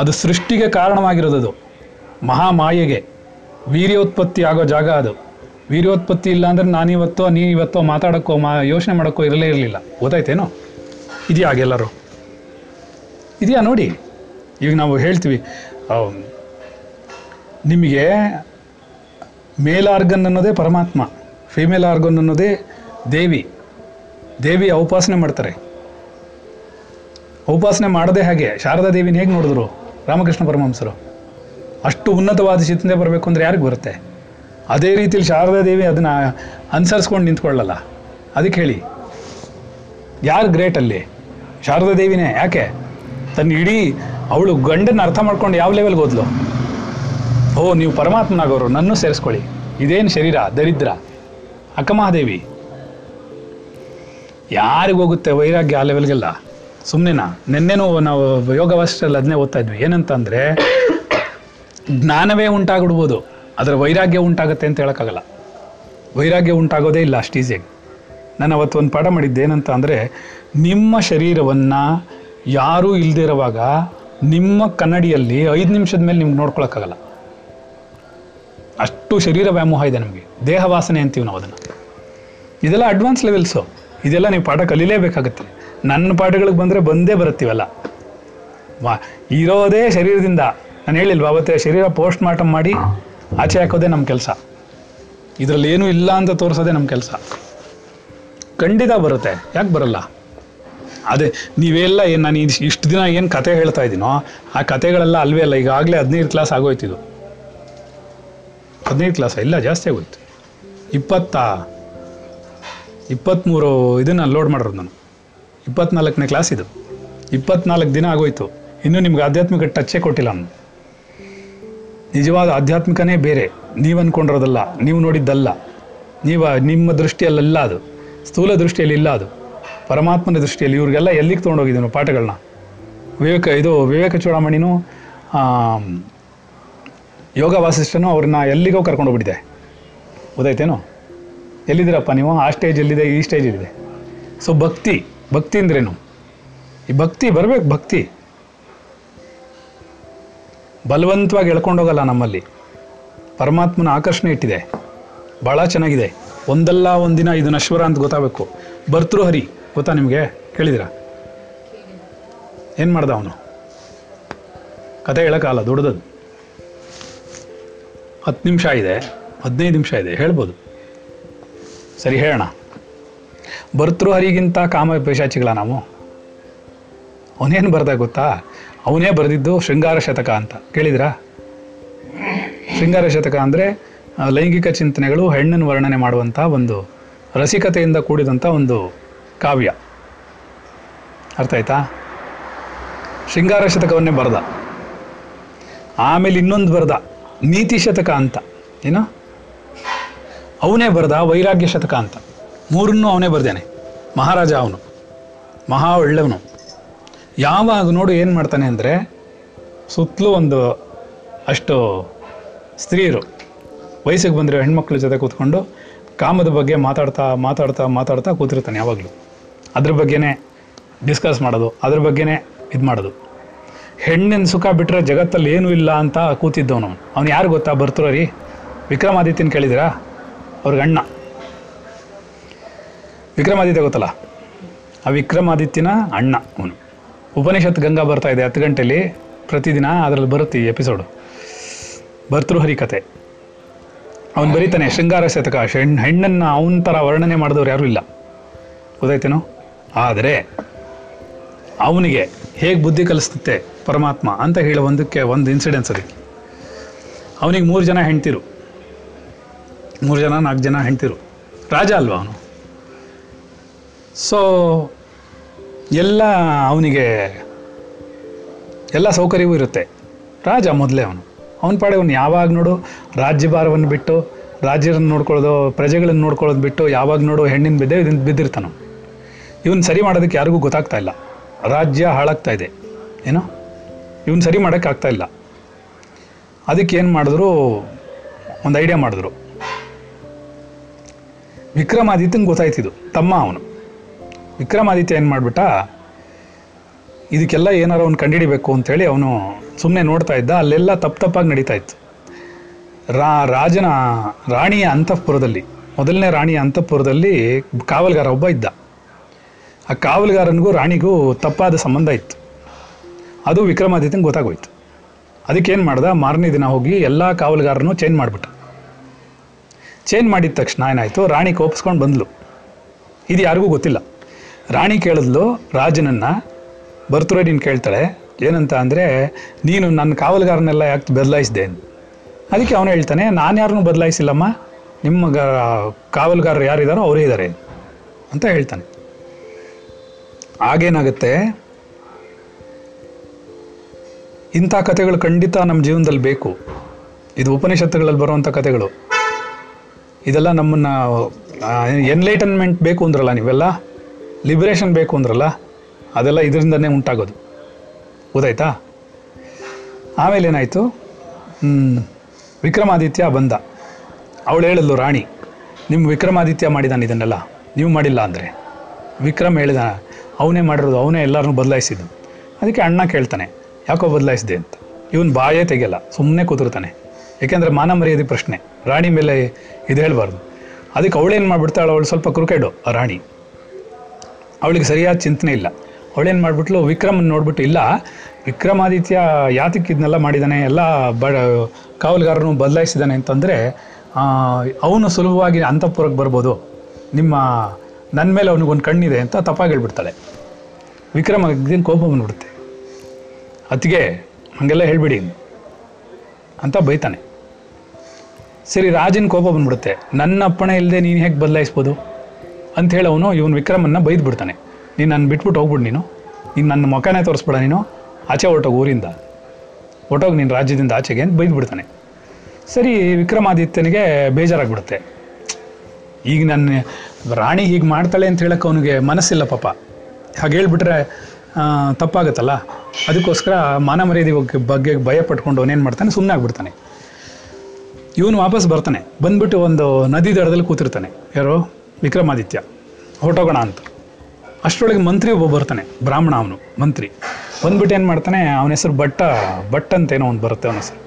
ಅದು ಸೃಷ್ಟಿಗೆ ಕಾರಣವಾಗಿರೋದದು, ಮಹಾಮಾಯೆಗೆ, ವೀರ್ಯೋತ್ಪತ್ತಿ ಆಗೋ ಜಾಗ ಅದು. ವೀರ್ಯೋತ್ಪತ್ತಿ ಇಲ್ಲ ಅಂದರೆ ನಾನಿವತ್ತೋ ನೀವಿವತ್ತೋ ಮಾತಾಡೋಕ್ಕೋ ಮಾ ಯೋಚನೆ ಮಾಡೋಕ್ಕೋ ಇರಲೇ ಇರಲಿಲ್ಲ. ಗೊತ್ತಾಯ್ತೇನೋ? ಇದೆಯಾ ಎಲ್ಲರೂ? ಇದೆಯಾ? ನೋಡಿ, ಈಗ ನಾವು ಹೇಳ್ತೀವಿ, ನಿಮಗೆ ಮೇಲ್ ಆರ್ಗನ್ ಅನ್ನೋದೇ ಪರಮಾತ್ಮ, ಫೀಮೇಲ್ ಆರ್ಗನ್ ಅನ್ನೋದೇ ದೇವಿ. ದೇವಿ ಔಪಾಸನೆ ಮಾಡ್ತಾರೆ. ಔಪಾಸನೆ ಮಾಡದೆ ಹಾಗೆ ಶಾರದಾ ದೇವಿನ ಹೇಗೆ ನೋಡಿದ್ರು ರಾಮಕೃಷ್ಣ ಪರಮಹಂಸರು? ಅಷ್ಟು ಉನ್ನತವಾದ ಚಿಂತನೆ ಬರಬೇಕು ಅಂದರೆ ಯಾರಿಗೆ ಬರುತ್ತೆ? ಅದೇ ರೀತಿಯಲ್ಲಿ ಶಾರದಾ ದೇವಿ ಅದನ್ನು ಅನುಸರಿಸ್ಕೊಂಡು ನಿಂತ್ಕೊಳ್ಳಲ್ಲ. ಅದಕ್ಕೆ ಹೇಳಿ, ಯಾರು ಗ್ರೇಟ್ ಅಲ್ಲಿ? ಶಾರದಾ ದೇವಿನೇ. ಯಾಕೆ? ತನ್ನ ಇಡೀ ಅವಳು ಗಂಡನ ಅರ್ಥ ಮಾಡ್ಕೊಂಡು ಯಾವ ಲೆವೆಲ್ಗೆ ಹೋದ್ಲು. ಓ, ನೀವು ಪರಮಾತ್ಮನಾಗೋರು, ನನ್ನೂ ಸೇರಿಸ್ಕೊಳ್ಳಿ, ಇದೇನು ಶರೀರ ದರಿದ್ರ. ಅಕ್ಕಮಹಾದೇವಿ, ಯಾರಿಗೋಗುತ್ತೆ ವೈರಾಗ್ಯ ಆ ಲೆವೆಲ್ಗೆಲ್ಲ? ಸುಮ್ಮನೆನಾ? ನಿನ್ನೆನೂ ನಾವು ಯೋಗವಾಸ್ಟ್ರಲ್ಲಿ ಅದನ್ನೇ ಓದ್ತಾ ಇದ್ವಿ. ಏನಂತ ಅಂದರೆ, ಜ್ಞಾನವೇ ಉಂಟಾಗಿಡ್ಬೋದು, ಅದರ ವೈರಾಗ್ಯ ಉಂಟಾಗುತ್ತೆ ಅಂತ ಹೇಳೋಕ್ಕಾಗಲ್ಲ. ವೈರಾಗ್ಯ ಉಂಟಾಗೋದೇ ಇಲ್ಲ ಅಷ್ಟು ಈಸಿಯಾಗಿ. ನಾನು ಅವತ್ತು ಒಂದು ಪಾಠ ಮಾಡಿದ್ದೆ, ಏನಂತ ಅಂದರೆ, ನಿಮ್ಮ ಶರೀರವನ್ನು ಯಾರೂ ಇಲ್ಲದಿರುವಾಗ ನಿಮ್ಮ ಕನ್ನಡಿಯಲ್ಲಿ ಐದು ನಿಮಿಷದ ಮೇಲೆ ನಿಮ್ಗೆ ನೋಡ್ಕೊಳಕ್ಕಾಗಲ್ಲ. ಅಷ್ಟು ಶರೀರ ವ್ಯಾಮೋಹ ಇದೆ ನಮಗೆ. ದೇಹ ವಾಸನೆ ಅಂತೀವಿ ನಾವು ಅದನ್ನು. ಇದೆಲ್ಲ ಅಡ್ವಾನ್ಸ್ ಲೆವೆಲ್ಸು, ಇದೆಲ್ಲ ನೀವು ಪಾಠ ಕಲೀಲೇಬೇಕಾಗುತ್ತೆ. ನನ್ನ ಪಾಠಗಳಿಗೆ ಬಂದರೆ ಬಂದೇ ಬರುತ್ತೀವಲ್ಲ, ವಾ ಇರೋದೇ ಶರೀರದಿಂದ. ನಾನು ಹೇಳಿಲ್ವ ಅವತ್ತೇ, ಶರೀರ ಪೋಸ್ಟ್ ಮಾರ್ಟಮ್ ಮಾಡಿ ಆಚೆ ಹಾಕೋದೇ ನಮ್ಮ ಕೆಲಸ. ಇದರಲ್ಲಿ ಏನೂ ಇಲ್ಲ ಅಂತ ತೋರಿಸೋದೇ ನಮ್ಮ ಕೆಲಸ. ಖಂಡಿತ ಬರುತ್ತೆ, ಯಾಕೆ ಬರಲ್ಲ? ಅದೇ ನೀವೆಲ್ಲ ಏನು ನಾನು ಇಷ್ಟು ದಿನ ಏನು ಕತೆ ಹೇಳ್ತಾ ಇದ್ದೀನೋ ಆ ಕತೆಗಳೆಲ್ಲ ಅಲ್ವೇ ಅಲ್ಲ. ಈಗಾಗಲೇ ಹದಿನೈದು ಕ್ಲಾಸ್ ಆಗೋಯ್ತಿದು, ಹದಿನೈದು ಕ್ಲಾಸ ಇಲ್ಲ ಜಾಸ್ತಿ ಆಗೋಯ್ತು, ಇಪ್ಪತ್ತ ಇಪ್ಪತ್ತ್ಮೂರು ಇದನ್ನು ಲೋಡ್ ಮಾಡಿರೋದು ನಾನು. ಇಪ್ಪತ್ತ್ನಾಲ್ಕನೇ ಕ್ಲಾಸ್ ಇದು, ಇಪ್ಪತ್ತ್ನಾಲ್ಕು ದಿನ ಆಗೋಯ್ತು. ಇನ್ನೂ ನಿಮ್ಗೆ ಆಧ್ಯಾತ್ಮಿಕ ಟಚ್ಚೇ ಕೊಟ್ಟಿಲ್ಲ ನಾನು. ನಿಜವಾದ ಆಧ್ಯಾತ್ಮಿಕನೇ ಬೇರೆ, ನೀವು ಅಂದ್ಕೊಂಡಿರೋದಲ್ಲ, ನೀವು ನೋಡಿದ್ದಲ್ಲ, ನೀವು ನಿಮ್ಮ ದೃಷ್ಟಿಯಲ್ಲೆಲ್ಲ ಅದು, ಸ್ಥೂಲ ದೃಷ್ಟಿಯಲ್ಲಿ ಇಲ್ಲ, ಅದು ಪರಮಾತ್ಮನ ದೃಷ್ಟಿಯಲ್ಲಿ. ಇವ್ರಿಗೆಲ್ಲ ಎಲ್ಲಿಗೆ ತೊಗೊಂಡೋಗಿದ್ದೀವಿ ಪಾಠಗಳನ್ನ? ವಿವೇಕ ಇದು ವಿವೇಕಚೂಡಾಮಣಿನೂ ಯೋಗ ವಾಸಿಷ್ಠನು ಅವ್ರನ್ನ ಎಲ್ಲಿಗೋ ಕರ್ಕೊಂಡೋಗ್ಬಿಟ್ಟಿದೆ. ಗೊತ್ತಾಯ್ತೇನೋ? ಎಲ್ಲಿದ್ದೀರಪ್ಪ ನೀವು? ಆ ಸ್ಟೇಜಲ್ಲಿದೆ, ಈ ಸ್ಟೇಜಲ್ಲಿದೆ. ಸೊ ಭಕ್ತಿ, ಭಕ್ತಿ ಅಂದ್ರೇನು? ಈ ಭಕ್ತಿ ಬರಬೇಕು. ಭಕ್ತಿ ಬಲವಂತವಾಗಿ ಎಳ್ಕೊಂಡೋಗಲ್ಲ ನಮ್ಮಲ್ಲಿ. ಪರಮಾತ್ಮನ ಆಕರ್ಷಣೆ ಇಟ್ಟಿದೆ, ಭಾಳ ಚೆನ್ನಾಗಿದೆ. ಒಂದಲ್ಲ ಒಂದಿನ ಇದು ನಶ್ವರ ಅಂತ ಗೊತ್ತಾಗಬೇಕು. ಭರ್ತೃಹರಿ ಗೊತ್ತಾ ನಿಮಗೆ? ಕೇಳಿದಿರಾ? ಏನು ಮಾಡ್ದ ಅವನು? ಕತೆ ಹೇಳೋಕ್ಕಾಗಲ್ಲ, ದೊಡ್ಡದು. ಹತ್ತು ನಿಮಿಷ ಇದೆ, ಹದಿನೈದು ನಿಮಿಷ ಇದೆ, ಹೇಳ್ಬೋದು. ಸರಿ ಹೇಳೋಣ. ಭರ್ತೃಹರಿಗಿಂತ ಕಾಮ ಪೇಶಾಚಿಗಳ ನಾವು. ಅವನೇನು ಬರ್ದ ಗೊತ್ತಾ? ಅವನೇ ಬರೆದಿದ್ದು ಶೃಂಗಾರ ಶತಕ ಅಂತ. ಕೇಳಿದ್ರಾ? ಶೃಂಗಾರ ಶತಕ ಅಂದರೆ ಲೈಂಗಿಕ ಚಿಂತನೆಗಳು, ಹೆಣ್ಣನ್ನು ವರ್ಣನೆ ಮಾಡುವಂಥ ಒಂದು ರಸಿಕತೆಯಿಂದ ಕೂಡಿದಂಥ ಒಂದು ಕಾವ್ಯ. ಅರ್ಥ ಆಯ್ತಾ? ಶೃಂಗಾರ ಶತಕವನ್ನೇ ಬರೆದ. ಆಮೇಲೆ ಇನ್ನೊಂದು ಬರೆದ ನೀತಿ ಶತಕ ಅಂತ, ಏನೋ ಅವನೇ ಬರೆದ ವೈರಾಗ್ಯ ಶತಕ ಅಂತ. ಮೂರನ್ನು ಅವನೇ ಬರೆದೇನೆ. ಮಹಾರಾಜ ಅವನು, ಮಹಾ ಒಳ್ಳೆಯವನು. ಯಾವಾಗ ನೋಡು ಏನು ಮಾಡ್ತಾನೆ ಅಂದರೆ, ಸುತ್ತಲೂ ಒಂದು ಅಷ್ಟು ಸ್ತ್ರೀಯರು ವಯಸ್ಸಿಗೆ ಬಂದಿರೋ ಹೆಣ್ಮಕ್ಳ ಜೊತೆ ಕೂತ್ಕೊಂಡು ಕಾಮದ ಬಗ್ಗೆ ಮಾತಾಡ್ತಾ ಮಾತಾಡ್ತಾ ಮಾತಾಡ್ತಾ ಕೂತಿರ್ತಾನೆ. ಯಾವಾಗಲೂ ಅದ್ರ ಬಗ್ಗೆನೇ ಡಿಸ್ಕಸ್ ಮಾಡೋದು, ಅದ್ರ ಬಗ್ಗೆನೇ ಇದು ಮಾಡೋದು. ಹೆಣ್ಣಿನ ಸುಖ ಬಿಟ್ಟರೆ ಜಗತ್ತಲ್ಲಿ ಏನೂ ಇಲ್ಲ ಅಂತ ಕೂತಿದ್ದವನು. ಅವನು ಯಾರು ಗೊತ್ತಾ? ಭರ್ತೃಹರಿ. ವಿಕ್ರಮಾದಿತ್ಯನ ಕೇಳಿದಿರಾ? ಅವ್ರಿಗೆ ಅಣ್ಣ ವಿಕ್ರಮಾದಿತ್ಯ ಗೊತ್ತಲ್ಲ, ಆ ವಿಕ್ರಮಾದಿತ್ಯನ ಅಣ್ಣ ಅವನು. ಉಪನಿಷತ್ ಗಂಗಾ ಬರ್ತಾ ಇದೆ ಹತ್ತು ಗಂಟೆಯಲ್ಲಿ ಪ್ರತಿದಿನ, ಅದರಲ್ಲಿ ಬರುತ್ತೆ ಈ ಎಪಿಸೋಡು. ಭರ್ತೃಹರಿ ಕತೆ ಅವ್ನು ಬರೀತಾನೆ. ಶೃಂಗಾರ ಶತಕ ಹೆಣ್ಣು ಹೆಣ್ಣನ್ನು ಅವನ ಥರ ವರ್ಣನೆ ಮಾಡಿದವ್ರು ಯಾರೂ ಇಲ್ಲ, ಗೊತ್ತಾಯ್ತೇನೋ? ಆದರೆ ಅವನಿಗೆ ಹೇಗೆ ಬುದ್ಧಿ ಕಲಿಸುತ್ತೆ ಪರಮಾತ್ಮ ಅಂತ ಹೇಳಿ ಒಂದಕ್ಕೆ ಒಂದು ಇನ್ಸಿಡೆನ್ಸ್. ಅದಕ್ಕೆ ಅವನಿಗೆ ಮೂರು ಜನ ಹೆಣ್ತಿರು, ಮೂರು ಜನ ನಾಲ್ಕು ಜನ ಹೆಣ್ತಿರು. ರಾಜ ಅಲ್ವಾ ಅವನು. ಸೊ ಎಲ್ಲ ಅವನಿಗೆ ಎಲ್ಲ ಸೌಕರ್ಯವೂ ಇರುತ್ತೆ. ರಾಜ ಮೊದಲೇ ಅವನು, ಅವನ ಪಾಡೆ ಅವನು ಯಾವಾಗ ನೋಡು ರಾಜ್ಯಭಾರವನ್ನು ಬಿಟ್ಟು ರಾಜ್ಯರನ್ನು ನೋಡ್ಕೊಳ್ಳೋದು, ಪ್ರಜೆಗಳನ್ನು ನೋಡ್ಕೊಳ್ಳೋದು ಬಿಟ್ಟು ಯಾವಾಗ ನೋಡು ಹೆಣ್ಣಿನ ಬಿದ್ದೆ ಇದನ್ನು ಬಿದ್ದಿರ್ತಾನು. ಇವನು ಸರಿ ಮಾಡೋದಕ್ಕೆ ಯಾರಿಗೂ ಗೊತ್ತಾಗ್ತಾ ಇಲ್ಲ. ರಾಜ್ಯ ಹಾಳಾಗ್ತಾ ಇದೆ, ಏನೋ ಇವನು ಸರಿ ಮಾಡೋಕ್ಕೆ ಆಗ್ತಾ ಇಲ್ಲ. ಅದಕ್ಕೆ ಏನು ಮಾಡಿದ್ರು, ಒಂದು ಐಡಿಯಾ ಮಾಡಿದ್ರು. ವಿಕ್ರಮಾದಿತ್ಯನ ಗೊತ್ತಾಯ್ತಿದ್ದು, ತಮ್ಮ ಅವನು. ವಿಕ್ರಮಾದಿತ್ಯ ಏನು ಮಾಡಿಬಿಟ್ಟ, ಇದಕ್ಕೆಲ್ಲ ಏನಾರು ಅವ್ನು ಕಂಡುಹಿಡಿಬೇಕು ಅಂಥೇಳಿ ಅವನು ಸುಮ್ಮನೆ ನೋಡ್ತಾ ಇದ್ದ. ಅಲ್ಲೆಲ್ಲ ತಪ್ಪು ತಪ್ಪಾಗಿ ನಡೀತಾ ಇತ್ತು. ರಾ ರಾಜನ ರಾಣಿಯ ಅಂತಃಪುರದಲ್ಲಿ, ಮೊದಲನೇ ರಾಣಿಯ ಅಂತಃಪುರದಲ್ಲಿ ಕಾವಲುಗಾರ ಒಬ್ಬ ಇದ್ದ. ಆ ಕಾವಲುಗಾರನಿಗೂ ರಾಣಿಗೂ ತಪ್ಪಾದ ಸಂಬಂಧ ಇತ್ತು. ಅದು ವಿಕ್ರಮಾದಿತ್ಯನಿಗೆ ಗೊತ್ತಾಗೋಯ್ತು. ಅದಕ್ಕೇನು ಮಾಡ್ದ, ಮಾರನೇ ದಿನ ಹೋಗಿ ಎಲ್ಲ ಕಾವಲುಗಾರನೂ ಚೇಂಜ್ ಮಾಡಿಬಿಟ್ಟ. ಚೇಂಜ್ ಮಾಡಿದ ತಕ್ಷಣ ಏನಾಯಿತು, ರಾಣಿ ಕೋಪಿಸ್ಕೊಂಡು ಬಂದಳು. ಇದು ಯಾರಿಗೂ ಗೊತ್ತಿಲ್ಲ. ರಾಣಿ ಕೇಳಿದ್ಲು ರಾಜನನ್ನು, ಭರ್ತೃಹರಿ ನೀನು ಕೇಳ್ತಾಳೆ ಏನಂತ ಅಂದರೆ, ನೀನು ನನ್ನ ಕಾವಲುಗಾರನೆಲ್ಲ ಯಾಕೆ ಬದಲಾಯಿಸಿದೆ? ಅದಕ್ಕೆ ಅವನು ಹೇಳ್ತಾನೆ, ನಾನು ಯಾರನ್ನೂ ಬದಲಾಯಿಸಿಲ್ಲಮ್ಮ, ನಿಮ್ಮ ಕಾವಲುಗಾರರು ಯಾರಿದ್ದಾರೋ ಅವರೇ ಇದ್ದಾರೆ ಅಂತ ಹೇಳ್ತಾನೆ. ಆಗೇನಾಗುತ್ತೆ, ಇಂಥ ಕಥೆಗಳು ಖಂಡಿತ ನಮ್ಮ ಜೀವನದಲ್ಲಿ ಬೇಕು. ಇದು ಉಪನಿಷತ್ತುಗಳಲ್ಲಿ ಬರುವಂಥ ಕಥೆಗಳು. ಇದೆಲ್ಲ ನಮ್ಮನ್ನು ಎನ್ಲೈಟನ್ಮೆಂಟ್ ಬೇಕು ಅಂದ್ರಲ್ಲ ನೀವೆಲ್ಲ, ಲಿಬ್ರೇಷನ್ ಬೇಕು ಅಂದ್ರಲ್ಲ, ಅದೆಲ್ಲ ಇದರಿಂದನೇ ಉಂಟಾಗೋದು, ಗೊತ್ತಾಯ್ತಾ? ಆಮೇಲೆ ಏನಾಯಿತು, ವಿಕ್ರಮಾದಿತ್ಯ ಬಂದ. ಅವಳು ಹೇಳಿದ್ಲು ರಾಣಿ, ನಿಮ್ಮ ವಿಕ್ರಮಾದಿತ್ಯ ಮಾಡಿದಾನೆ ಇದನ್ನೆಲ್ಲ, ನೀವು ಮಾಡಿಲ್ಲ ಅಂದರೆ. ವಿಕ್ರಮ್ ಹೇಳಿದ ಅವನೇ ಮಾಡಿರೋದು, ಅವನೇ ಎಲ್ಲರನ್ನೂ ಬದಲಾಯಿಸಿದ್ದು. ಅದಕ್ಕೆ ಅಣ್ಣ ಕೇಳ್ತಾನೆ, ಯಾಕೋ ಬದಲಾಯಿಸಿದೆ ಅಂತ. ಇವನು ಬಾಯೇ ತೆಗೆಯಲ್ಲ, ಸುಮ್ಮನೆ ಕೂತಿರ್ತಾನೆ. ಏಕೆಂದರೆ ಮಾನ ಮರ್ಯಾದೆ ಪ್ರಶ್ನೆ, ರಾಣಿ ಮೇಲೆ ಇದು ಹೇಳಬಾರ್ದು. ಅದಕ್ಕೆ ಅವಳೇನು ಮಾಡಿಬಿಡ್ತಾಳು, ಅವಳು ಸ್ವಲ್ಪ ಕ್ರಿಕೆಟು ರಾಣಿ. ಅವಳಿಗೆ ಸರಿಯಾದ ಚಿಂತನೆ ಇಲ್ಲ. ಅವಳೇನು ಮಾಡಿಬಿಟ್ಲು, ವಿಕ್ರಮನ್ ನೋಡ್ಬಿಟ್ಟು ಇಲ್ಲ ವಿಕ್ರಮಾದಿತ್ಯ ಯಾತಕ್ಕೆ ಇದನ್ನೆಲ್ಲ ಮಾಡಿದ್ದಾನೆ, ಎಲ್ಲ ಬ ಕಾವಲುಗಾರನು ಬದಲಾಯಿಸಿದ್ದಾನೆ ಅಂತಂದರೆ ಅವನು ಸುಲಭವಾಗಿ ಅಂತಃಪುರಕ್ಕೆ ಬರ್ಬೋದು, ನಿಮ್ಮ ನನ್ನ ಮೇಲೆ ಅವನಿಗೊಂದು ಕಣ್ಣಿದೆ ಅಂತ ತಪ್ಪಾಗಿ ಹೇಳ್ಬಿಡ್ತಾಳೆ. ವಿಕ್ರಮಾದಿತ್ಯನ ಕೋಪ ಬಂದ್ಬಿಡುತ್ತೆ, ಅತ್ತಿಗೆ ಹಾಗೆಲ್ಲ ಹೇಳ್ಬಿಡಿ ಅಂತ ಬೈತಾನೆ. ಸರಿ, ರಾಜನ ಕೋಪ ಬಂದ್ಬಿಡುತ್ತೆ, ನನ್ನ ಅಪ್ಪಣೆ ಇಲ್ಲದೆ ನೀನು ಹೇಗೆ ಬದಲಾಯಿಸ್ಬೋದು ಅಂಥೇಳಿ ಅವನು ಇವನು ವಿಕ್ರಮನ್ನ ಬೈದು ಬಿಡ್ತಾನೆ. ನೀನು ನನ್ನ ಬಿಟ್ಬಿಟ್ಟು ಹೋಗ್ಬಿಡು, ನೀನು ನೀನು ನನ್ನ ಮುಖನೇ ತೋರಿಸ್ಬೇಡ, ನೀನು ಆಚೆ ಹೊರಟೋಗಿ, ಊರಿಂದ ಹೊರಟೋಗಿ ನೀನು ರಾಜ್ಯದಿಂದ ಆಚೆಗೆ ಅಂತ ಬೈದು ಬಿಡ್ತಾನೆ. ಸರಿ, ವಿಕ್ರಮಾದಿತ್ಯನಿಗೆ ಬೇಜಾರಾಗ್ಬಿಡುತ್ತೆ, ಈಗ ನನ್ನ ರಾಣಿ ಹೀಗೆ ಮಾಡ್ತಾಳೆ ಅಂತ ಹೇಳೋಕ್ಕೆ ಅವನಿಗೆ ಮನಸ್ಸಿಲ್ಲ ಪಾಪ, ಹಾಗೆ ಹೇಳ್ಬಿಟ್ರೆ ತಪ್ಪಾಗುತ್ತಲ್ಲ, ಅದಕ್ಕೋಸ್ಕರ ಮಾನ ಮರ್ಯಾದೆ ಬಗ್ಗೆ ಭಯ ಪಟ್ಕೊಂಡು ಅವನೇನು ಮಾಡ್ತಾನೆ, ಸುಮ್ಮನೆ ಆಗ್ಬಿಡ್ತಾನೆ. ಇವನು ವಾಪಸ್ ಬರ್ತಾನೆ, ಬಂದ್ಬಿಟ್ಟು ಒಂದು ನದಿ ದಡದಲ್ಲಿ ಕೂತಿರ್ತಾನೆ. ಯಾರೋ ವಿಕ್ರಮಾದಿತ್ಯ, ಹೊರಟೋಗೋಣ ಅಂತ. ಅಷ್ಟರೊಳಗೆ ಮಂತ್ರಿ ಒಬ್ಬ ಬರ್ತಾನೆ, ಬ್ರಾಹ್ಮಣ ಅವನು ಮಂತ್ರಿ. ಬಂದ್ಬಿಟ್ಟು ಏನು ಮಾಡ್ತಾನೆ, ಅವನ ಹೆಸರು ಭಟ್ಟ ಭಟ್ ಅಂತೇನೋ ಒಂದು ಬರುತ್ತೆ ಅವನ ಹೆಸರು.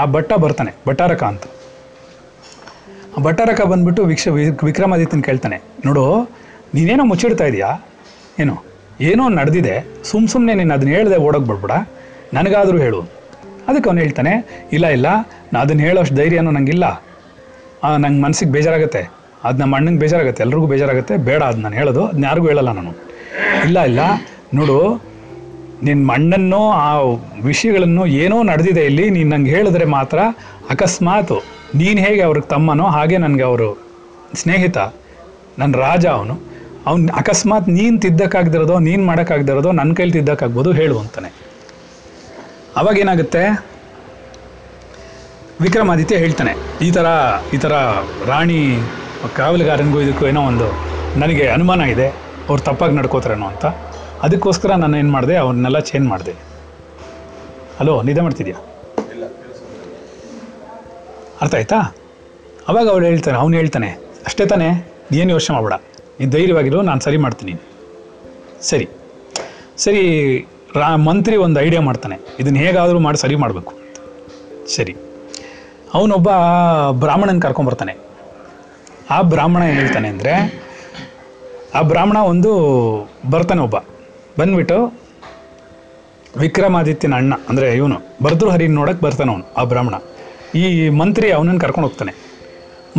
ಆ ಭಟ್ಟ ಬರ್ತಾನೆ, ಭಟ್ಟಾರಕ ಅಂತ. ಆ ಭಟ್ಟಾರಕ ಬಂದ್ಬಿಟ್ಟು ವಿಕ್ಷ ವಿಕ್ರಮಾದಿತ್ಯನ ಕೇಳ್ತಾನೆ, ನೋಡು ನೀನೇನೋ ಮುಚ್ಚಿಡ್ತಾ ಇದೆಯಾ, ಏನೋ ಏನೋ ನಡೆದಿದೆ, ಸುಮ್ಮ ಸುಮ್ಮನೆ ನೀನು ಅದನ್ನ ಹೇಳ್ದೆ ಓಡೋಕೆ ಬಿಡ್ಬೇಡ, ನನಗಾದರೂ ಹೇಳು. ಅದಕ್ಕೆ ಅವನು ಹೇಳ್ತಾನೆ, ಇಲ್ಲ ಇಲ್ಲ ನಾನು ಅದನ್ನು ಹೇಳೋಷ್ಟು ಧೈರ್ಯನೂ ನನಗಿಲ್ಲ, ನಂಗೆ ಮನಸ್ಸಿಗೆ ಬೇಜಾರಾಗುತ್ತೆ, ಅದು ನಮ್ಮ ಅಣ್ಣಂಗೆ ಬೇಜಾರಾಗುತ್ತೆ, ಎಲ್ರಿಗೂ ಬೇಜಾರಾಗುತ್ತೆ, ಬೇಡ ಅದು ನಾನು ಹೇಳೋದು, ಅದನ್ನ ಯಾರಿಗೂ ಹೇಳಲ್ಲ ನಾನು. ಇಲ್ಲ ಇಲ್ಲ ನೋಡು, ನಿನ್ನ ಅಣ್ಣನ್ನು ಆ ವಿಷಯಗಳನ್ನು ಏನೋ ನಡೆದಿದೆ ಇಲ್ಲಿ, ನೀನು ನಂಗೆ ಹೇಳಿದ್ರೆ ಮಾತ್ರ, ಅಕಸ್ಮಾತ್ ನೀನು ಹೇಗೆ ಅವ್ರಿಗೆ ತಮ್ಮನೋ ಹಾಗೆ ನನಗೆ ಅವರು ಸ್ನೇಹಿತ, ನನ್ನ ರಾಜ ಅವನು, ಅವ್ನು ಅಕಸ್ಮಾತ್ ನೀನು ತಿದ್ದಕ್ಕಾಗ್ದಿರೋದೋ ನೀನು ಮಾಡೋಕ್ಕಾಗ್ದಿರೋದೋ ನನ್ನ ಕೈಲಿ ತಿದ್ದಕ್ಕಾಗ್ಬೋದು ಹೇಳು ಅಂತಾನೆ. ಅವಾಗೇನಾಗುತ್ತೆ, ವಿಕ್ರಮಾದಿತ್ಯ ಹೇಳ್ತಾನೆ, ಈ ಥರ ಈ ಥರ ರಾಣಿ ಕಾವಲುಗಾರನಿಗೂ ಇದಕ್ಕೂ ಏನೋ ಒಂದು ನನಗೆ ಅನುಮಾನ ಇದೆ, ಅವ್ರು ತಪ್ಪಾಗಿ ನಡ್ಕೋತಾರೇನೋ ಅಂತ, ಅದಕ್ಕೋಸ್ಕರ ನಾನು ಏನು ಮಾಡಿದೆ ಅವ್ರನ್ನೆಲ್ಲ ಚೇಂಜ್ ಮಾಡಿದೆ. ಹಲೋ, ನಿದ್ದೆ ಮಾಡ್ತಿದ್ಯಾ? ಅರ್ಥ ಆಯ್ತಾ? ಅವಾಗ ಅವಳು ಹೇಳ್ತಾನೆ, ಅವನು ಹೇಳ್ತಾನೆ, ಅಷ್ಟೇ ತಾನೇ, ಏನು ಯೋಚನೆ ಮಾಡಬೇಡ, ನೀನು ಧೈರ್ಯವಾಗಿರೋ, ನಾನು ಸರಿ ಮಾಡ್ತೀನಿ. ಸರಿ ಸರಿ ರಾ ಮಂತ್ರಿ ಒಂದು ಐಡಿಯಾ ಮಾಡ್ತಾನೆ, ಇದನ್ನು ಹೇಗಾದರೂ ಮಾಡಿ ಸರಿ ಮಾಡಬೇಕು. ಸರಿ, ಅವನೊಬ್ಬ ಬ್ರಾಹ್ಮಣನ ಕರ್ಕೊಂಬರ್ತಾನೆ. ಆ ಬ್ರಾಹ್ಮಣ ಏನು ಹೇಳ್ತಾನೆ ಅಂದರೆ, ಆ ಬ್ರಾಹ್ಮಣ ಒಂದು ಬರ್ತಾನೆ ಒಬ್ಬ, ಬಂದ್ಬಿಟ್ಟು ವಿಕ್ರಮಾದಿತ್ಯನ ಅಣ್ಣ ಅಂದರೆ ಇವನು ಭರ್ತೃಹರಿನ ನೋಡೋಕ್ಕೆ ಬರ್ತಾನೆ ಅವನು. ಆ ಬ್ರಾಹ್ಮಣ ಈ ಮಂತ್ರಿ ಅವನನ್ನು ಕರ್ಕೊಂಡು ಹೋಗ್ತಾನೆ.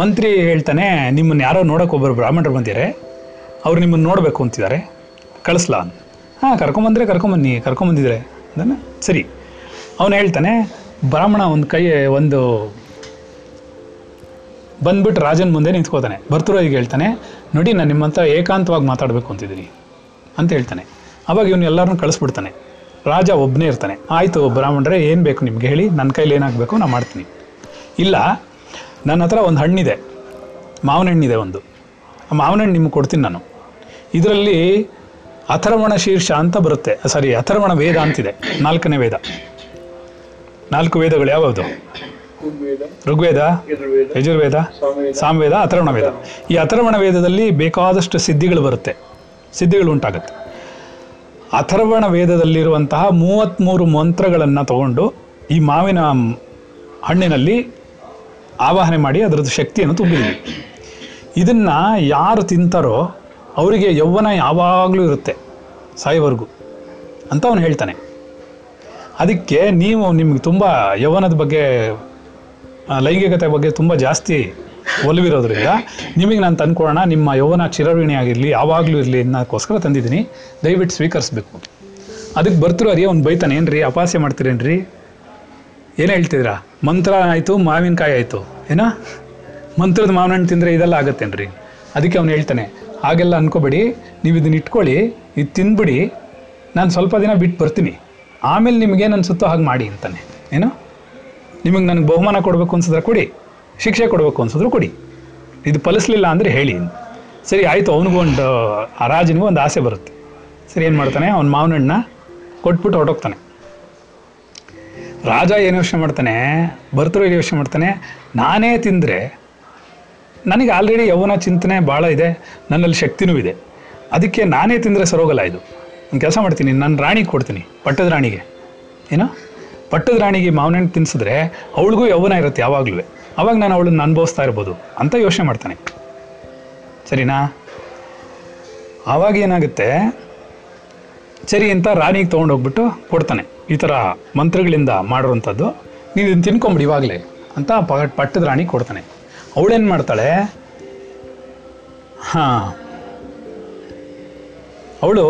ಮಂತ್ರಿ ಹೇಳ್ತಾನೆ, ನಿಮ್ಮನ್ನು ಯಾರೋ ನೋಡೋಕೆ ಒಬ್ಬರು ಬ್ರಾಹ್ಮಣರು ಬಂದಿದ್ದಾರೆ, ಅವ್ರು ನಿಮ್ಮನ್ನು ನೋಡಬೇಕು ಅಂತಿದ್ದಾರೆ, ಕಳಿಸ್ಲಾ? ಹಾಂ, ಕರ್ಕೊಂಬಂದರೆ ಕರ್ಕೊಂಬನ್ನಿ, ಕರ್ಕೊಂಬಂದಿದ್ದಾರೆ ಅದನ್ನು. ಸರಿ, ಅವನು ಹೇಳ್ತಾನೆ, ಬ್ರಾಹ್ಮಣ ಒಂದು ಕೈ ಒಂದು ಬಂದ್ಬಿಟ್ಟು ರಾಜನ ಮುಂದೆ ನಿಂತ್ಕೋತಾನೆ. ಭರ್ತೃಹರಿಗೆ ಹೇಳ್ತಾನೆ, ನೋಡಿ ನಾನು ನಿಮ್ಮಂತ ಏಕಾಂತವಾಗಿ ಮಾತಾಡಬೇಕು ಅಂತಿದ್ದೀನಿ ಅಂತ ಹೇಳ್ತಾನೆ. ಅವಾಗ ಇವನು ಎಲ್ಲರನ್ನೂ ಕಳಿಸ್ಬಿಡ್ತಾನೆ, ರಾಜ ಒಬ್ಬನೇ ಇರ್ತಾನೆ. ಆಯಿತು ಬ್ರಾಹ್ಮಣರೇ, ಏನು ಬೇಕು ನಿಮಗೆ ಹೇಳಿ, ನನ್ನ ಕೈಲಿ ಏನಾಗಬೇಕು ನಾನು ಮಾಡ್ತೀನಿ. ಇಲ್ಲ, ನನ್ನ ಹತ್ರ ಒಂದು ಹಣ್ಣಿದೆ, ಮಾವಿನ ಹಣ್ಣಿದೆ ಒಂದು, ಆ ಮಾವಿನ ಹಣ್ಣು ನಿಮಗೆ ಕೊಡ್ತೀನಿ ನಾನು, ಇದರಲ್ಲಿ ಅಥರ್ವಣ ಶೀರ್ಷ ಅಂತ ಬರುತ್ತೆ, ಸಾರಿ ಅಥರ್ವಣ ವೇದ ಅಂತಿದೆ, ನಾಲ್ಕನೇ ವೇದ. ನಾಲ್ಕು ವೇದಗಳು ಯಾವ್ಯಾವುದು? ಋಗ್ವೇದ, ಯಜುರ್ವೇದ, ಸಾಮವೇದ, ಅಥರ್ವಣ ವೇದ. ಈ ಅಥರ್ವಣ ವೇದದಲ್ಲಿ ಬೇಕಾದಷ್ಟು ಸಿದ್ಧಿಗಳು ಬರುತ್ತೆ, ಸಿದ್ಧಿಗಳು ಉಂಟಾಗುತ್ತೆ. ಅಥರ್ವಣ ವೇದದಲ್ಲಿರುವಂತಹ ಮೂವತ್ತ್ಮೂರು ಮಂತ್ರಗಳನ್ನು ತಗೊಂಡು ಈ ಮಾವಿನ ಹಣ್ಣಿನಲ್ಲಿ ಆವಾಹನೆ ಮಾಡಿ ಅದರದ್ದು ಶಕ್ತಿಯನ್ನು ತುಂಬಿದ್ದೀವಿ. ಇದನ್ನು ಯಾರು ತಿಂತಾರೋ ಅವರಿಗೆ ಯೌವನ ಯಾವಾಗಲೂ ಇರುತ್ತೆ, ಸಾಯೋವರೆಗೂ ಅಂತ ಅವನು ಹೇಳ್ತಾನೆ. ಅದಕ್ಕೆ ನೀವು ನಿಮ್ಗೆ ತುಂಬ ಯೌವನದ ಬಗ್ಗೆ, ಲೈಂಗಿಕತೆ ಬಗ್ಗೆ ತುಂಬ ಜಾಸ್ತಿ ಒಲವಿರೋದ್ರಿಂದ ನಿಮಗೆ ನಾನು ತಂದ್ಕೊಡೋಣ, ನಿಮ್ಮ ಯೌವನ ಚಿರಋಣಿಯಾಗಿರಲಿ, ಯಾವಾಗಲೂ ಇರಲಿ ಅನ್ನೋಕ್ಕೋಸ್ಕರ ತಂದಿದ್ದೀನಿ, ದಯವಿಟ್ಟು ಸ್ವೀಕರಿಸಬೇಕು. ಅದಕ್ಕೆ ಭರ್ತೃಹರಿ ಅವ್ನು ಬೈತಾನೆ, ಏನು ರೀ ಅಪಹಾಸ್ಯ ಮಾಡ್ತೀರೇನ್ರಿ, ಏನು ಹೇಳ್ತಿದ್ರಾ, ಮಂತ್ರ ಆಯಿತು ಮಾವಿನಕಾಯಿ ಆಯಿತು, ಏನೋ ಮಂತ್ರದ ಮಾವಿನ ಹಣ್ಣು ತಿಂದರೆ ಇದೆಲ್ಲ ಆಗುತ್ತೇನ್ರಿ? ಅದಕ್ಕೆ ಅವ್ನು ಹೇಳ್ತಾನೆ, ಹಾಗೆಲ್ಲ ಅಂದ್ಕೋಬೇಡಿ, ನೀವು ಇದನ್ನ ಇಟ್ಕೊಳ್ಳಿ, ಇದು ತಿಂದ್ಬಿಡಿ, ನಾನು ಸ್ವಲ್ಪ ದಿನ ಬಿಟ್ಟು ಬರ್ತೀನಿ, ಆಮೇಲೆ ನಿಮಗೇನು ಅನಿಸುತ್ತೋ ಹಾಗೆ ಮಾಡಿ ಅಂತಾನೆ. ಏನೋ ನಿಮಗೆ ನನಗೆ ಬಹುಮಾನ ಕೊಡಬೇಕು ಅನ್ಸಿದ್ರೆ ಕೊಡಿ, ಶಿಕ್ಷೆ ಕೊಡಬೇಕು ಅನ್ಸಿದ್ರು ಕೊಡಿ, ಇದು ಫಲಿಸಲಿಲ್ಲ ಅಂದರೆ ಹೇಳಿ. ಸರಿ ಆಯಿತು, ಅವನಿಗೂ ಒಂದು ಆ ರಾಜನಿಗೂ ಒಂದು ಆಸೆ ಬರುತ್ತೆ. ಸರಿ, ಏನು ಮಾಡ್ತಾನೆ, ಅವ್ನು ಮಾವಿನ ಹಣ್ಣನ್ನ ಕೊಟ್ಬಿಟ್ಟು ಹೊರಟೋಗ್ತಾನೆ. ರಾಜ ಏನು ಯೋಚನೆ ಮಾಡ್ತಾನೆ, ಭರ್ತೃಹರಿ ಯೋಚನೆ ಮಾಡ್ತಾನೆ, ನಾನೇ ತಿಂದರೆ ನನಗೆ ಆಲ್ರೆಡಿ ಯೌವನ ಚಿಂತನೆ ಭಾಳ ಇದೆ, ನನ್ನಲ್ಲಿ ಶಕ್ತಿನೂ ಇದೆ, ಅದಕ್ಕೆ ನಾನೇ ತಿಂದರೆ ಸರೋಗಲ್ಲ ಇದು. ನಾನು ಕೆಲಸ ಮಾಡ್ತೀನಿ, ನನ್ನ ರಾಣಿಗೆ ಕೊಡ್ತೀನಿ, ಪಟ್ಟದ ರಾಣಿಗೆ, ಏನೋ ಪಟ್ಟದ ರಾಣಿಗೆ ಮಾವಿನ ಹಣ್ಣು ತಿನ್ನಿಸಿದ್ರೆ ಅವಳಿಗೂ ಯೌವನ ಇರುತ್ತೆ ಯಾವಾಗಲೂ, ಅವಾಗ ನಾನು ಅವಳನ್ನು ಅನುಭವಿಸ್ತಾ ಇರ್ಬೋದು ಅಂತ ಯೋಚನೆ ಮಾಡ್ತಾನೆ. ಸರಿನಾ? ಆವಾಗ ಏನಾಗುತ್ತೆ, ಸರಿ ಅಂತ ರಾಣಿಗೆ ತೊಗೊಂಡೋಗ್ಬಿಟ್ಟು ಕೊಡ್ತಾನೆ, ಈ ಥರ ಮಂತ್ರಗಳಿಂದ ಮಾಡಿರೋಂಥದ್ದು, ನೀವು ಇದನ್ನು ತಿನ್ಕೊಂಬಿಡಿ ಇವಾಗಲೇ ಅಂತ ಪಟ್ಟದ ರಾಣಿ ಕೊಡ್ತಾನೆ. ಅವಳೇನು ಮಾಡ್ತಾಳೆ, ಹಾಂ ಅವಳು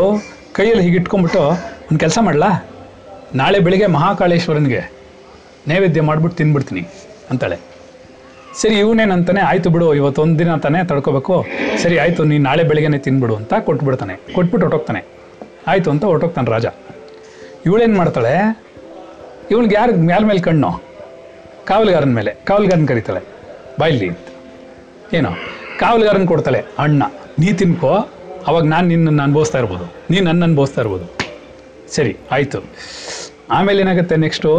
ಕೈಯಲ್ಲಿ ಹೀಗೆ ಇಟ್ಕೊಂಡ್ಬಿಟ್ಟು ಒಂದು ಕೆಲಸ ಮಾಡಲಾ, ನಾಳೆ ಬೆಳಿಗ್ಗೆ ಮಹಾಕಾಳೇಶ್ವರನಿಗೆ ನೈವೇದ್ಯ ಮಾಡಿಬಿಟ್ಟು ತಿಂದ್ಬಿಡ್ತೀನಿ ಅಂತಾಳೆ. ಸರಿ ಇವನೇನಂತಾನೆ, ಆಯಿತು ಬಿಡು ಇವತ್ತೊಂದು ದಿನ ತಾನೇ ತಡ್ಕೋಬೇಕು, ಸರಿ ಆಯಿತು ನೀನು ನಾಳೆ ಬೆಳಿಗ್ಗೆನೇ ತಿಂದ್ಬಿಡು ಅಂತ ಕೊಟ್ಬಿಡ್ತಾನೆ. ಕೊಟ್ಬಿಟ್ಟು ಹೊಟ್ಟೋಗ್ತಾನೆ, ಆಯಿತು ಅಂತ ಹೊಟ್ಟೋಗ್ತಾನೆ ರಾಜ. ಇವಳೇನು ಮಾಡ್ತಾಳೆ, ಇವಳಿಗೆ ಯಾರು ಯಾರ ಮೇಲೆ ಕಣ್ಣು, ಕಾವಲುಗಾರನ ಮೇಲೆ, ಕಾವಲುಗಾರನ ಕರೀತಾಳೆ ಬಾಯ್ಲಿ ಅಂತ. ಏನೋ ಕಾವಲುಗಾರನ ಕೊಡ್ತಾಳೆ ಅಣ್ಣ, ನೀ ತಿನ್ಕೋ ಅವಾಗ ನಾನು ನಿನ್ನನ್ನು ಅನುಭವಿಸ್ತಾ ಇರ್ಬೋದು, ನೀನು ನನ್ನ ಅನುಭವಿಸ್ತಾ ಇರ್ಬೋದು. ಸರಿ ಆಯಿತು. ಆಮೇಲೆ ಏನಾಗುತ್ತೆ ನೆಕ್ಸ್ಟು,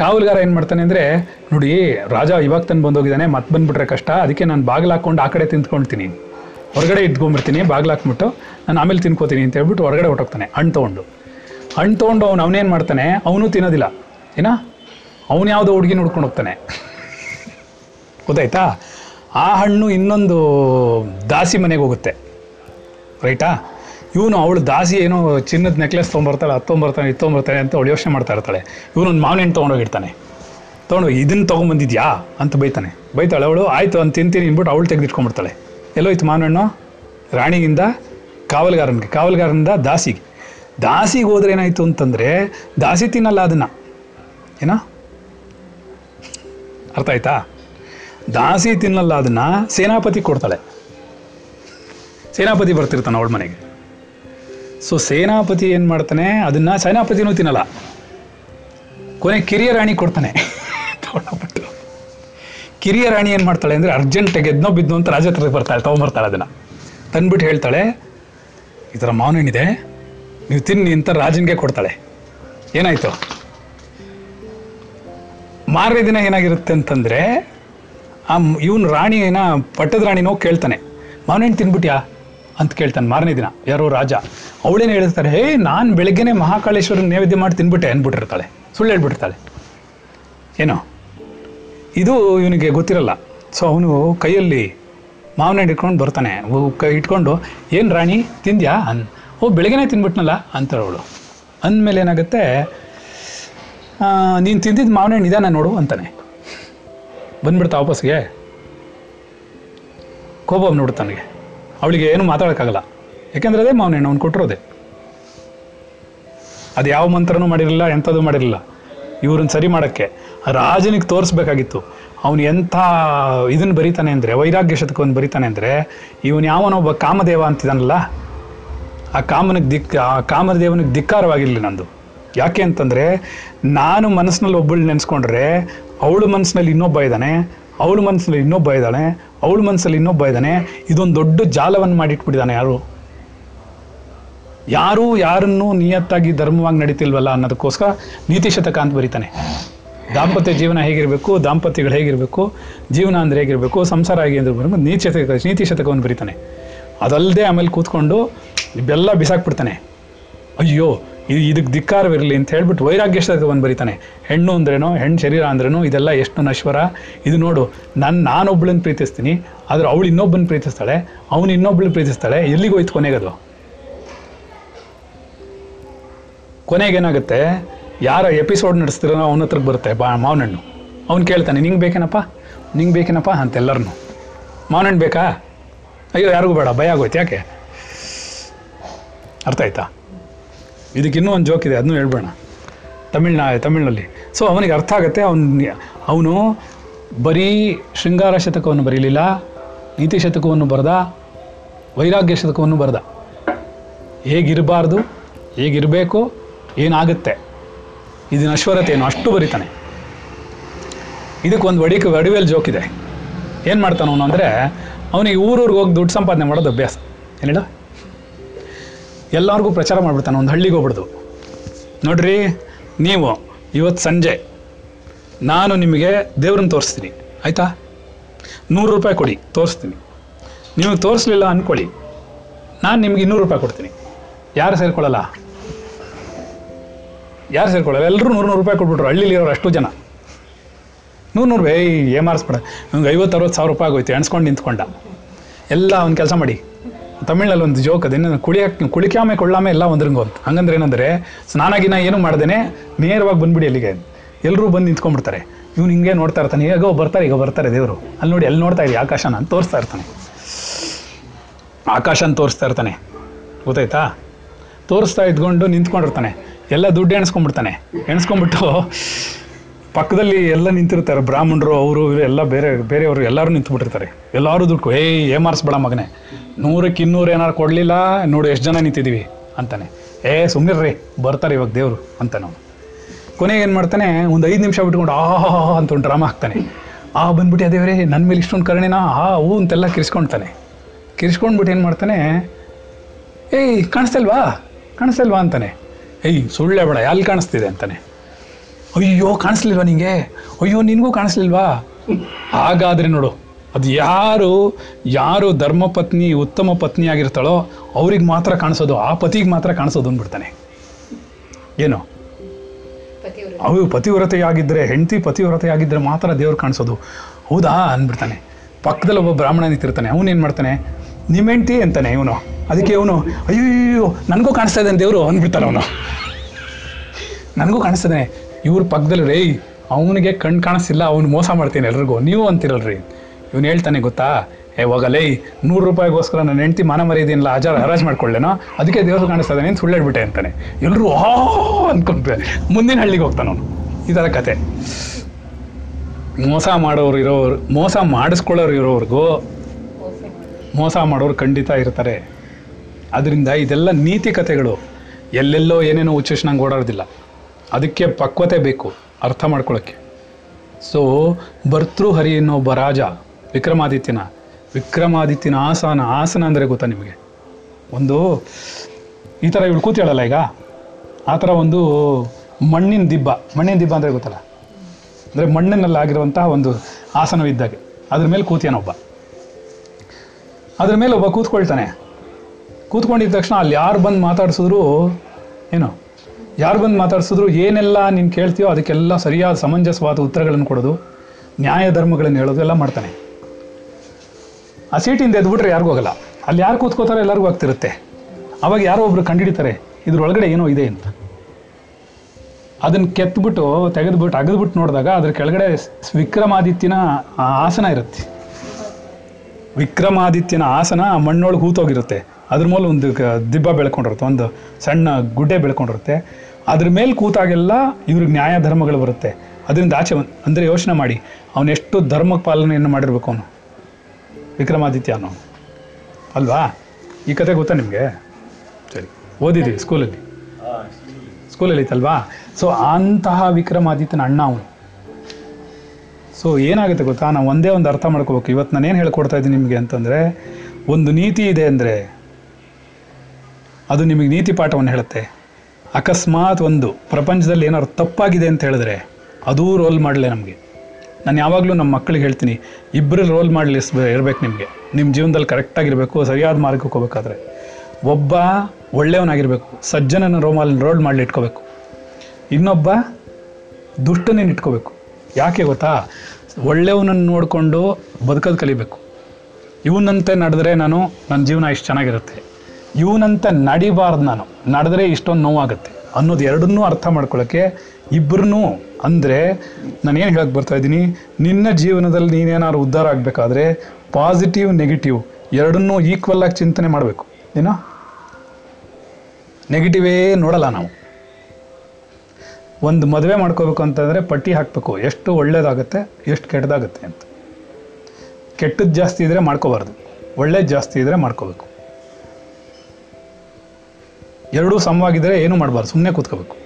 ಕಾವಲುಗಾರ ಏನು ಮಾಡ್ತಾನೆ ಅಂದರೆ, ನೋಡಿ ರಾಜ ಇವಾಗ ತಾನು ಬಂದೋಗಿದ್ದಾನೆ, ಮತ್ತೆ ಬಂದುಬಿಟ್ರೆ ಕಷ್ಟ, ಅದಕ್ಕೆ ನಾನು ಬಾಗಿಲಾಕೊಂಡು ಆ ಕಡೆ ತಿಂದ್ಕೊಳ್ತೀನಿ, ಹೊರಗಡೆ ಇಟ್ಕೊಂಡ್ಬಿಡ್ತೀನಿ ಬಾಗಿಲಾಕ್ಬಿಟ್ಟು, ನಾನು ಆಮೇಲೆ ತಿನ್ಕೋತೀನಿ ಅಂತ ಹೇಳ್ಬಿಟ್ಟು ಹೊರಗಡೆ ಹೊಟ್ಟೋಗ್ತಾನೆ ಹಣ್ಣು ತೊಗೊಂಡು. ಹಣ್ಣು ತೊಗೊಂಡು ಅವ್ನು ಅವನೇನು ಮಾಡ್ತಾನೆ, ಅವನು ತಿನ್ನೋದಿಲ್ಲ, ಏನೋ ಅವನು ಯಾವುದೋ ಹುಡುಗಿ ನೋಡ್ಕೊಂಡು ಹೋಗ್ತಾನೆ, ಗೊತ್ತಾಯ್ತಾ? ಆ ಹಣ್ಣು ಇನ್ನೊಂದು ದಾಸಿ ಮನೆಗೆ ಹೋಗುತ್ತೆ, ರೈಟಾ? ಇವನು ಅವಳು ದಾಸಿ ಏನೋ ಚಿನ್ನದ ನೆಕ್ಲೆಸ್ ತೊಗೊಂಬರ್ತಾಳೆ, ಅದು ತೊಗೊಂಬರ್ತಾನೆ ಇದು ತೊಗೊಂಬರ್ತಾನೆ ಅಂತ ಅವಳು ಯೋಚನೆ ಮಾಡ್ತಾ ಇರ್ತಾಳೆ. ಇವನೊಂದು ಮಾವಿನ ಹಣ್ಣು ತೊಗೊಂಡೋಗಿರ್ತಾನೆ, ತೊಗೊಂಡೋಗಿ ಇದನ್ನು ತೊಗೊಂಬಂದಿದ್ಯಾ ಅಂತ ಬೈತಾನೆ. ಬೈತಾಳೆ ಅವಳು, ಆಯಿತು ಅಂತ ತಿಂತೀನಿ ಅಂದ್ಬಿಟ್ಟು ಅವಳು ತೆಗೆದಿಟ್ಕೊಂಡ್ಬಿಡ್ತಾಳೆ. ಎಲ್ಲೋಯ್ತು ಮಾವಿನ ಹಣ್ಣು? ರಾಣಿಗಿಂದ ಕಾವಲುಗಾರನಿಗೆ, ಕಾವಲುಗಾರನಿಂದ ದಾಸಿಗೆ, ದಾಸಿಗೆ ಹೋದ್ರೆ ಏನಾಯಿತು ಅಂತಂದರೆ ದಾಸಿ ತಿನ್ನಲ್ಲ ಅದನ್ನು, ಏನೋ ಅರ್ಥ ಆಯ್ತಾ? ದಾಸಿ ತಿನ್ನಲ್ಲ ಅದನ್ನು ಸೇನಾಪತಿ ಕೊಡ್ತಾಳೆ. ಸೇನಾಪತಿ ಬರ್ತಿರ್ತಾನೆ ಅವಳ ಮನೆಗೆ. ಸೊ ಸೇನಾಪತಿ ಏನು ಮಾಡ್ತಾನೆ, ಅದನ್ನು ಸೇನಾಪತಿನೂ ತಿನ್ನಲ್ಲ, ಕೊನೆ ಕಿರಿಯ ರಾಣಿ ಕೊಡ್ತಾನೆ. ತೊಗೊಂಡೋಗ್ಬಿಟ್ಟು ಕಿರಿಯ ರಾಣಿ ಏನು ಮಾಡ್ತಾಳೆ ಅಂದರೆ, ಅರ್ಜೆಂಟಾಗಿ ಎದ್ನೋ ಬಿದ್ದೋ ಅಂತ ರಾಜ ಹತ್ರ ಬರ್ತಾಳೆ, ತೊಗೊಂಬರ್ತಾಳೆ. ಅದನ್ನು ತಂದ್ಬಿಟ್ಟು ಹೇಳ್ತಾಳೆ, ಈ ಥರ ಮಾವಿನ ಹಣ್ಣಿದೆ ನೀವು ತಿನ್ನಿ ಅಂತ ರಾಜನಿಗೆ ಕೊಡ್ತಾಳೆ. ಏನಾಯಿತು? ಮಾರನೇ ದಿನ ಏನಾಗಿರುತ್ತೆ ಅಂತಂದರೆ, ಆ ಇವನು ರಾಣಿ ಏನೋ ಪಟ್ಟದ ರಾಣಿನೋ ಕೇಳ್ತಾನೆ, ಮಾವಿನ ಹಣ್ಣು ತಿನ್ಬಿಟ್ಯಾ ಅಂತ ಕೇಳ್ತಾನೆ ಮಾರನೇ ದಿನ ಯಾರೋ ರಾಜ. ಅವಳೇನು ಹೇಳ್ತಾರೆ, ಹೇ ನಾನು ಬೆಳಗ್ಗೆನೇ ಮಹಾಕಾಳೇಶ್ವರನ ನೈವೇದ್ಯ ಮಾಡಿ ತಿನ್ಬಿಟ್ಟೆ ಅಂದ್ಬಿಟ್ಟಿರ್ತಾಳೆ, ಸುಳ್ಳು ಹೇಳ್ಬಿಟ್ಟಿರ್ತಾಳೆ. ಏನೋ ಇದು ಇವನಿಗೆ ಗೊತ್ತಿರಲ್ಲ. ಸೊ ಅವನು ಕೈಯಲ್ಲಿ ಮಾವಿನ ಹಣ್ಣು ಇಟ್ಕೊಂಡು ಬರ್ತಾನೆ, ಕೈ ಇಟ್ಕೊಂಡು ಏನು ರಾಣಿ ತಿಂದ್ಯಾ ಅನ್, ಓ ಬೆಳಗ್ಗೆನೇ ತಿನ್ಬಿಟ್ನಲ್ಲ ಅಂತಾರೆ ಅವಳು. ಅಂದಮೇಲೆ ಏನಾಗುತ್ತೆ, ನೀನು ತಿಂದಿದ್ದು ಮಾವಿನ ಹಣ್ಣು ನಿಧಾನ ನೋಡು ಅಂತಾನೆ. ಬಂದ್ಬಿಡ್ತಾ ವಾಪಸ್ಗೆ, ಕೋಪ ನೋಡ್ತಾನೆ. ಅವಳಿಗೆ ಏನು ಮಾತಾಡೋಕ್ಕಾಗಲ್ಲ, ಯಾಕೆಂದರೆ ಅದೇ ಮಾವಿನ ಹಣ್ಣು ಅವ್ನು ಕೊಟ್ಟಿರೋದೆ, ಅದು ಯಾವ ಮಂತ್ರನೂ ಮಾಡಿರಲಿಲ್ಲ, ಎಂಥದ್ದು ಮಾಡಿರಲಿಲ್ಲ. ಇವ್ರನ್ನ ಸರಿ ಮಾಡೋಕ್ಕೆ ರಾಜನಿಗೆ ತೋರಿಸ್ಬೇಕಾಗಿತ್ತು. ಅವನು ಎಂಥ ಇದನ್ನು ಬರೀತಾನೆ ಅಂದರೆ, ವೈರಾಗ್ಯ ಶತಕವನ್ನು ಬರೀತಾನೆ ಅಂದರೆ, ಇವನು ಯಾವನೊಬ್ಬ ಕಾಮದೇವ ಅಂತಿದ್ದಾನಲ್ಲ, ಆ ಕಾಮನಿಗೆ ದಿಕ್ಕ ಆ ಕಾಮದೇವನಿಗೆ ಧಿಕ್ಕಾರವಾಗಿರಲಿ ನಂದು. ಯಾಕೆ ಅಂತಂದರೆ ನಾನು ಮನಸ್ಸಿನಲ್ಲಿ ಒಬ್ಬಳು ನೆನೆಸ್ಕೊಂಡ್ರೆ ಅವಳು ಮನಸ್ಸಿನಲ್ಲಿ ಇನ್ನೊಬ್ಬ ಇದ್ದಾನೆ, ಅವಳ ಮನಸ್ಸಲ್ಲಿ ಇನ್ನೊಬ್ಬ ಇದ್ದಾನೆ, ಅವಳ ಮನಸ್ಸಲ್ಲಿ ಇನ್ನೊಬ್ಬ ಇದ್ದಾನೆ. ಇದೊಂದು ದೊಡ್ಡ ಜಾಲವನ್ನು ಮಾಡಿಟ್ಬಿಟ್ಟಿದ್ದಾನೆ. ಯಾರು ಯಾರೂ ಯಾರನ್ನು ನಿಯತ್ತಾಗಿ ಧರ್ಮವಾಗಿ ನಡೀತಿಲ್ವಲ್ಲ ಅನ್ನೋದಕ್ಕೋಸ್ಕರ ನೀತಿ ಶತಕ ಅಂತ ಬರೀತಾನೆ. ದಾಂಪತ್ಯ ಜೀವನ ಹೇಗಿರಬೇಕು, ದಾಂಪತ್ಯಗಳು ಹೇಗಿರಬೇಕು, ಜೀವನ ಅಂದರೆ ಹೇಗಿರಬೇಕು, ಸಂಸಾರ ಹೇಗೆ ಅಂದರೆ ನೀತಿ ಶತಕ ನೀತಿ ಶತಕವನ್ನು ಬರೀತಾನೆ. ಅದಲ್ಲದೆ ಆಮೇಲೆ ಕೂತ್ಕೊಂಡು ಬೆಲ್ಲ ಬಿಸಾಕ್ಬಿಡ್ತಾನೆ. ಅಯ್ಯೋ ಇದು ಇದಕ್ಕೆ ಧಿಕ್ಕಾರವಿರಲಿ ಅಂತ ಹೇಳ್ಬಿಟ್ಟು ವೈರಾಗ್ಯ ಶತಕವನ್ನು ಬರೀತಾನೆ. ಹೆಣ್ಣು ಅಂದ್ರೇನೋ, ಹೆಣ್ಣು ಶರೀರ ಅಂದ್ರೇನೋ, ಇದೆಲ್ಲ ಎಷ್ಟು ನಶ್ವರ, ಇದು ನೋಡು ನಾನು ನಾನೊಬ್ಬಳನ್ನು ಪ್ರೀತಿಸ್ತೀನಿ, ಆದರೆ ಅವಳು ಇನ್ನೊಬ್ಬನ ಪ್ರೀತಿಸ್ತಾಳೆ, ಅವನು ಇನ್ನೊಬ್ಬಳನ್ನ ಪ್ರೀತಿಸ್ತಾಳೆ, ಎಲ್ಲಿಗೋಯ್ತು ಕೊನೆಗದು? ಕೊನೆಗೇನಾಗುತ್ತೆ, ಯಾರ ಎಪಿಸೋಡ್ ನಡೆಸ್ತಿರೋ ಅವನ ಹತ್ರಕ್ಕೆ ಬರುತ್ತೆ ಬಾ ಮಾವನಣ್ಣು. ಅವ್ನು ಕೇಳ್ತಾನೆ, ನಿಂಗೆ ಬೇಕೇನಪ್ಪ ನಿಂಗೆ ಬೇಕೇನಪ್ಪ ಅಂತ ಎಲ್ಲರನ್ನೂ. ಮಾವನಣ್ಣು ಬೇಕಾ? ಅಯ್ಯೋ ಯಾರಿಗೂ ಬೇಡ, ಭಯ ಆಗೋಯ್ತು. ಯಾಕೆ? ಅರ್ಥ ಆಯ್ತಾ? ಇದಕ್ಕಿನ್ನೂ ಒಂದು ಜೋಕಿದೆ, ಅದನ್ನೂ ಹೇಳ್ಬೇಡ ತಮಿಳ್ನಾ ತಮಿಳಿನಲ್ಲಿ. ಸೊ ಅವನಿಗೆ ಅರ್ಥ ಆಗುತ್ತೆ. ಅವನು ಅವನು ಬರೀ ಶೃಂಗಾರ ಶತಕವನ್ನು ಬರೀಲಿಲ್ಲ, ನೀತಿ ಶತಕವನ್ನು ಬರೆದ, ವೈರಾಗ್ಯ ಶತಕವನ್ನು ಬರೆದ. ಹೇಗಿರಬಾರ್ದು, ಹೇಗಿರಬೇಕು, ಏನಾಗುತ್ತೆ, ಇದು ನಶ್ವರತೆಯನ್ನು ಅಷ್ಟು ಬರೀತಾನೆ. ಇದಕ್ಕೊಂದು ಒಡಿಕೆ ಒಡವೆಲ್ ಜೋಕಿದೆ. ಏನು ಮಾಡ್ತಾನೆ ಅವನು ಅಂದರೆ, ಅವನಿಗೆ ಊರೂರಿಗೆ ಹೋಗಿ ದುಡ್ಡು ಸಂಪಾದನೆ ಮಾಡೋದು ಅಭ್ಯಾಸ. ಏನು ಹೇಳ, ಎಲ್ಲರಿಗೂ ಪ್ರಚಾರ ಮಾಡಿಬಿಡ್ತಾನೆ. ಒಂದು ಹಳ್ಳಿಗೆ ಹೋಗ್ಬಿಡ್ದು, ನೋಡ್ರಿ ನೀವು ಇವತ್ತು ಸಂಜೆ ನಾನು ನಿಮಗೆ ದೇವ್ರನ್ನ ತೋರಿಸ್ತೀನಿ ಆಯಿತಾ, ನೂರು ರೂಪಾಯಿ ಕೊಡಿ ತೋರಿಸ್ತೀನಿ, ನಿಮಗೆ ತೋರಿಸ್ಲಿಲ್ಲ ಅಂದ್ಕೊಳ್ಳಿ, ನಾನು ನಿಮ್ಗೆ ಇನ್ನೂರು ರೂಪಾಯಿ ಕೊಡ್ತೀನಿ. ಯಾರು ಸೇರ್ಕೊಳ್ಳಲ್ಲ, ಯಾರು ಸೇರ್ಕೊಳ್ಳಲ್ಲ, ಎಲ್ಲರೂ ನೂರು ನೂರು ರೂಪಾಯಿ ಕೊಟ್ಬಿಟ್ರು ಹಳ್ಳಿಲಿರೋರು ಅಷ್ಟು ಜನ. ನೂರು ನೂರು ರೂಪಾಯಿ ಏ ಮಾರಿಸ್ಬೇಡ, ನಮ್ಗೆ ಐವತ್ತು ಅರವತ್ತು ಸಾವಿರ ರೂಪಾಯಿ ಆಗೋಯ್ತು ಎಣ್ಸ್ಕೊಂಡು ನಿಂತ್ಕೊಂಡ. ಎಲ್ಲ ಅವ್ನು ಕೆಲಸ ಮಾಡಿ ತಮಿಳ್ನಲ್ಲಿ ಒಂದು ಜೋಕ್ ಅದೇನು, ಕುಳಿಯಕ್ಕೆ ಕುಳಿಕಾಮೆ ಕೊಳ್ಳಾಮೆ ಎಲ್ಲ ಒಂದ್ರಂಗೋ ಅಂತ. ಹಂಗಂದ್ರೆ ಏನಂದರೆ, ಸ್ನಾನಾಗಿನ ಏನು ಮಾಡ್ದೇನೆ ನೇರವಾಗಿ ಬಂದ್ಬಿಡಿ ಅಲ್ಲಿಗೆ, ಎಲ್ಲರೂ ಬಂದು ನಿಂತ್ಕೊಂಡ್ಬಿಡ್ತಾರೆ. ಇವ್ನು ಹಿಂಗೆ ನೋಡ್ತಾ ಇರ್ತಾನೆ, ಹೇಗೋ ಬರ್ತಾರೆ ಈಗ ಬರ್ತಾರೆ ದೇವರು, ಅಲ್ಲಿ ನೋಡಿ ಅಲ್ಲಿ ನೋಡ್ತಾ ಇದ್ದೀವಿ ಆಕಾಶನ ಅಂತ ತೋರಿಸ್ತಾ ಇರ್ತಾನೆ, ಆಕಾಶನ ತೋರಿಸ್ತಾ ಇರ್ತಾನೆ ಗೊತ್ತಾಯ್ತಾ, ತೋರಿಸ್ತಾ ಇದ್ಕೊಂಡು ನಿಂತ್ಕೊಂಡಿರ್ತಾನೆ, ಎಲ್ಲ ದುಡ್ಡು ಎಣಿಸ್ಕೊಂಡ್ಬಿಡ್ತಾನೆ. ಎಣಿಸ್ಕೊಂಡ್ಬಿಟ್ಟು ಪಕ್ಕದಲ್ಲಿ ಎಲ್ಲ ನಿಂತಿರ್ತಾರೆ ಬ್ರಾಹ್ಮಣರು, ಅವರು ಎಲ್ಲ ಬೇರೆ ಬೇರೆಯವರು ಎಲ್ಲರೂ ನಿಂತ್ಬಿಟ್ಟಿರ್ತಾರೆ. ಎಲ್ಲರೂ ದುಡ್ಡು ಏಯ್ ಏ ಮಾರಿಸ್ಬೇಡ ಮಗನೇ, ನೂರಕ್ಕೆ ಇನ್ನೂರು ಏನಾರು ಕೊಡಲಿಲ್ಲ ನೋಡು ಎಷ್ಟು ಜನ ನಿಂತಿದ್ದೀವಿ ಅಂತಾನೆ. ಏ ಸುಮ್ಮನಿರ್ರಿ ಬರ್ತಾರೆ ಇವಾಗ ದೇವರು ಅಂತ ನಾವು ಕೊನೆಗೆ ಏನು ಮಾಡ್ತಾನೆ, ಒಂದು ಐದು ನಿಮಿಷ ಬಿಟ್ಕೊಂಡು ಆ ಅಂತ ಒಂದು ಡ್ರಾಮಾ ಹಾಕ್ತಾನೆ. ಆ ಬಂದ್ಬಿಟ್ಟು ಅದೇವ್ರೆ ನನ್ನ ಮೇಲೆ ಇಷ್ಟೊಂದು ಕರ್ಣೇನಾ ಆ ಹೂ ಅಂತೆಲ್ಲ ಕಿರಿಸ್ಕೊಳ್ತಾನೆ. ಕಿರಿಸ್ಕೊಂಡ್ಬಿಟ್ಟು ಏನು ಮಾಡ್ತಾನೆ, ಏಯ್ ಕಾಣಿಸ್ತಲ್ವಾ ಕಾಣಿಸ್ತಲ್ವಾ ಅಂತಾನೆ. ಏಯ್ ಸುಳ್ಳೇ ಬೇಡ ಎಲ್ಲಿ ಕಾಣಿಸ್ತಿದೆ ಅಂತಾನೆ. ಅಯ್ಯೋ ಕಾಣಿಸ್ಲಿಲ್ವಾ ನಿಂಗೆ, ಅಯ್ಯೋ ನಿನಗೂ ಕಾಣಿಸ್ಲಿಲ್ವಾ, ಹಾಗಾದರೆ ನೋಡು ಅದು ಯಾರು ಯಾರು ಧರ್ಮ ಪತ್ನಿ ಉತ್ತಮ ಪತ್ನಿಯಾಗಿರ್ತಾಳೋ ಅವ್ರಿಗೆ ಮಾತ್ರ ಕಾಣಿಸೋದು, ಆ ಪತಿಗೆ ಮಾತ್ರ ಕಾಣಿಸೋದು ಅಂದ್ಬಿಡ್ತಾನೆ. ಏನು ಅವು ಪತಿವ್ರತೆಯಾಗಿದ್ದರೆ, ಹೆಂಡತಿ ಪತಿವ್ರತೆಯಾಗಿದ್ದರೆ ಮಾತ್ರ ದೇವ್ರು ಕಾಣಿಸೋದು ಹೌದಾ ಅಂದ್ಬಿಡ್ತಾನೆ. ಪಕ್ಕದಲ್ಲಿ ಒಬ್ಬ ಬ್ರಾಹ್ಮಣ ನಿಂತಿರ್ತಾನೆ, ಅವನೇನು ಮಾಡ್ತಾನೆ ನಿಮ್ಮ ಹೆಂಡ್ತಿ ಅಂತಾನೆ ಇವನು. ಅದಕ್ಕೆ ಇವನು ಅಯ್ಯೋ ನನಗೂ ಕಾಣಿಸ್ತಾ ಇದ್ದಾನೆ ದೇವರು ಅಂದ್ಬಿಡ್ತಾನೆ, ಅವನು ನನಗೂ ಕಾಣಿಸ್ತಾನೆ. ಇವ್ರ ಪಕ್ಕದಲ್ಲಿ ರೇ ಅವನಿಗೆ ಕಣ್ಣು ಕಾಣಿಸ್ತಿಲ್ಲ, ಅವ್ನು ಮೋಸ ಮಾಡ್ತೀನಿ ಎಲ್ರಿಗೂ ನೀವು ಅಂತಿರಲ್ರಿ. ಇವನು ಹೇಳ್ತಾನೆ ಗೊತ್ತಾ, ಏ ಹೋಗಲೇ ನೂರು ರೂಪಾಯಿಗೋಸ್ಕರ ನನ್ನ ಹೆಂಡ್ತಿ ಮಾನ ಮರ್ಯಾದೆಯನ್ನೆಲ್ಲ ಹಜಾರು ಹರಾಜು ಮಾಡ್ಕೊಳ್ಳೇನೋ, ಅದಕ್ಕೆ ದೇವರು ಕಾಣಿಸ್ತಾ ಇದ್ದಾನೆ ಅಂತ ಸುಳ್ಳು ಹೇಳ್ಬಿಟ್ಟೆ ಅಂತಾನೆ. ಎಲ್ಲರೂ ಹೋ ಅಂದ್ಕೊಂತಾರೆ, ಮುಂದಿನ ಹಳ್ಳಿಗೆ ಹೋಗ್ತಾನೆ ಅವನು. ಈ ಥರ ಕತೆ. ಮೋಸ ಮಾಡೋರು ಇರೋರು, ಮೋಸ ಮಾಡಿಸ್ಕೊಳ್ಳೋರು ಇರೋವ್ರಿಗೂ ಮೋಸ ಮಾಡೋರು ಖಂಡಿತ ಇರ್ತಾರೆ. ಅದರಿಂದ ಇದೆಲ್ಲ ನೀತಿ ಕಥೆಗಳು, ಎಲ್ಲೆಲ್ಲೋ ಏನೇನೋ ಉಚ್ಚಿಷ್ಣಂಗೆ ಓಡಾಡೋದಿಲ್ಲ, ಅದಕ್ಕೆ ಪಕ್ವತೆ ಬೇಕು ಅರ್ಥ ಮಾಡ್ಕೊಳ್ಳೋಕ್ಕೆ. ಸೊ ಭರ್ತೃಹರಿ ಅನ್ನೋ ಒಬ್ಬ ರಾಜ, ವಿಕ್ರಮಾದಿತ್ಯನ ವಿಕ್ರಮಾದಿತ್ಯನ ಆಸನ ಆಸನ ಅಂದರೆ ಗೊತ್ತಾ ನಿಮಗೆ, ಒಂದು ಈ ಥರ ಇವಳು ಕೂತಿಯಾಳಲ್ಲ ಈಗ, ಆ ಥರ ಒಂದು ಮಣ್ಣಿನ ದಿಬ್ಬ, ಮಣ್ಣಿನ ದಿಬ್ಬ ಅಂದರೆ ಗೊತ್ತಲ್ಲ, ಅಂದರೆ ಮಣ್ಣಿನಲ್ಲಾಗಿರುವಂತಹ ಒಂದು ಆಸನವಿದ್ದಾಗೆ ಅದ್ರ ಮೇಲೆ ಕೂತಿಯಾನೊಬ್ಬ. ಅದ್ರ ಮೇಲೆ ಒಬ್ಬ ಕೂತ್ಕೊಳ್ತಾನೆ. ಕೂತ್ಕೊಂಡಿದ್ದ ತಕ್ಷಣ ಅಲ್ಲಿ ಯಾರು ಬಂದು ಮಾತಾಡ್ಸಿದ್ರು, ಏನು ಯಾರು ಬಂದು ಮಾತಾಡ್ಸಿದ್ರು ಏನೆಲ್ಲ ನೀನು ಕೇಳ್ತೀಯೋ ಅದಕ್ಕೆಲ್ಲ ಸರಿಯಾದ ಸಮಂಜಸವಾದ ಉತ್ತರಗಳನ್ನು ಕೊಡೋದು, ನ್ಯಾಯ ಧರ್ಮಗಳನ್ನು ಹೇಳೋದು ಎಲ್ಲ ಮಾಡ್ತಾನೆ. ಆ ಸೀಟಿಂದ ಎದ್ಬಿಟ್ರೆ ಯಾರಿಗೂ ಹೋಗಲ್ಲ, ಅಲ್ಲಿ ಯಾರು ಕೂತ್ಕೋತಾರೋ ಎಲ್ಲರಿಗೂ ಆಗ್ತಿರುತ್ತೆ. ಅವಾಗ ಯಾರೋ ಒಬ್ರು ಕಂಡುಹಿಡಿತಾರೆ ಇದ್ರೊಳಗಡೆ ಏನೋ ಇದೆ ಅಂತ. ಅದನ್ನು ಕೆತ್ಬಿಟ್ಟು ತೆಗೆದ್ಬಿಟ್ಟು ಅಗದ್ಬಿಟ್ಟು ನೋಡಿದಾಗ ಅದ್ರ ಕೆಳಗಡೆ ವಿಕ್ರಮಾದಿತ್ಯನ ಆಸನ ಇರುತ್ತೆ. ವಿಕ್ರಮಾದಿತ್ಯನ ಆಸನ ಆ ಮಣ್ಣೊಳಗೆ ಹೂತೋಗಿರುತ್ತೆ, ಅದ್ರ ಮೇಲೆ ಒಂದು ದಿಬ್ಬ ಬೆಳ್ಕೊಂಡಿರುತ್ತೆ, ಒಂದು ಸಣ್ಣ ಗುಡ್ಡೆ ಬೆಳ್ಕೊಂಡಿರುತ್ತೆ. ಅದ್ರ ಮೇಲೆ ಕೂತಾಗೆಲ್ಲ ಇವ್ರಿಗೆ ನ್ಯಾಯ ಧರ್ಮಗಳು ಬರುತ್ತೆ. ಅದರಿಂದ ಆಚೆ ಅಂದರೆ ಯೋಚನೆ ಮಾಡಿ, ಅವನೆಷ್ಟು ಧರ್ಮ ಪಾಲನೆಯನ್ನು ಮಾಡಿರ್ಬೇಕು ಅವನು ವಿಕ್ರಮಾದಿತ್ಯ ಅನ್ನೋ ಅಲ್ವಾ. ಈ ಕತೆ ಗೊತ್ತಾ ನಿಮಗೆ, ಸರಿ ಓದಿದ್ದೀವಿ ಸ್ಕೂಲಲ್ಲಿ ಸ್ಕೂಲಲ್ಲಿ ಇತ್ತಲ್ವಾ. ಸೊ ಅಂತಹ ವಿಕ್ರಮಾದಿತ್ಯನ ಅಣ್ಣ ಅವನು. ಸೊ ಏನಾಗುತ್ತೆ ಗೊತ್ತಾ, ನಾವು ಒಂದೇ ಒಂದು ಅರ್ಥ ಮಾಡ್ಕೋಬೇಕು. ಇವತ್ತು ನಾನು ಏನು ಹೇಳ್ಕೊಡ್ತಾ ಇದ್ದೀನಿ ನಿಮಗೆ ಅಂತಂದರೆ, ಒಂದು ನೀತಿ ಇದೆ ಅಂದರೆ ಅದು ನಿಮಗೆ ನೀತಿ ಪಾಠವನ್ನು ಹೇಳುತ್ತೆ. ಅಕಸ್ಮಾತ್ ಒಂದು ಪ್ರಪಂಚದಲ್ಲಿ ಏನಾದ್ರು ತಪ್ಪಾಗಿದೆ ಅಂತ ಹೇಳಿದ್ರೆ ಅದೂ ರೋಲ್ ಮಾಡಲೇ ನಮಗೆ. ನಾನು ಯಾವಾಗಲೂ ನಮ್ಮ ಮಕ್ಕಳಿಗೆ ಹೇಳ್ತೀನಿ, ಇಬ್ಬರು ರೋಲ್ ಮಾಡಲಿ ಇರಬೇಕು ನಿಮಗೆ. ನಿಮ್ಮ ಜೀವನದಲ್ಲಿ ಕರೆಕ್ಟಾಗಿರಬೇಕು, ಸರಿಯಾದ ಮಾರ್ಗಕ್ಕೆ ಹೋಗ್ಬೇಕಾದ್ರೆ ಒಬ್ಬ ಒಳ್ಳೆಯವನಾಗಿರಬೇಕು, ಸಜ್ಜನನ ರೋಮಲ್ಲಿ ರೋಲ್ ಮಾಡಲಿ ಇಟ್ಕೋಬೇಕು, ಇನ್ನೊಬ್ಬ ದುಷ್ಟನೇನು ಇಟ್ಕೋಬೇಕು. ಯಾಕೆ ಗೊತ್ತಾ, ಒಳ್ಳೆಯವನನ್ನು ನೋಡಿಕೊಂಡು ಬದುಕೋದು ಕಲಿಬೇಕು. ಇವನಂತೆ ನಡೆದ್ರೆ ನಾನು ನನ್ನ ಜೀವನ ಇಷ್ಟು ಚೆನ್ನಾಗಿರುತ್ತೆ, ಇವನಂತೆ ನಡಿಬಾರ್ದು ನಾನು ನಡೆದ್ರೆ ಇಷ್ಟೊಂದು ನೋವಾಗುತ್ತೆ ಅನ್ನೋದು ಎರಡನ್ನೂ ಅರ್ಥ ಮಾಡ್ಕೊಳ್ಳೋಕ್ಕೆ ಇಬ್ಬರೂ ಅಂದರೆ ನಾನೇನು ಹೇಳಕ್ಕೆ ಬರ್ತಾಯಿದ್ದೀನಿ, ನಿನ್ನ ಜೀವನದಲ್ಲಿ ನೀನೇನಾದ್ರು ಉದ್ಧಾರ ಆಗಬೇಕಾದ್ರೆ ಪಾಸಿಟಿವ್ ನೆಗೆಟಿವ್ ಎರಡನ್ನೂ ಈಕ್ವಲ್ಲಾಗಿ ಚಿಂತನೆ ಮಾಡಬೇಕು. ಏನೋ ನೆಗೆಟಿವೇ ನೋಡಲ್ಲ ನಾವು. ಒಂದು ಮದುವೆ ಮಾಡ್ಕೋಬೇಕು ಅಂತಂದರೆ ಪಟ್ಟಿ ಹಾಕಬೇಕು, ಎಷ್ಟು ಒಳ್ಳೇದಾಗುತ್ತೆ ಎಷ್ಟು ಕೆಟ್ಟದಾಗುತ್ತೆ ಅಂತ. ಕೆಟ್ಟದ್ದು ಜಾಸ್ತಿ ಇದ್ದರೆ ಮಾಡ್ಕೋಬಾರ್ದು, ಒಳ್ಳೇದು ಜಾಸ್ತಿ ಇದ್ದರೆ ಮಾಡ್ಕೋಬೇಕು. ಎರಡೂ ಸಮವಾಗಿದ್ದರೆ ಏನೂ ಮಾಡಬಾರ್ದು, ಸುಮ್ಮನೆ ಕೂತ್ಕೋಬೇಕು.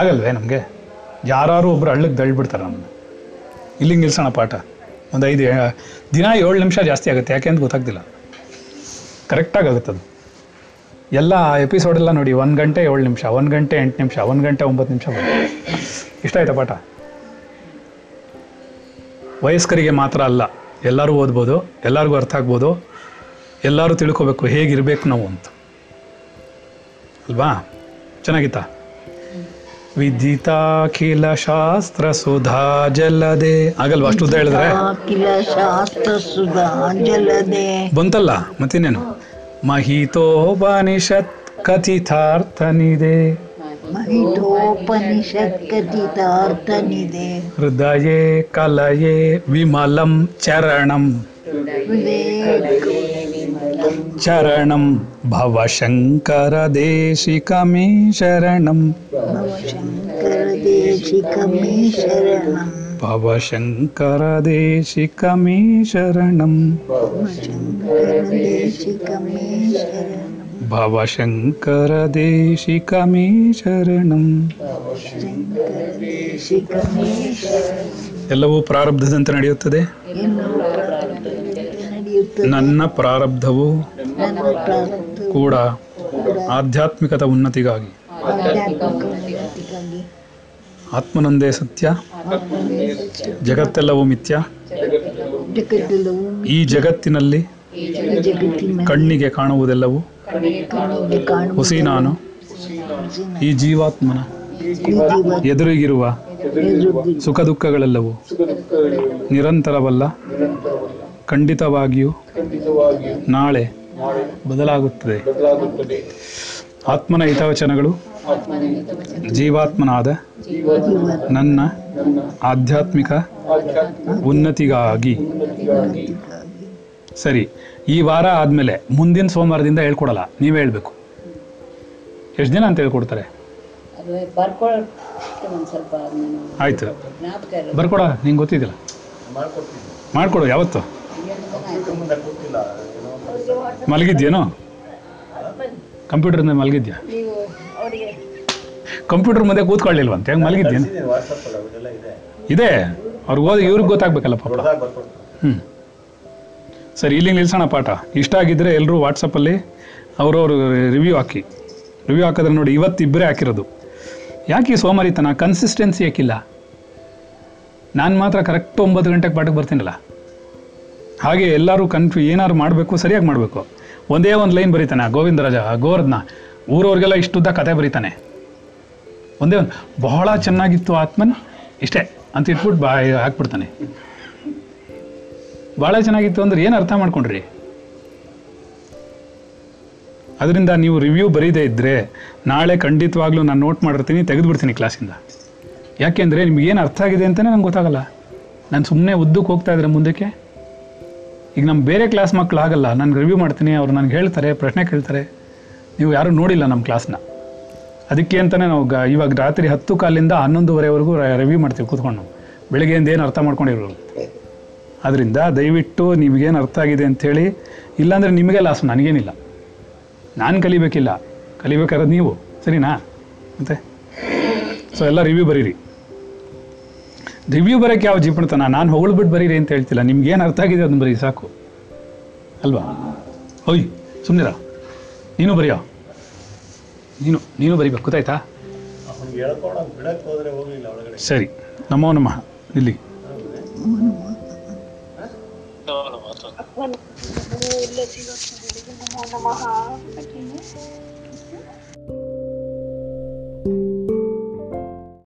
ಆಗಲ್ವೇ ನಮಗೆ, ಯಾರು ಒಬ್ಬರು ಹಳ್ಳಕ್ಕೆ ದಳ್ಬಿಡ್ತಾರೆ ನಮ್ಮನ್ನು. ಇಲ್ಲಿಗೆ ನಿಲ್ಸೋಣ ಪಾಠ. ಒಂದು ಐದು ದಿನ ಏಳು ನಿಮಿಷ ಜಾಸ್ತಿ ಆಗುತ್ತೆ, ಯಾಕೆ ಅಂತ ಗೊತ್ತಾಗ್ತಿಲ್ಲ, ಕರೆಕ್ಟಾಗುತ್ತೆ ಅದು. ಎಲ್ಲ ಎಪಿಸೋಡೆಲ್ಲ ನೋಡಿ, ಒಂದು ಗಂಟೆ ಏಳು ನಿಮಿಷ, ಒಂದು ಗಂಟೆ ಎಂಟು ನಿಮಿಷ, ಒಂದು ಗಂಟೆ ಒಂಬತ್ತು ನಿಮಿಷ ಬರುತ್ತೆ. ಇಷ್ಟ ಆಯಿತಾ ಪಾಠ? ವಯಸ್ಕರಿಗೆ ಮಾತ್ರ ಅಲ್ಲ, ಎಲ್ಲರೂ ಓದ್ಬೋದು, ಎಲ್ಲರಿಗೂ ಅರ್ಥ ಆಗ್ಬೋದು, ಎಲ್ಲರೂ ತಿಳ್ಕೊಬೇಕು ಹೇಗಿರಬೇಕು ನಾವು ಅಂತ ಅಲ್ವಾ. ಚೆನ್ನಾಗಿತ್ತಾ? ವಿದಿತಾಖಿಲ ಶಾಸ್ತ್ರ ಸುಧಾ ಜಲದೆ ಆಗಲ್ವಾ? ಅಷ್ಟು ಉದ್ದ ಹೇಳಿದ್ರೆ ಶಾಸ್ತ್ರ ಸುಧಾ ಜಲದೆ ಬಂತಲ್ಲ. ಮತ್ತಿನ್ನೇನು? ಮಹಿತೋಪನಿಷತ್ ಕಥಿತಾರ್ಥನಿದೆ, ಮಹಿತೋಪನಿಷತ್ ಕಥಿತಾರ್ಥನಿದೆ. ಹೃದಯೇ ಕಲಯೇ ವಿಮಲಂ ಚರಣಂ ಚರಣಂ ಭವ ಶಂಕರ ದೇಶಿಕ ಮೇ ಶರಣಂ ಭವ ಶಂಕರ ದೇಶಿಕ ಮೇ ಶರಣಂ ಭವ ಶಂಕರ ದೇಶಿಕ ಮೇ ಶರಣಂ. ಎಲ್ಲವೂ ಪ್ರಾರಬ್ಧದಂತೆ ನಡೆಯುತ್ತದೆ. ನನ್ನ ಪ್ರಾರಬ್ಧವು ಕೂಡ ಆಧ್ಯಾತ್ಮಿಕದ ಉನ್ನತಿಗಾಗಿ, ಆತ್ಮನೊಂದೇ ಸತ್ಯ, ಜಗತ್ತೆಲ್ಲವೂ ಮಿಥ್ಯ. ಈ ಜಗತ್ತಿನಲ್ಲಿ ಕಣ್ಣಿಗೆ ಕಾಣುವುದೆಲ್ಲವೂ ಹುಸಿ ನಾನು. ಈ ಜೀವಾತ್ಮನ ಎದುರಿಗಿರುವ ಸುಖ ದುಃಖಗಳೆಲ್ಲವೂ ನಿರಂತರವಲ್ಲ, ಖಂಡಿತವಾಗಿಯೂ ನಾಳೆ ಬದಲಾಗುತ್ತದೆ. ಆತ್ಮನ ಹಿತವಚನಗಳು ಜೀವಾತ್ಮನಾದ ನನ್ನ ಆಧ್ಯಾತ್ಮಿಕ ಉನ್ನತಿಗಾಗಿ. ಸರಿ, ಈ ವಾರ ಆದಮೇಲೆ ಮುಂದಿನ ಸೋಮವಾರದಿಂದ ಹೇಳ್ಕೊಡಲ್ಲ, ನೀವೇ ಹೇಳ್ಬೇಕು. ಎಷ್ಟು ದಿನ ಅಂತ ಹೇಳ್ಕೊಡ್ತಾರೆ? ಆಯಿತು, ಬರ್ಕೊಡ, ನಿಂಗೆ ಗೊತ್ತಿದ್ದಿಲ್ಲ, ಮಾಡಿಕೊಡು. ಯಾವತ್ತು ಮಲಗಿದ್ಯೇನೋ? ಕಂಪ್ಯೂಟರ್ನ ಮಲಗಿದ್ಯಾ? ಕಂಪ್ಯೂಟರ್ ಮುಂದೆ ಕೂತ್ಕೊಳ್ಳಿಲ್ವಂತೆ, ಹೆಂಗೆ ಮಲಗಿದ್ಯೇನು? ಇದೆ ಅವ್ರಿಗೆ, ಓದಿ ಇವ್ರಿಗೆ ಗೊತ್ತಾಗಬೇಕಲ್ಲ ಪಾಪ. ಹ್ಞೂ, ಸರಿ, ಇಲ್ಲಿಗೆ ನಿಲ್ಸೋಣ ಪಾಠ. ಇಷ್ಟ ಆಗಿದ್ದರೆ ಎಲ್ಲರೂ ವಾಟ್ಸಪ್ಪಲ್ಲಿ ಅವ್ರವ್ರು ರಿವ್ಯೂ ಹಾಕಿ. ರಿವ್ಯೂ ಹಾಕಿದ್ರೆ ನೋಡಿ, ಇವತ್ತು ಇಬ್ಬರೇ ಹಾಕಿರೋದು. ಯಾಕೆ ಸೋಮಾರಿತನ, ಕನ್ಸಿಸ್ಟೆನ್ಸಿ ಯಾಕಿಲ್ಲ? ನಾನು ಮಾತ್ರ ಕರೆಕ್ಟ್ ಒಂಬತ್ತು ಗಂಟೆಗೆ ಪಾಠಕ್ಕೆ ಬರ್ತೀನಲ್ಲ, ಹಾಗೆ ಎಲ್ಲರೂ ಕನ್ಫ್ಯೂ ಏನಾದ್ರು ಮಾಡಬೇಕು, ಸರಿಯಾಗಿ ಮಾಡಬೇಕು. ಒಂದೇ ಒಂದು ಲೈನ್ ಬರೀತಾನೆ ಗೋವಿಂದ ರಾಜ ಗೋವರ್ಧನ, ಊರವ್ರಿಗೆಲ್ಲ ಇಷ್ಟುದ್ದ ಕತೆ ಬರೀತಾನೆ. ಒಂದೇ ಒಂದು ಬಹಳ ಚೆನ್ನಾಗಿತ್ತು ಆತ್ಮನ್ ಇಷ್ಟೇ ಅಂತ ಇಟ್ಬಿಟ್ಟು ಬಾ ಹಾಕ್ಬಿಡ್ತಾನೆ. ಭಾಳ ಚೆನ್ನಾಗಿತ್ತು ಅಂದ್ರೆ ಏನು ಅರ್ಥ ಮಾಡ್ಕೊಂಡ್ರಿ? ಅದರಿಂದ ನೀವು ರಿವ್ಯೂ ಬರೀದೇ ಇದ್ದರೆ ನಾಳೆ ಖಂಡಿತವಾಗ್ಲೂ ನಾನು ನೋಟ್ ಮಾಡಿರ್ತೀನಿ, ತೆಗೆದುಬಿಡ್ತೀನಿ ಕ್ಲಾಸಿಂದ. ಯಾಕೆಂದರೆ ನಿಮಗೇನು ಅರ್ಥ ಆಗಿದೆ ಅಂತಲೇ ನಂಗೆ ಗೊತ್ತಾಗಲ್ಲ. ನಾನು ಸುಮ್ಮನೆ ಉದ್ದಕ್ಕೆ ಹೋಗ್ತಾ ಇದ್ರೆ ಮುಂದಕ್ಕೆ, ಈಗ ನಮ್ಮ ಬೇರೆ ಕ್ಲಾಸ್ ಮಕ್ಕಳು ಆಗಲ್ಲ, ನಾನು ರಿವ್ಯೂ ಮಾಡ್ತೀನಿ, ಅವರು ನನಗೆ ಹೇಳ್ತಾರೆ, ಪ್ರಶ್ನೆ ಕೇಳ್ತಾರೆ. ನೀವು ಯಾರೂ ನೋಡಿಲ್ಲ ನಮ್ಮ ಕ್ಲಾಸ್ನ, ಅದಕ್ಕೆ ಅಂತಲೇ ನಾವು ಗ ಇವಾಗ ರಾತ್ರಿ ಹತ್ತು ಕಾಲಿಂದ ಹನ್ನೊಂದುವರೆವರೆಗೂ ರಿವ್ಯೂ ಮಾಡ್ತೀವಿ ಕೂತ್ಕೊಂಡು ನಾವು, ಬೆಳಗ್ಗೆಯಿಂದ ಏನು ಅರ್ಥ ಮಾಡ್ಕೊಂಡಿರೋ. ಆದ್ದರಿಂದ ದಯವಿಟ್ಟು ನಿಮಗೇನು ಅರ್ಥ ಆಗಿದೆ ಅಂಥೇಳಿ, ಇಲ್ಲಾಂದರೆ ನಿಮಗೆ ಲಾಸ್, ನನಗೇನಿಲ್ಲ, ನಾನು ಕಲಿಬೇಕಿಲ್ಲ, ಕಲಿಬೇಕಾದ್ರೆ ನೀವು, ಸರಿನಾ? ಮತ್ತೆ ಸೊ ಎಲ್ಲ ರಿವ್ಯೂ ಬರೀರಿ. ರಿವ್ಯೂ ಬರೋಕ್ಕೆ ಯಾವ ಜಿಪಣ್ತಾನ, ನಾನು ಹೊಗಳ್ಬಿಟ್ಟು ಬರೀರಿ ಅಂತ ಹೇಳ್ತಿಲ್ಲ, ನಿಮ್ಗೇನು ಅರ್ಥ ಆಗಿದೆ ಅದನ್ನು ಬರೀ ಸಾಕು ಅಲ್ವಾ? ಓಯ್ ಸುಮ್ಮನಿರ, ನೀನು ಬರೆಯೋ, ನೀನು ನೀನು ಬರೀಬೇಕು, ಗೊತ್ತಾಯ್ತಾ? ಸರಿ, ನಮೋ ನಮಃ. ಇಲ್ಲಿ ನಮೋ ನಮಃ.